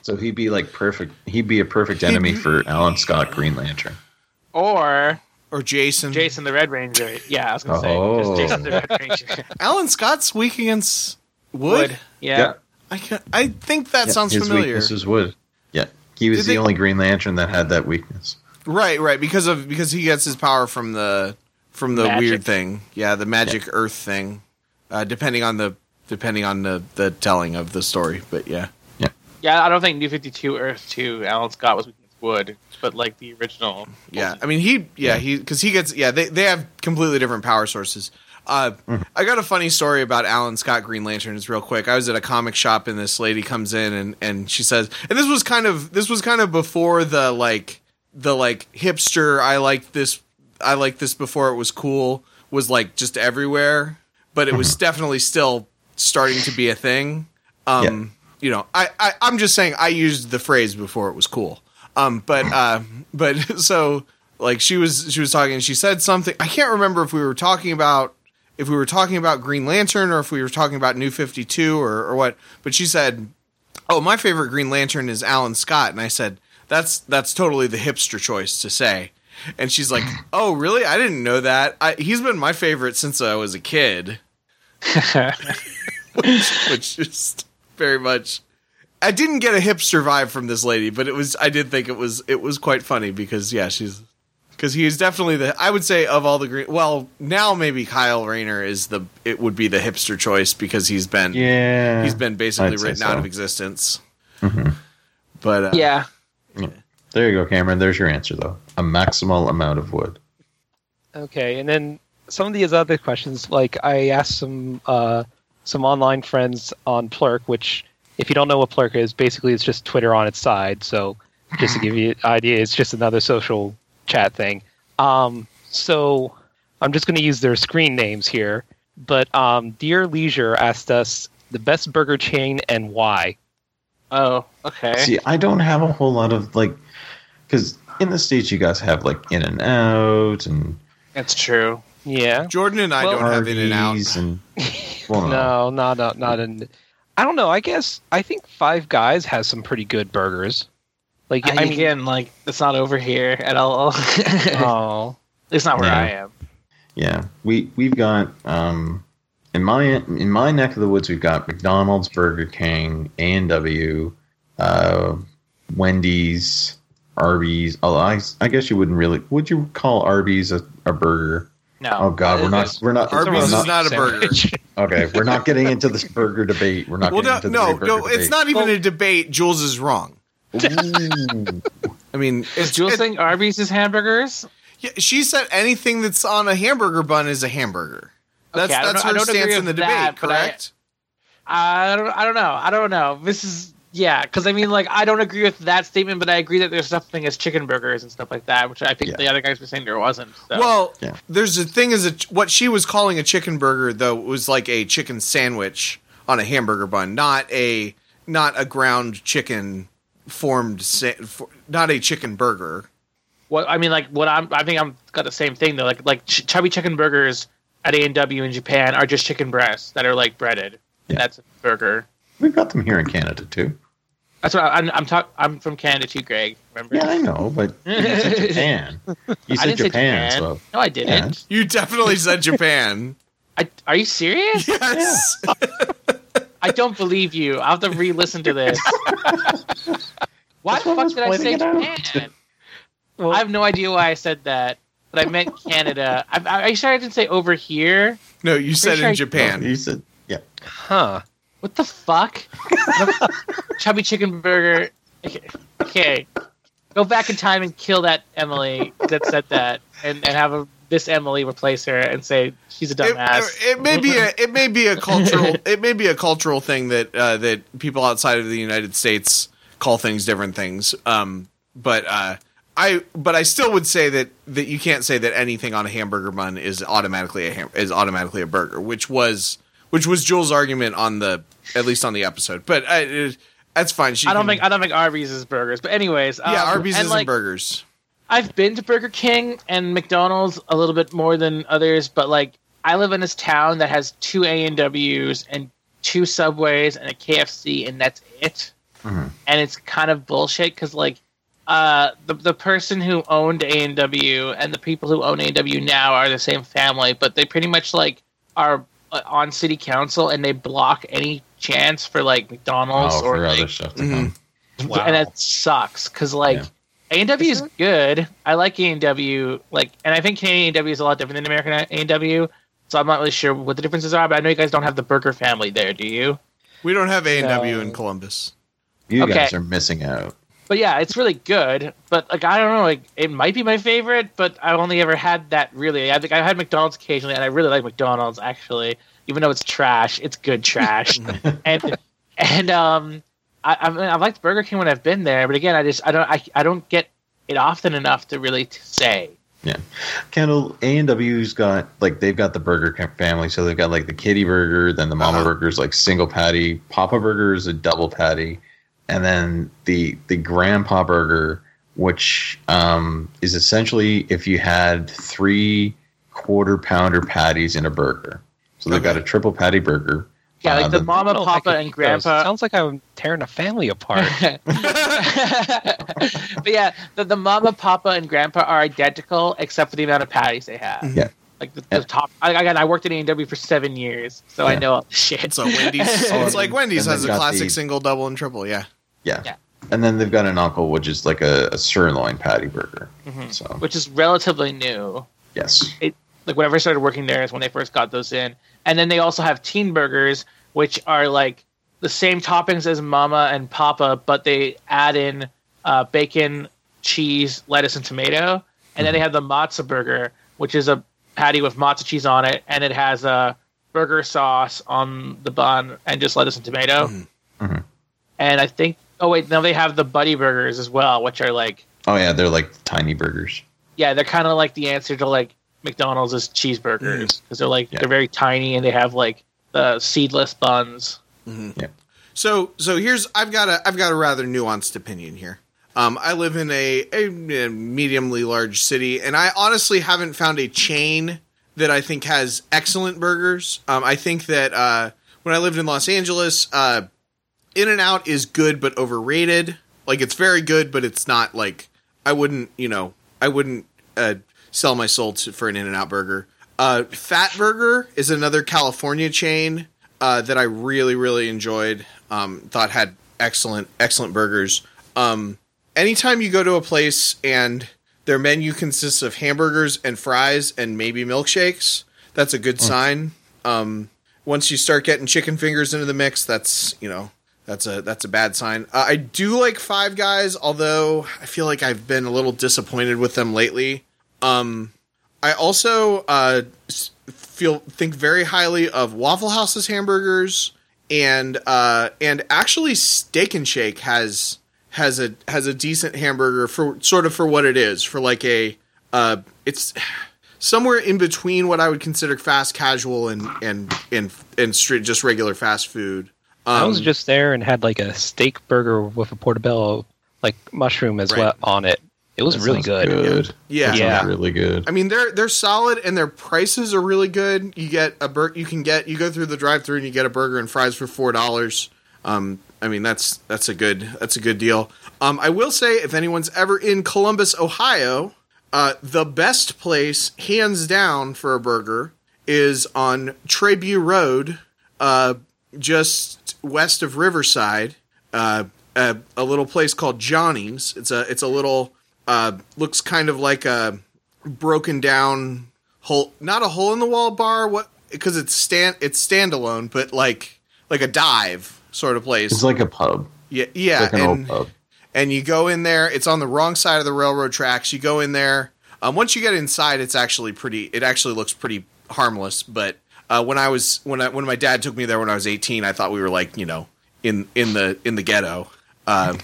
So he'd be like perfect. He'd be a perfect enemy for Alan Scott, Green Lantern, or or Jason, Jason the Red Ranger. Yeah, I was gonna oh. say Jason the Red Ranger. Alan Scott's weak against wood. wood. Yeah. yeah, I can, I think that yeah, sounds his familiar. His weakness is wood. Yeah, he was Did the they... only Green Lantern that had that weakness. Right, right, because of because he gets his power from the. From the magic. Weird thing, yeah, the magic yeah. earth thing, uh, depending on the depending on the, the telling of the story, but yeah, yeah, yeah. I don't think New fifty-two Earth two Alan Scott was wood, but like the original. Yeah, I mean he, yeah, he because he gets yeah they they have completely different power sources. Uh, mm. I got a funny story about Alan Scott Green Lanterns real quick. I was at a comic shop and this lady comes in and, and she says, and this was kind of this was kind of before the like the like hipster I like this. I like this before it was cool was like just everywhere, but it was definitely still starting to be a thing. Um, yeah. You know, I, I, I'm just saying I used the phrase before it was cool. Um, but, uh, but so like she was, she was talking and she said something, I can't remember if we were talking about, if we were talking about Green Lantern or if we were talking about New fifty-two or, or what, but she said, "Oh, my favorite Green Lantern is Alan Scott." And I said, that's, that's totally the hipster choice to say. And she's like, "Oh, really? I didn't know that. I, he's been my favorite since I was a kid." which, which is very much. I didn't get a hipster vibe from this lady, but it was. I did think it was. It was quite funny because yeah, she's because he is definitely the. I would say of all the green. Well, now maybe Kyle Rayner is the. It would be the hipster choice because he's been. Yeah, he's been basically I'd written so. out of existence. Mm-hmm. But uh, yeah. yeah. There you go, Cameron. There's your answer, though. A maximal amount of wood. Okay, and then some of these other questions, like I asked some uh, some online friends on Plurk, which, if you don't know what Plurk is, basically it's just Twitter on its side. So just to give you an idea, it's just another social chat thing. Um, so I'm just going to use their screen names here. But um, Dear Leisure asked us the best burger chain and why. Oh, okay. See, I don't have a whole lot of, like... Because in the States, you guys have, like, In-N-Out and... That's true. Yeah. Jordan and I well, don't have In-N-Out. And, well, no, not, not, not in... I don't know. I guess... I think Five Guys has some pretty good burgers. Like, I, I mean... Again, like, it's not over here at all. Oh. It's not where no. I am. Yeah. We, we've got... Um, In my in my neck of the woods, we've got McDonald's, Burger King, A and W, uh, Wendy's, Arby's. Although I, I guess you wouldn't really. Would you call Arby's a, a burger? No. Oh God, we're not. We're not. Arby's is not, not a burger. Okay, we're not getting into this burger debate. We're not. Well, getting no, into this no, no. Debate. It's not even well, a debate. Jules is wrong. I mean, is Jules it, saying Arby's is hamburgers? Yeah, she said anything that's on a hamburger bun is a hamburger. That's okay, that's her stance in the debate, that, correct? I, I don't I don't know. I don't know. This is yeah, because I mean, like, I don't agree with that statement, but I agree that there's something as chicken burgers and stuff like that, which I think yeah. the other guys were saying there wasn't. So. Well, yeah. there's a thing is a, what she was calling a chicken burger though was like a chicken sandwich on a hamburger bun, not a not a ground chicken formed, not a chicken burger. Well, I mean, like what I'm I think I'm got the same thing though, like like ch- chubby chicken burgers. At A and W in Japan are just chicken breasts that are like breaded. Yeah. That's a burger. We've got them here in Canada too. That's what I, I'm. I'm talking. I'm from Canada too, Greg. Remember? Yeah, I know, but you said Japan. You said I didn't Japan, say Japan. So no, I didn't. Yeah. You definitely said Japan. I, are you serious? Yes. Yeah. I don't believe you. I'll have to re-listen to this. Why the fuck did I say Japan? Well, I have no idea why I said that. But I meant Canada. I, I, are you sure I didn't say over here? No, you said sure in I, Japan. No, you said, yeah. Huh. What the fuck? Chubby chicken burger. Okay. okay. Go back in time and kill that Emily that said that. And, and have a, this Emily replace her and say she's a dumbass. It, it may be a it may be a cultural it may be a cultural thing that uh, that people outside of the United States call things different things. Um, but uh I but I still would say that, that you can't say that anything on a hamburger bun is automatically a ham, is automatically a burger, which was which was Jules' argument on the at least on the episode. But I, it, that's fine. She I don't can, think I don't think Arby's is burgers. But anyways, yeah, um, Arby's isn't like, burgers. I've been to Burger King and McDonald's a little bit more than others, but like I live in this town that has two A and W's and two Subways and a K F C, and that's it. Mm-hmm. And it's kind of bullshit because like. Uh, the the person who owned A and W and the people who own A and W now are the same family, but they pretty much like are on city council and they block any chance for like McDonald's oh, or for like, other stuff to come. Mm, wow. And that sucks because like yeah. A and W is good. I like A and W, like, and I think Canadian A and W is a lot different than American A and W. So I'm not really sure what the differences are, but I know you guys don't have the burger family there, do you? We don't have A and W so, in Columbus. You okay. guys are missing out. But yeah, it's really good. But like, I don't know, like it might be my favorite, but I've only ever had that really. I think I had McDonald's occasionally, and I really like McDonald's actually, even though it's trash. It's good trash. and and um, I I mean, I've liked Burger King when I've been there, but again, I just I don't I, I don't get it often enough to really t- say. Yeah, Kendall, A and W's got like they've got the burger family, so they've got like the kitty burger, then the mama uh-huh. burger's like single patty, Papa burger is a double patty. And then the the grandpa burger, which um, is essentially if you had three quarter pounder patties in a burger, so they've got a triple patty burger. Yeah, uh, like the, the mama, oh, papa, and grandpa. Sounds like I'm tearing a family apart. But yeah, the, the mama, papa, and grandpa are identical except for the amount of patties they have. Yeah. Like the, the yeah. top, I, again, I worked at A and W for seven years, so yeah. I know all the shit. So Wendy's, it's like Wendy's has a classic the, single, double, and triple. Yeah. Yeah. yeah. And then they've got an uncle, which is like a, a sirloin patty burger. Mm-hmm. So. Which is relatively new. Yes. It, like whenever I started working there is when they first got those in. And then they also have teen burgers, which are like the same toppings as Mama and Papa, but they add in uh, bacon, cheese, lettuce, and tomato. And mm-hmm. then they have the matzo burger, which is a patty with matzo cheese on it, and it has a burger sauce on the bun and just lettuce and tomato. Mm-hmm. Mm-hmm. And I think, oh wait, now they have the buddy burgers as well, which are like... Oh yeah, they're like tiny burgers. yeah, they're kind of like the answer to like McDonald's is cheeseburgers, because mm. they're like yeah. they're very tiny and they have like the seedless buns. Mm-hmm. Yeah. So so here's I've got a I've got a rather nuanced opinion here. Um, I live in a, a, a mediumly large city, and I honestly haven't found a chain that I think has excellent burgers. Um, I think that uh, when I lived in Los Angeles, uh, In-N-Out is good but overrated. Like, it's very good, but it's not like I wouldn't, you know, I wouldn't uh, sell my soul to, for an In-N-Out burger. Uh, Fat Burger is another California chain uh, that I really, really enjoyed. Um, thought had excellent, excellent burgers. Um, Anytime you go to a place and their menu consists of hamburgers and fries and maybe milkshakes, that's a good mm. sign. Um, once you start getting chicken fingers into the mix, that's, you know, that's a that's a bad sign. Uh, I do like Five Guys, although I feel like I've been a little disappointed with them lately. Um, I also uh, feel think very highly of Waffle House's hamburgers, and uh, and actually Steak and Shake has. has a has a decent hamburger for sort of for what it is, for like a uh it's somewhere in between what I would consider fast casual and and and and street, just regular fast food. um, I was just there and had like a steak burger with a portobello like mushroom as right. well on it. It was that really good. good. Yeah. Yeah. Really good. I mean, they're they're solid and their prices are really good. You get a bur- you can get you go through the drive-thru and you get a burger and fries for four dollars. Um, I mean, that's that's a good that's a good deal. Um, I will say, if anyone's ever in Columbus, Ohio, uh, the best place, hands down, for a burger is on Treby Road, uh, just west of Riverside. Uh, a, a little place called Johnny's. It's a it's a little uh, looks kind of like a broken down hole, not a hole in the wall bar. What? Because it's stand it's standalone, but like like a dive. Sort of place. It's like a pub. Yeah, yeah. Like an and, old pub. And you go in there. It's on the wrong side of the railroad tracks. You go in there. Um, once you get inside, it's actually pretty. It actually looks pretty harmless. But uh, when I was when I, when my dad took me there when I was eighteen, I thought we were like you know in in the in the ghetto. Uh,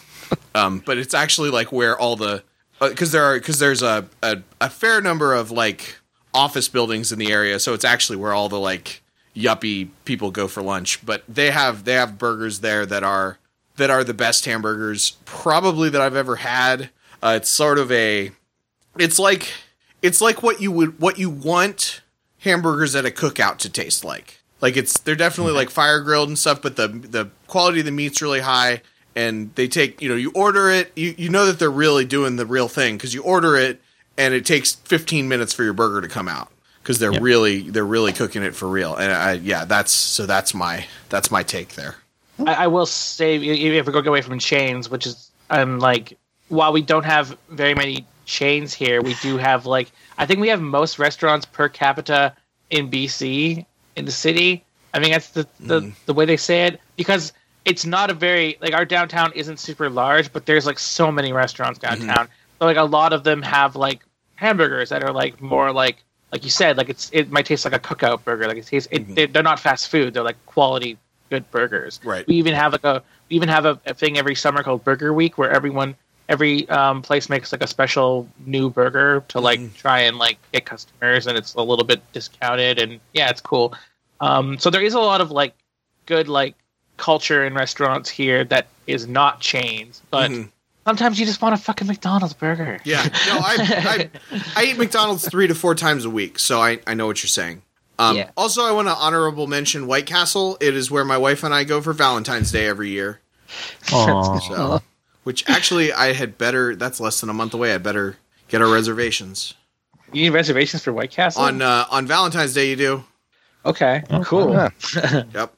um, but it's actually like where all the because uh, there are because there's a, a a fair number of like office buildings in the area. So it's actually where all the like. Yuppie people go for lunch, but they have they have burgers there that are that are the best hamburgers probably that I've ever had. Uh, it's sort of a it's like it's like what you would what you want hamburgers at a cookout to taste like. Like it's they're definitely like fire grilled and stuff, but the the quality of the meat's really high, and they take you know you order it you you know that they're really doing the real thing because you order it and it takes fifteen minutes for your burger to come out. Because they're yep. really they're really cooking it for real, and I, yeah, that's so that's my that's my take there. I, I will say if we go away from chains, which is um like while we don't have very many chains here, we do have like I think we have most restaurants per capita in B C in the city. I mean that's the the, mm. the way they say it because it's not a very like our downtown isn't super large, but there's like so many restaurants downtown. Mm-hmm. So like a lot of them have like hamburgers that are like more like. Like you said, like it's it might taste like a cookout burger. Like it tastes, it, mm-hmm. they're not fast food. They're like quality, good burgers. Right. We even have like a we even have a, a thing every summer called Burger Week, where everyone every um, place makes like a special new burger to like mm-hmm. try and like get customers, and it's a little bit discounted, and yeah, it's cool. Um, so there is a lot of like good like culture in restaurants here that is not chains, but. Mm-hmm. Sometimes you just want a fucking McDonald's burger. Yeah. No, I, I I eat McDonald's three to four times a week, so I, I know what you're saying. Um, yeah. Also, I want to honorable mention White Castle. It is where my wife and I go for Valentine's Day every year. So, which actually, I had better... That's less than a month away. I better get our reservations. You need reservations for White Castle? On uh, on Valentine's Day, you do. Okay. Oh, cool. Yeah. Yep.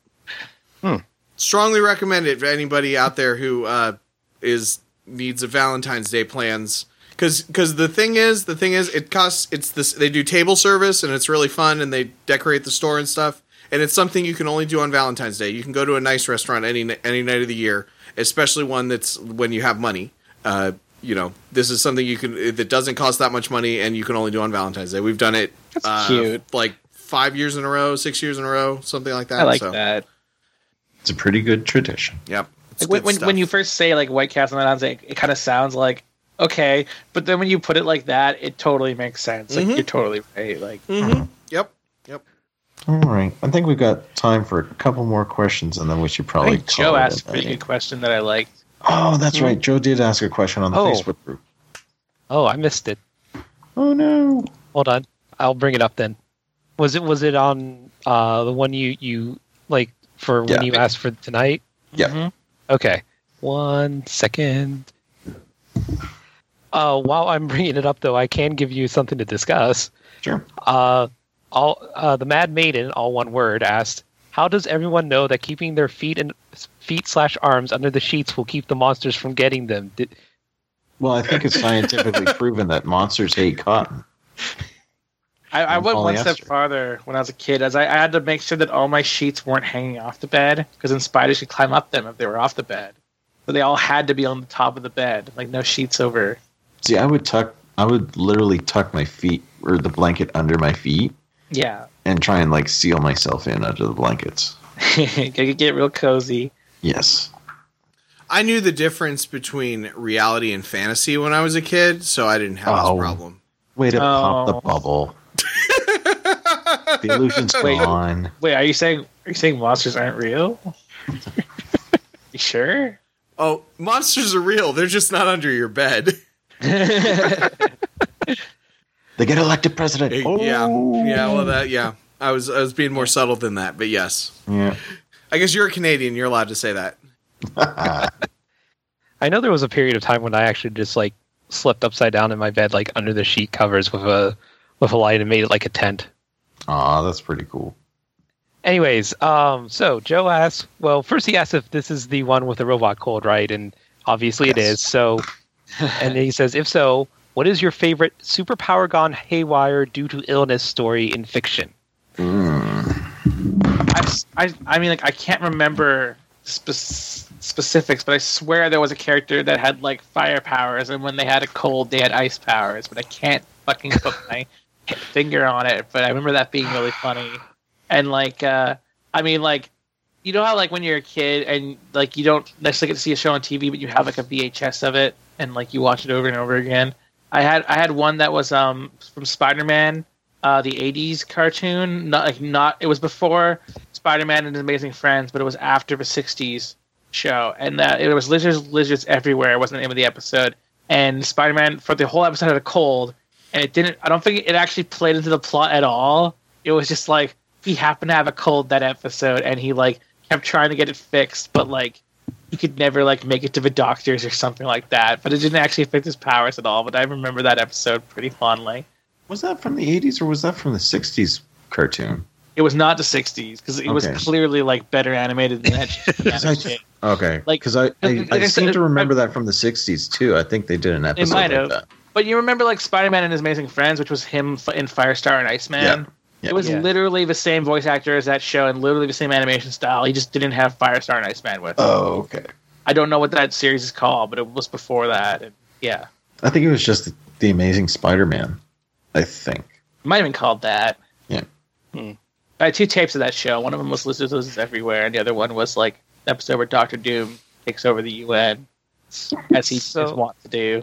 Hmm. Strongly recommend it for anybody out there who uh, is... needs a Valentine's Day plans because because the thing is the thing is it costs it's this they do table service and it's really fun and they decorate the store and stuff and it's something you can only do on Valentine's Day. You can go to a nice restaurant any any night of the year, especially one that's when you have money. Uh, you know this is something you can that doesn't cost that much money and you can only do on Valentine's Day. We've done it that's uh, cute like five years in a row, six years in a row, something like that. I like so. that. It's a pretty good tradition. Yep. Like when, when you first say like White Castle, and I was like, it kind of sounds like okay. But then when you put it like that, it totally makes sense. Like, mm-hmm. You're totally right. Like, mm-hmm. Yep. Yep. All right. I think we've got time for a couple more questions, and then we should probably. I think Joe asked a pretty good question that I liked. Oh, that's right. Joe did ask a question on the oh. Facebook group. Oh, I missed it. Oh no! Hold on, I'll bring it up then. Was it was it on uh, the one you, you like for when yeah, you maybe. asked for tonight? Yeah. Mm-hmm. Okay. One second. Uh, while I'm bringing it up, though, I can give you something to discuss. Sure. Uh, all uh, the Mad Maiden, all one word, asked, "How does everyone know that keeping their feet and feet slash arms under the sheets will keep the monsters from getting them?" Did- Well, I think it's scientifically proven that monsters hate cotton. I, I went one step farther when I was a kid, as I, I had to make sure that all my sheets weren't hanging off the bed, because then spiders could climb up them if they were off the bed. So they all had to be on the top of the bed, like no sheets over. See, I would tuck, I would literally tuck my feet or the blanket under my feet. Yeah. And try and like seal myself in under the blankets. Gotta get real cozy. Yes. I knew the difference between reality and fantasy when I was a kid, so I didn't have oh, this problem. Way to oh. pop the bubble. The illusion's wait, gone. Wait, are you saying are you saying monsters aren't real? You sure? Oh, monsters are real. They're just not under your bed. They get elected president. It, oh. Yeah, yeah. Well, that yeah. I was I was being more subtle than that, but yes. Yeah. I guess you're a Canadian. You're allowed to say that. I know there was a period of time when I actually just like slept upside down in my bed, like under the sheet covers with a with a light, and made it like a tent. Aw, that's pretty cool. Anyways, um, so Joe asked. Well, first he asked if this is the one with the robot cold, right? And obviously yes. it is. So, and then he says, if so, what is your favorite superpower gone haywire due to illness story in fiction? Mm. I, I I mean, like I can't remember. Spe- specifics, but I swear there was a character that had like fire powers, and when they had a cold, they had ice powers. But I can't fucking put my finger on it. But I remember that being really funny. And like, uh, I mean, like, you know how like when you're a kid and like you don't necessarily get to see a show on T V, but you have like a V H S of it, and like you watch it over and over again. I had I had one that was um from Spider-Man, uh, the eighties cartoon. Not like not it was before Spider-Man and His Amazing Friends, but it was after the sixties show, and that it was lizards, lizards everywhere. Wasn't the name of the episode, and Spider-Man for the whole episode had a cold, and it didn't. I don't think it actually played into the plot at all. It was just like he happened to have a cold that episode, and he like kept trying to get it fixed, but like he could never like make it to the doctors or something like that. But it didn't actually affect his powers at all. But I remember that episode pretty fondly. Was that from the eighties or was that from the sixties cartoon? It was not the sixties because it okay. was clearly like better animated than that. Animated. I, okay, like because I I, I seem to remember that from the sixties too. I think they did an episode. It might have, like that. But you remember like Spider-Man and His Amazing Friends, which was him in Firestar and Iceman. Yep. Yep. It was yeah. literally the same voice actor as that show and literally the same animation style. He just didn't have Firestar and Iceman with him. Oh, okay. I don't know what that series is called, but it was before that. And, yeah, I think it was just the, the Amazing Spider-Man. I think it might have been called that. Yeah. Hmm. I had two tapes of that show. One of them was Lizards, Lizards Everywhere, and the other one was like the episode where Doctor Doom takes over the U N, as he so, wants to do.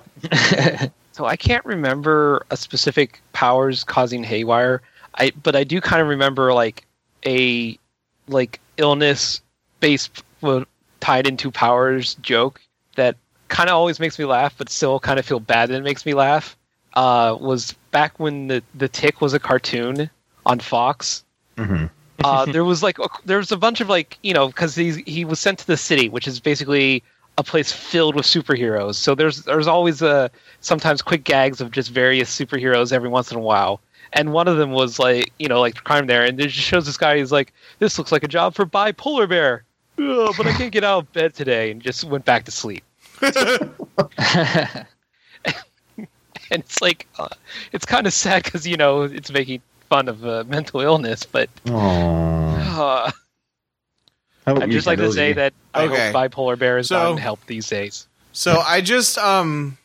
So I can't remember a specific powers causing haywire, I but I do kind of remember like a like illness based well, tied into powers joke that kind of always makes me laugh, but still kind of feel bad that it makes me laugh. Uh, was back when the the Tick was a cartoon on Fox. Mm-hmm. uh, there was like a, there was a bunch of like you know because he he was sent to the city, which is basically a place filled with superheroes. So there's there's always a sometimes quick gags of just various superheroes every once in a while. And one of them was like you know like crime there, and it just shows this guy. He's like, this looks like a job for bipolar bear, Ugh, but I can't get out of bed today, and just went back to sleep. And it's like uh, it's kind of sad because you know it's making fun of uh, mental illness, but uh, I'd just like to say that I okay. hope bipolar bear is so, not help these days. So I just, um,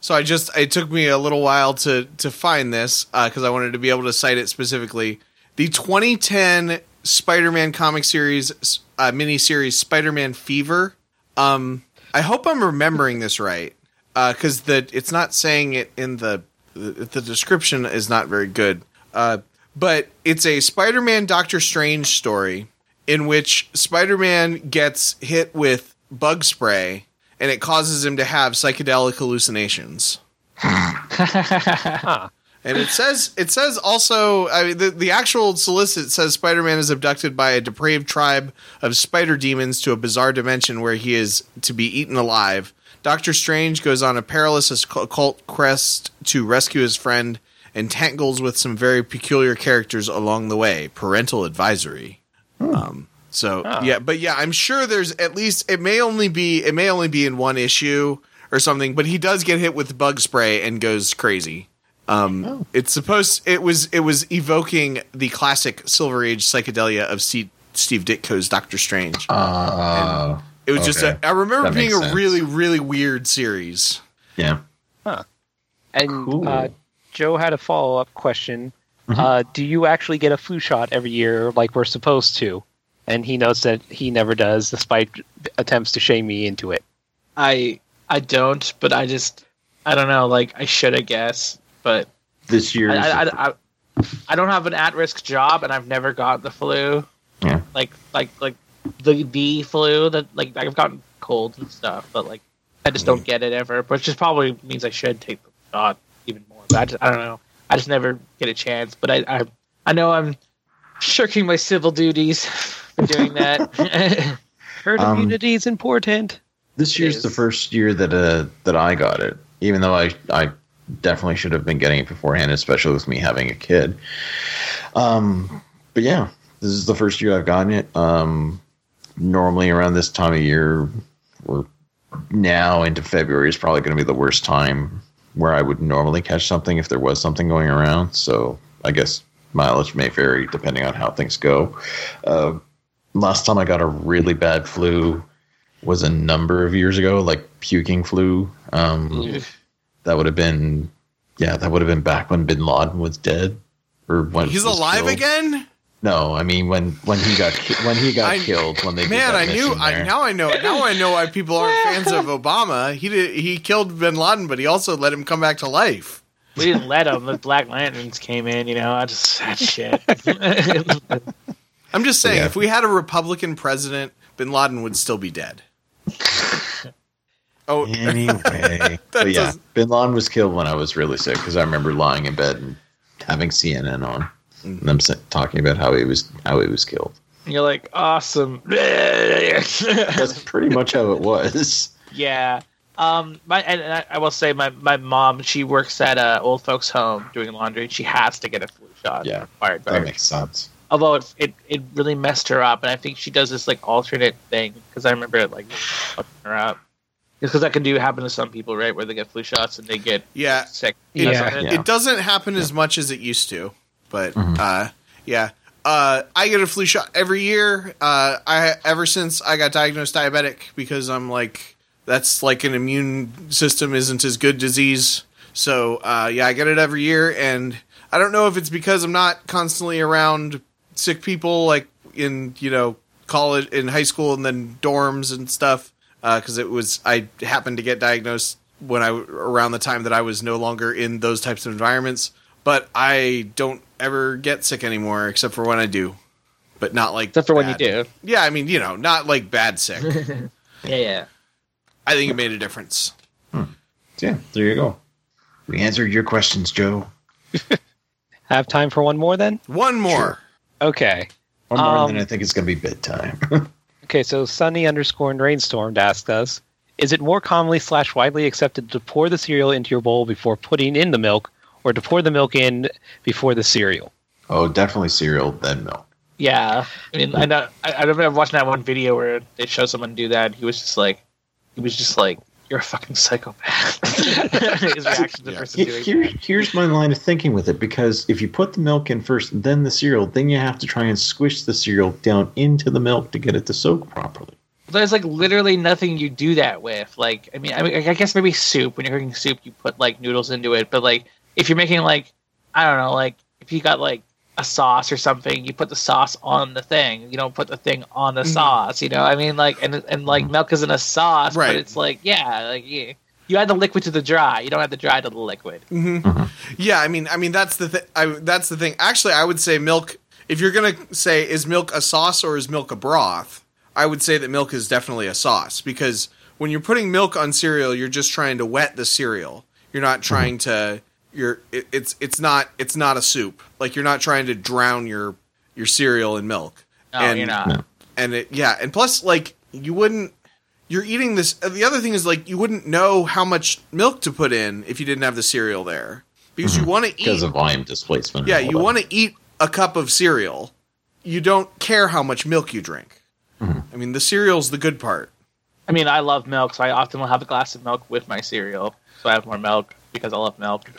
so I just, it took me a little while to to find this because uh, I wanted to be able to cite it specifically. The twenty ten Spider-Man comic series uh, mini series Spider-Man Fever. Um, I hope I'm remembering this right. because uh, the it's not saying it in the the description is not very good. Uh, but it's a Spider-Man Doctor Strange story in which Spider-Man gets hit with bug spray and it causes him to have psychedelic hallucinations. huh. And it says it says also I mean, the the actual solicit says Spider-Man is abducted by a depraved tribe of spider demons to a bizarre dimension where he is to be eaten alive. Doctor Strange goes on a perilous occult quest to rescue his friend and tangles with some very peculiar characters along the way. Parental advisory. Hmm. Um, so oh. yeah, but yeah, I'm sure there's at least it may only be it may only be in one issue or something, but he does get hit with bug spray and goes crazy. Um, oh. It's supposed it was it was evoking the classic Silver Age psychedelia of Steve, Steve Ditko's Doctor Strange. Uh, and it was okay. just a, I remember that being a really really weird series. Yeah. Huh. And cool. uh, Joe had a follow up question. Mm-hmm. Uh, do you actually get a flu shot every year like we're supposed to? And he notes that he never does, despite attempts to shame me into it. I I don't, but I just I don't know. Like I should, I guess. But this year, I, I, I, I don't have an at-risk job, and I've never got the flu. Yeah, like like like the the flu that like I've gotten colds and stuff, but like I just don't get it ever. Which just probably means I should take the shot even more. But I just I don't know. I just never get a chance. But I I, I know I'm shirking my civil duties for doing that. Herd um, immunity is important. This year's is. the first year that uh that I got it, even though I I. definitely should have been getting it beforehand, especially with me having a kid. Um, but yeah, this is the first year I've gotten it. Um, normally around this time of year, or now into February is probably going to be the worst time where I would normally catch something if there was something going around. So I guess mileage may vary depending on how things go. Uh, last time I got a really bad flu was a number of years ago, like puking flu. Um, mm. That would have been, yeah, that would have been back when Bin Laden was dead, or when he's alive killed. again. No, I mean when, when he got ki- when he got I, killed. When they man, I knew. I, now I know. Now I know why people aren't fans of Obama. He did, he killed Bin Laden, but he also let him come back to life. We didn't let him. The Black Lanterns came in. You know, I just that shit. I'm just saying, yeah. If we had a Republican president, Bin Laden would still be dead. Oh. Anyway, but yeah, doesn't... Bin Laden was killed when I was really sick because I remember lying in bed and having C N N on, mm-hmm. and them talking about how he was how he was killed. And you're like, awesome. That's pretty much how it was. Yeah. Um. My and, and I, I will say my, my mom, she works at a old folks home doing laundry. And she has to get a flu shot. Yeah, required by that her. Makes sense. Although it, it it really messed her up, and I think she does this like alternate thing because I remember it like fucking her up. Because that can do happen to some people, right? Where they get flu shots and they get yeah. sick. It, yeah. It. Yeah. It doesn't happen yeah. as much as it used to, but mm-hmm. uh, yeah, uh, I get a flu shot every year. Uh, I ever since I got diagnosed diabetic because I'm like that's like an immune system isn't as good disease. So uh, yeah, I get it every year, and I don't know if it's because I'm not constantly around sick people, like in you know college, in high school, and then dorms and stuff. Because uh, it was, I happened to get diagnosed when I around the time that I was no longer in those types of environments. But I don't ever get sick anymore, except for when I do. But not like except for bad. When you do. Yeah, I mean, you know, not like bad sick. yeah, yeah. I think it made a difference. Hmm. Yeah, there you go. We answered your questions, Joe. Have time for one more, then? One more. Sure. Okay. One more, um, and then I think it's going to be bedtime. Okay, so Sunny underscore Rainstorm asked us, is it more commonly slash widely accepted to pour the cereal into your bowl before putting in the milk, or to pour the milk in before the cereal? Oh, definitely cereal, then milk. Yeah. I mean, I know, I, I remember watching that one video where they show someone do that, and he was just like, he was just like, you're a fucking psychopath. His reaction to the person doing Here, that. Here's my line of thinking with it, because if you put the milk in first, then the cereal, then you have to try and squish the cereal down into the milk to get it to soak properly. There's like literally nothing you do that with. Like, I mean, I mean, I guess maybe soup. When you're cooking soup, you put like noodles into it. But like, if you're making like, I don't know, like if you got like a sauce or something, you put the sauce on the thing. You don't put the thing on the sauce. You know, I mean, like, and and like milk isn't a sauce, right. But it's like, yeah, like you, You add the liquid to the dry. You don't add the dry to the liquid. Mm-hmm. Mm-hmm. Yeah, I mean, I mean that's the thi- I, that's the thing. Actually, I would say milk. If you're gonna say is milk a sauce or is milk a broth, I would say that milk is definitely a sauce, because when you're putting milk on cereal, you're just trying to wet the cereal. You're not trying mm-hmm. to. You're it, it's it's not it's not a soup. Like, you're not trying to drown your your cereal in milk. No, and, you're not. No. And it, yeah, and plus, like, you wouldn't. You're eating this. The other thing is, like, you wouldn't know how much milk to put in if you didn't have the cereal there, because mm-hmm. you want to eat because of volume displacement. Yeah, you want to eat a cup of cereal. You don't care how much milk you drink. Mm-hmm. I mean, the cereal's the good part. I mean, I love milk, so I often will have a glass of milk with my cereal, so I have more milk because I love milk.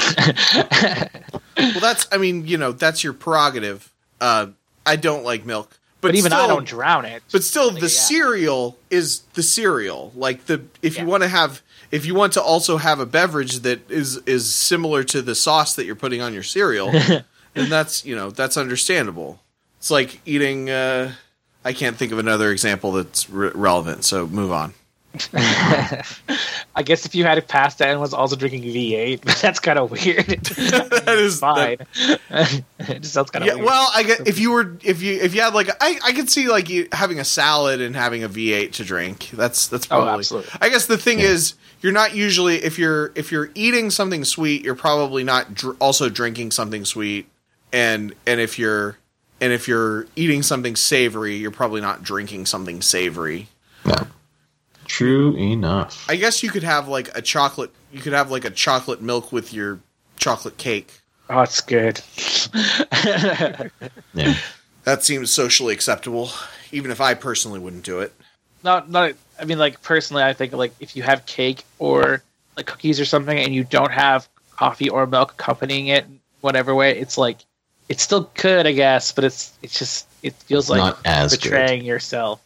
Well, that's. I mean, you know, that's your prerogative. Uh, I don't like milk. But, but even still, I don't drown it. But still, the yeah. cereal is the cereal. Like, the if yeah. you want to have, if you want to also have a beverage that is is similar to the sauce that you're putting on your cereal, then that's, you know, that's understandable. It's like eating. Uh, I can't think of another example that's re- relevant. So move on. I guess if you had a pasta and was also drinking V eight, but that's kind of weird. That is fine. That... it just sounds kind of yeah, weird. Well, I guess if you were, if you, if you had like, I, I could see like you having a salad and having a V eight to drink. That's that's probably. Oh, absolutely. I guess the thing yeah. is, you're not usually if you're if you're eating something sweet, you're probably not dr- also drinking something sweet, and and if you're and if you're eating something savory, you're probably not drinking something savory. No. True enough. I guess you could have like a chocolate. You could have like a chocolate milk with your chocolate cake. Oh, it's good. Yeah. That seems socially acceptable, even if I personally wouldn't do it. Not, not. I mean, like personally, I think like if you have cake or like cookies or something, and you don't have coffee or milk accompanying it, whatever way, it's like it's still good, I guess. But it's it's just it feels like not as betraying good. Yourself.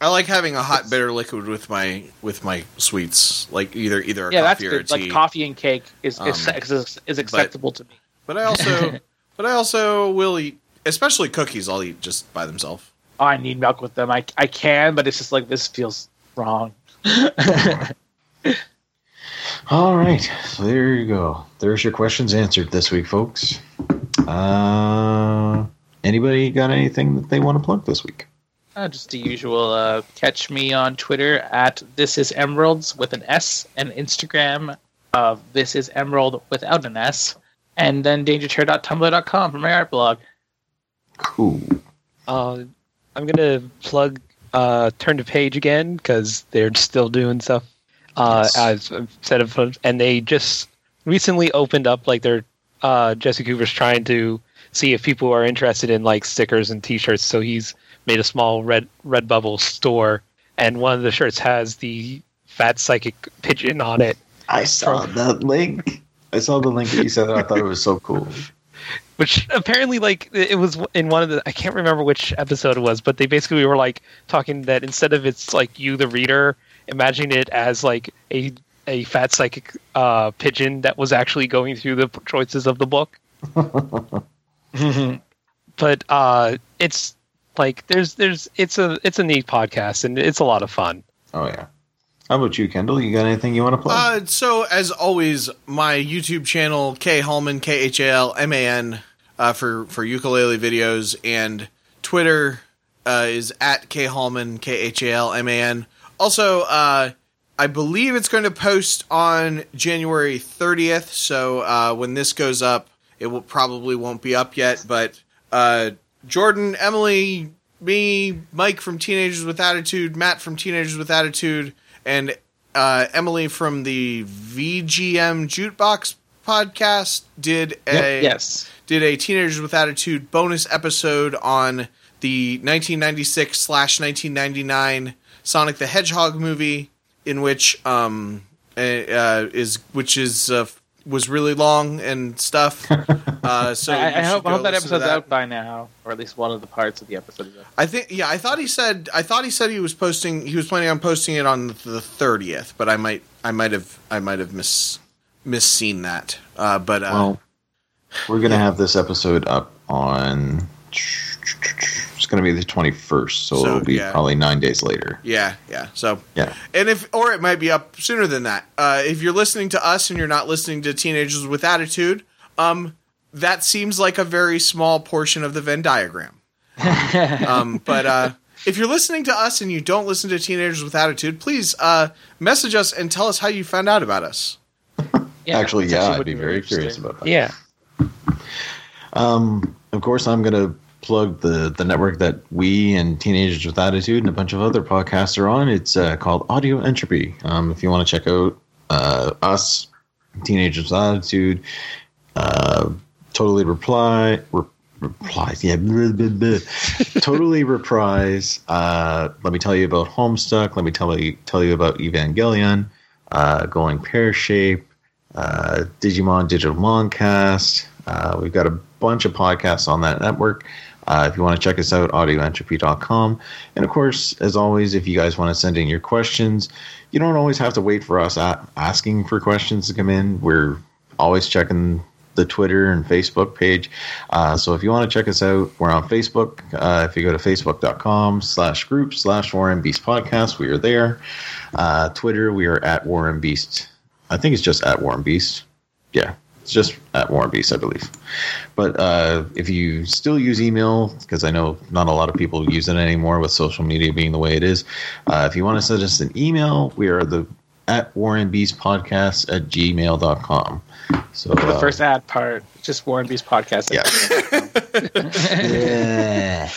I like having a hot bitter liquid with my with my sweets, like either either a yeah, coffee that's or a tea. Like coffee and cake is is, um, is, is acceptable but, to me. But I also but I also will eat, especially cookies. I'll eat just by themselves. Oh, I need milk with them. I I can, but it's just like this feels wrong. All right, so there you go. There's your questions answered this week, folks. Uh, anybody got anything that they want to plug this week? Uh, just the usual. Uh, catch me on Twitter at This Is Emeralds with an S, and Instagram of This Is Emerald without an S, and then danger chair dot tumblr dot com for my art blog. Cool. Uh, I'm gonna plug uh, Turn to Page again because they're still doing stuff. Uh, yes. I've said it, and they just recently opened up. Like they're uh, Jesse Cooper's trying to see if people are interested in like stickers and T-shirts, so he's made a small red Redbubble store, and one of the shirts has the fat psychic pigeon on it. I saw from, that link. I saw the link that you said. I thought it was so cool. Which apparently, like, it was in one of the... I can't remember which episode it was, but they basically were, like, talking that instead of it's, like, you, the reader, imagine it as, like, a a fat psychic uh, pigeon that was actually going through the choices of the book. Mm-hmm. But uh, it's... Like there's there's it's a it's a neat podcast and it's a lot of fun. Oh yeah. How about you, Kendall? You got anything you want to plug? Uh, so as always, my YouTube channel K Hallman K H A L M A N uh, for for ukulele videos, and Twitter uh, is at K Hallman K H A L M A N. Also, uh, I believe it's going to post on January thirtieth. So uh, when this goes up, it will probably won't be up yet, but. Uh, Jordan, Emily, me, Mike from Teenagers with Attitude, Matt from Teenagers with Attitude, and uh, Emily from the V G M Jukebox podcast did a yes. did a Teenagers with Attitude bonus episode on the nineteen ninety-six slash nineteen ninety-nine Sonic the Hedgehog movie, in which um uh, is which is uh, was really long and stuff. Uh, so I, I hope, hope that episode's that. out by now, or at least one of the parts of the episode is out. I think, yeah, I thought he said, I thought he said he was posting, he was planning on posting it on the thirtieth, but I might, I might have, I might have miss, misseen that. Uh, but uh, well, we're gonna yeah. have this episode up on it's going to be the twenty-first, so, so it'll be yeah. probably nine days later. Yeah, yeah. So yeah, and if or it might be up sooner than that. Uh, if you're listening to us and you're not listening to Teenagers with Attitude, um, that seems like a very small portion of the Venn diagram. um, but uh, if you're listening to us and you don't listen to Teenagers with Attitude, please uh, message us and tell us how you found out about us. Yeah, actually, yeah, actually I'd be very curious about that. Yeah. Um, of course, I'm going to plug the, the network that we and Teenagers with Attitude and a bunch of other podcasts are on. It's uh, called Audio Entropy. Um, if you want to check out uh, us, Teenagers with Attitude, uh, Totally Reply, Re- Replies, yeah, blah, blah, blah. Totally Reprise. Uh, let me tell you about Homestuck. Let me tell you tell you about Evangelion. Uh, going Pear Shape. Uh, Digimon Digital Moncast. Uh, we've got a bunch of podcasts on that network. Uh, if you want to check us out, audio entropy dot com. And of course, as always, if you guys want to send in your questions, you don't always have to wait for us a- asking for questions to come in. We're always checking the Twitter and Facebook page. Uh, so if you want to check us out, we're on Facebook. Uh, if you go to facebook dot com slash group slash War and Beast Podcast, we are there. Uh, Twitter, we are at War and Beast. I think it's just at War and Beast. Yeah. It's just at War and Beast, I believe. But uh, if you still use email, because I know not a lot of people use it anymore with social media being the way it is, uh, if you want to send us an email, we are the at War and Beast Podcast at gmail dot com. So, uh, the first ad part, just War and Beast Podcast. Yeah. yeah.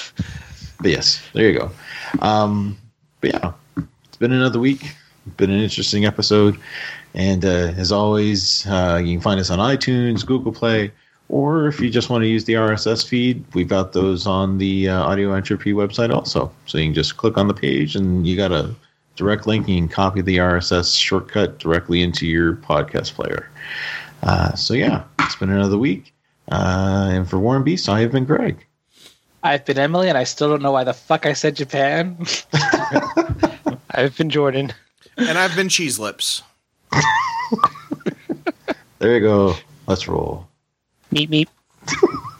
But yes, there you go. Um, but yeah, it's been another week. Been an interesting episode. And uh, as always, uh, you can find us on iTunes, Google Play, or if you just want to use the R S S feed, we've got those on the uh, Audio Entropy website also. So you can just click on the page and you got a direct link. You can copy the R S S shortcut directly into your podcast player. Uh, so yeah, it's been another week. Uh, and for War and Beast, I have been Greg. I've been Emily, and I still don't know why the fuck I said Japan. I've been Jordan. And I've been Cheese Lips. There you go. Let's roll. Meep, meep.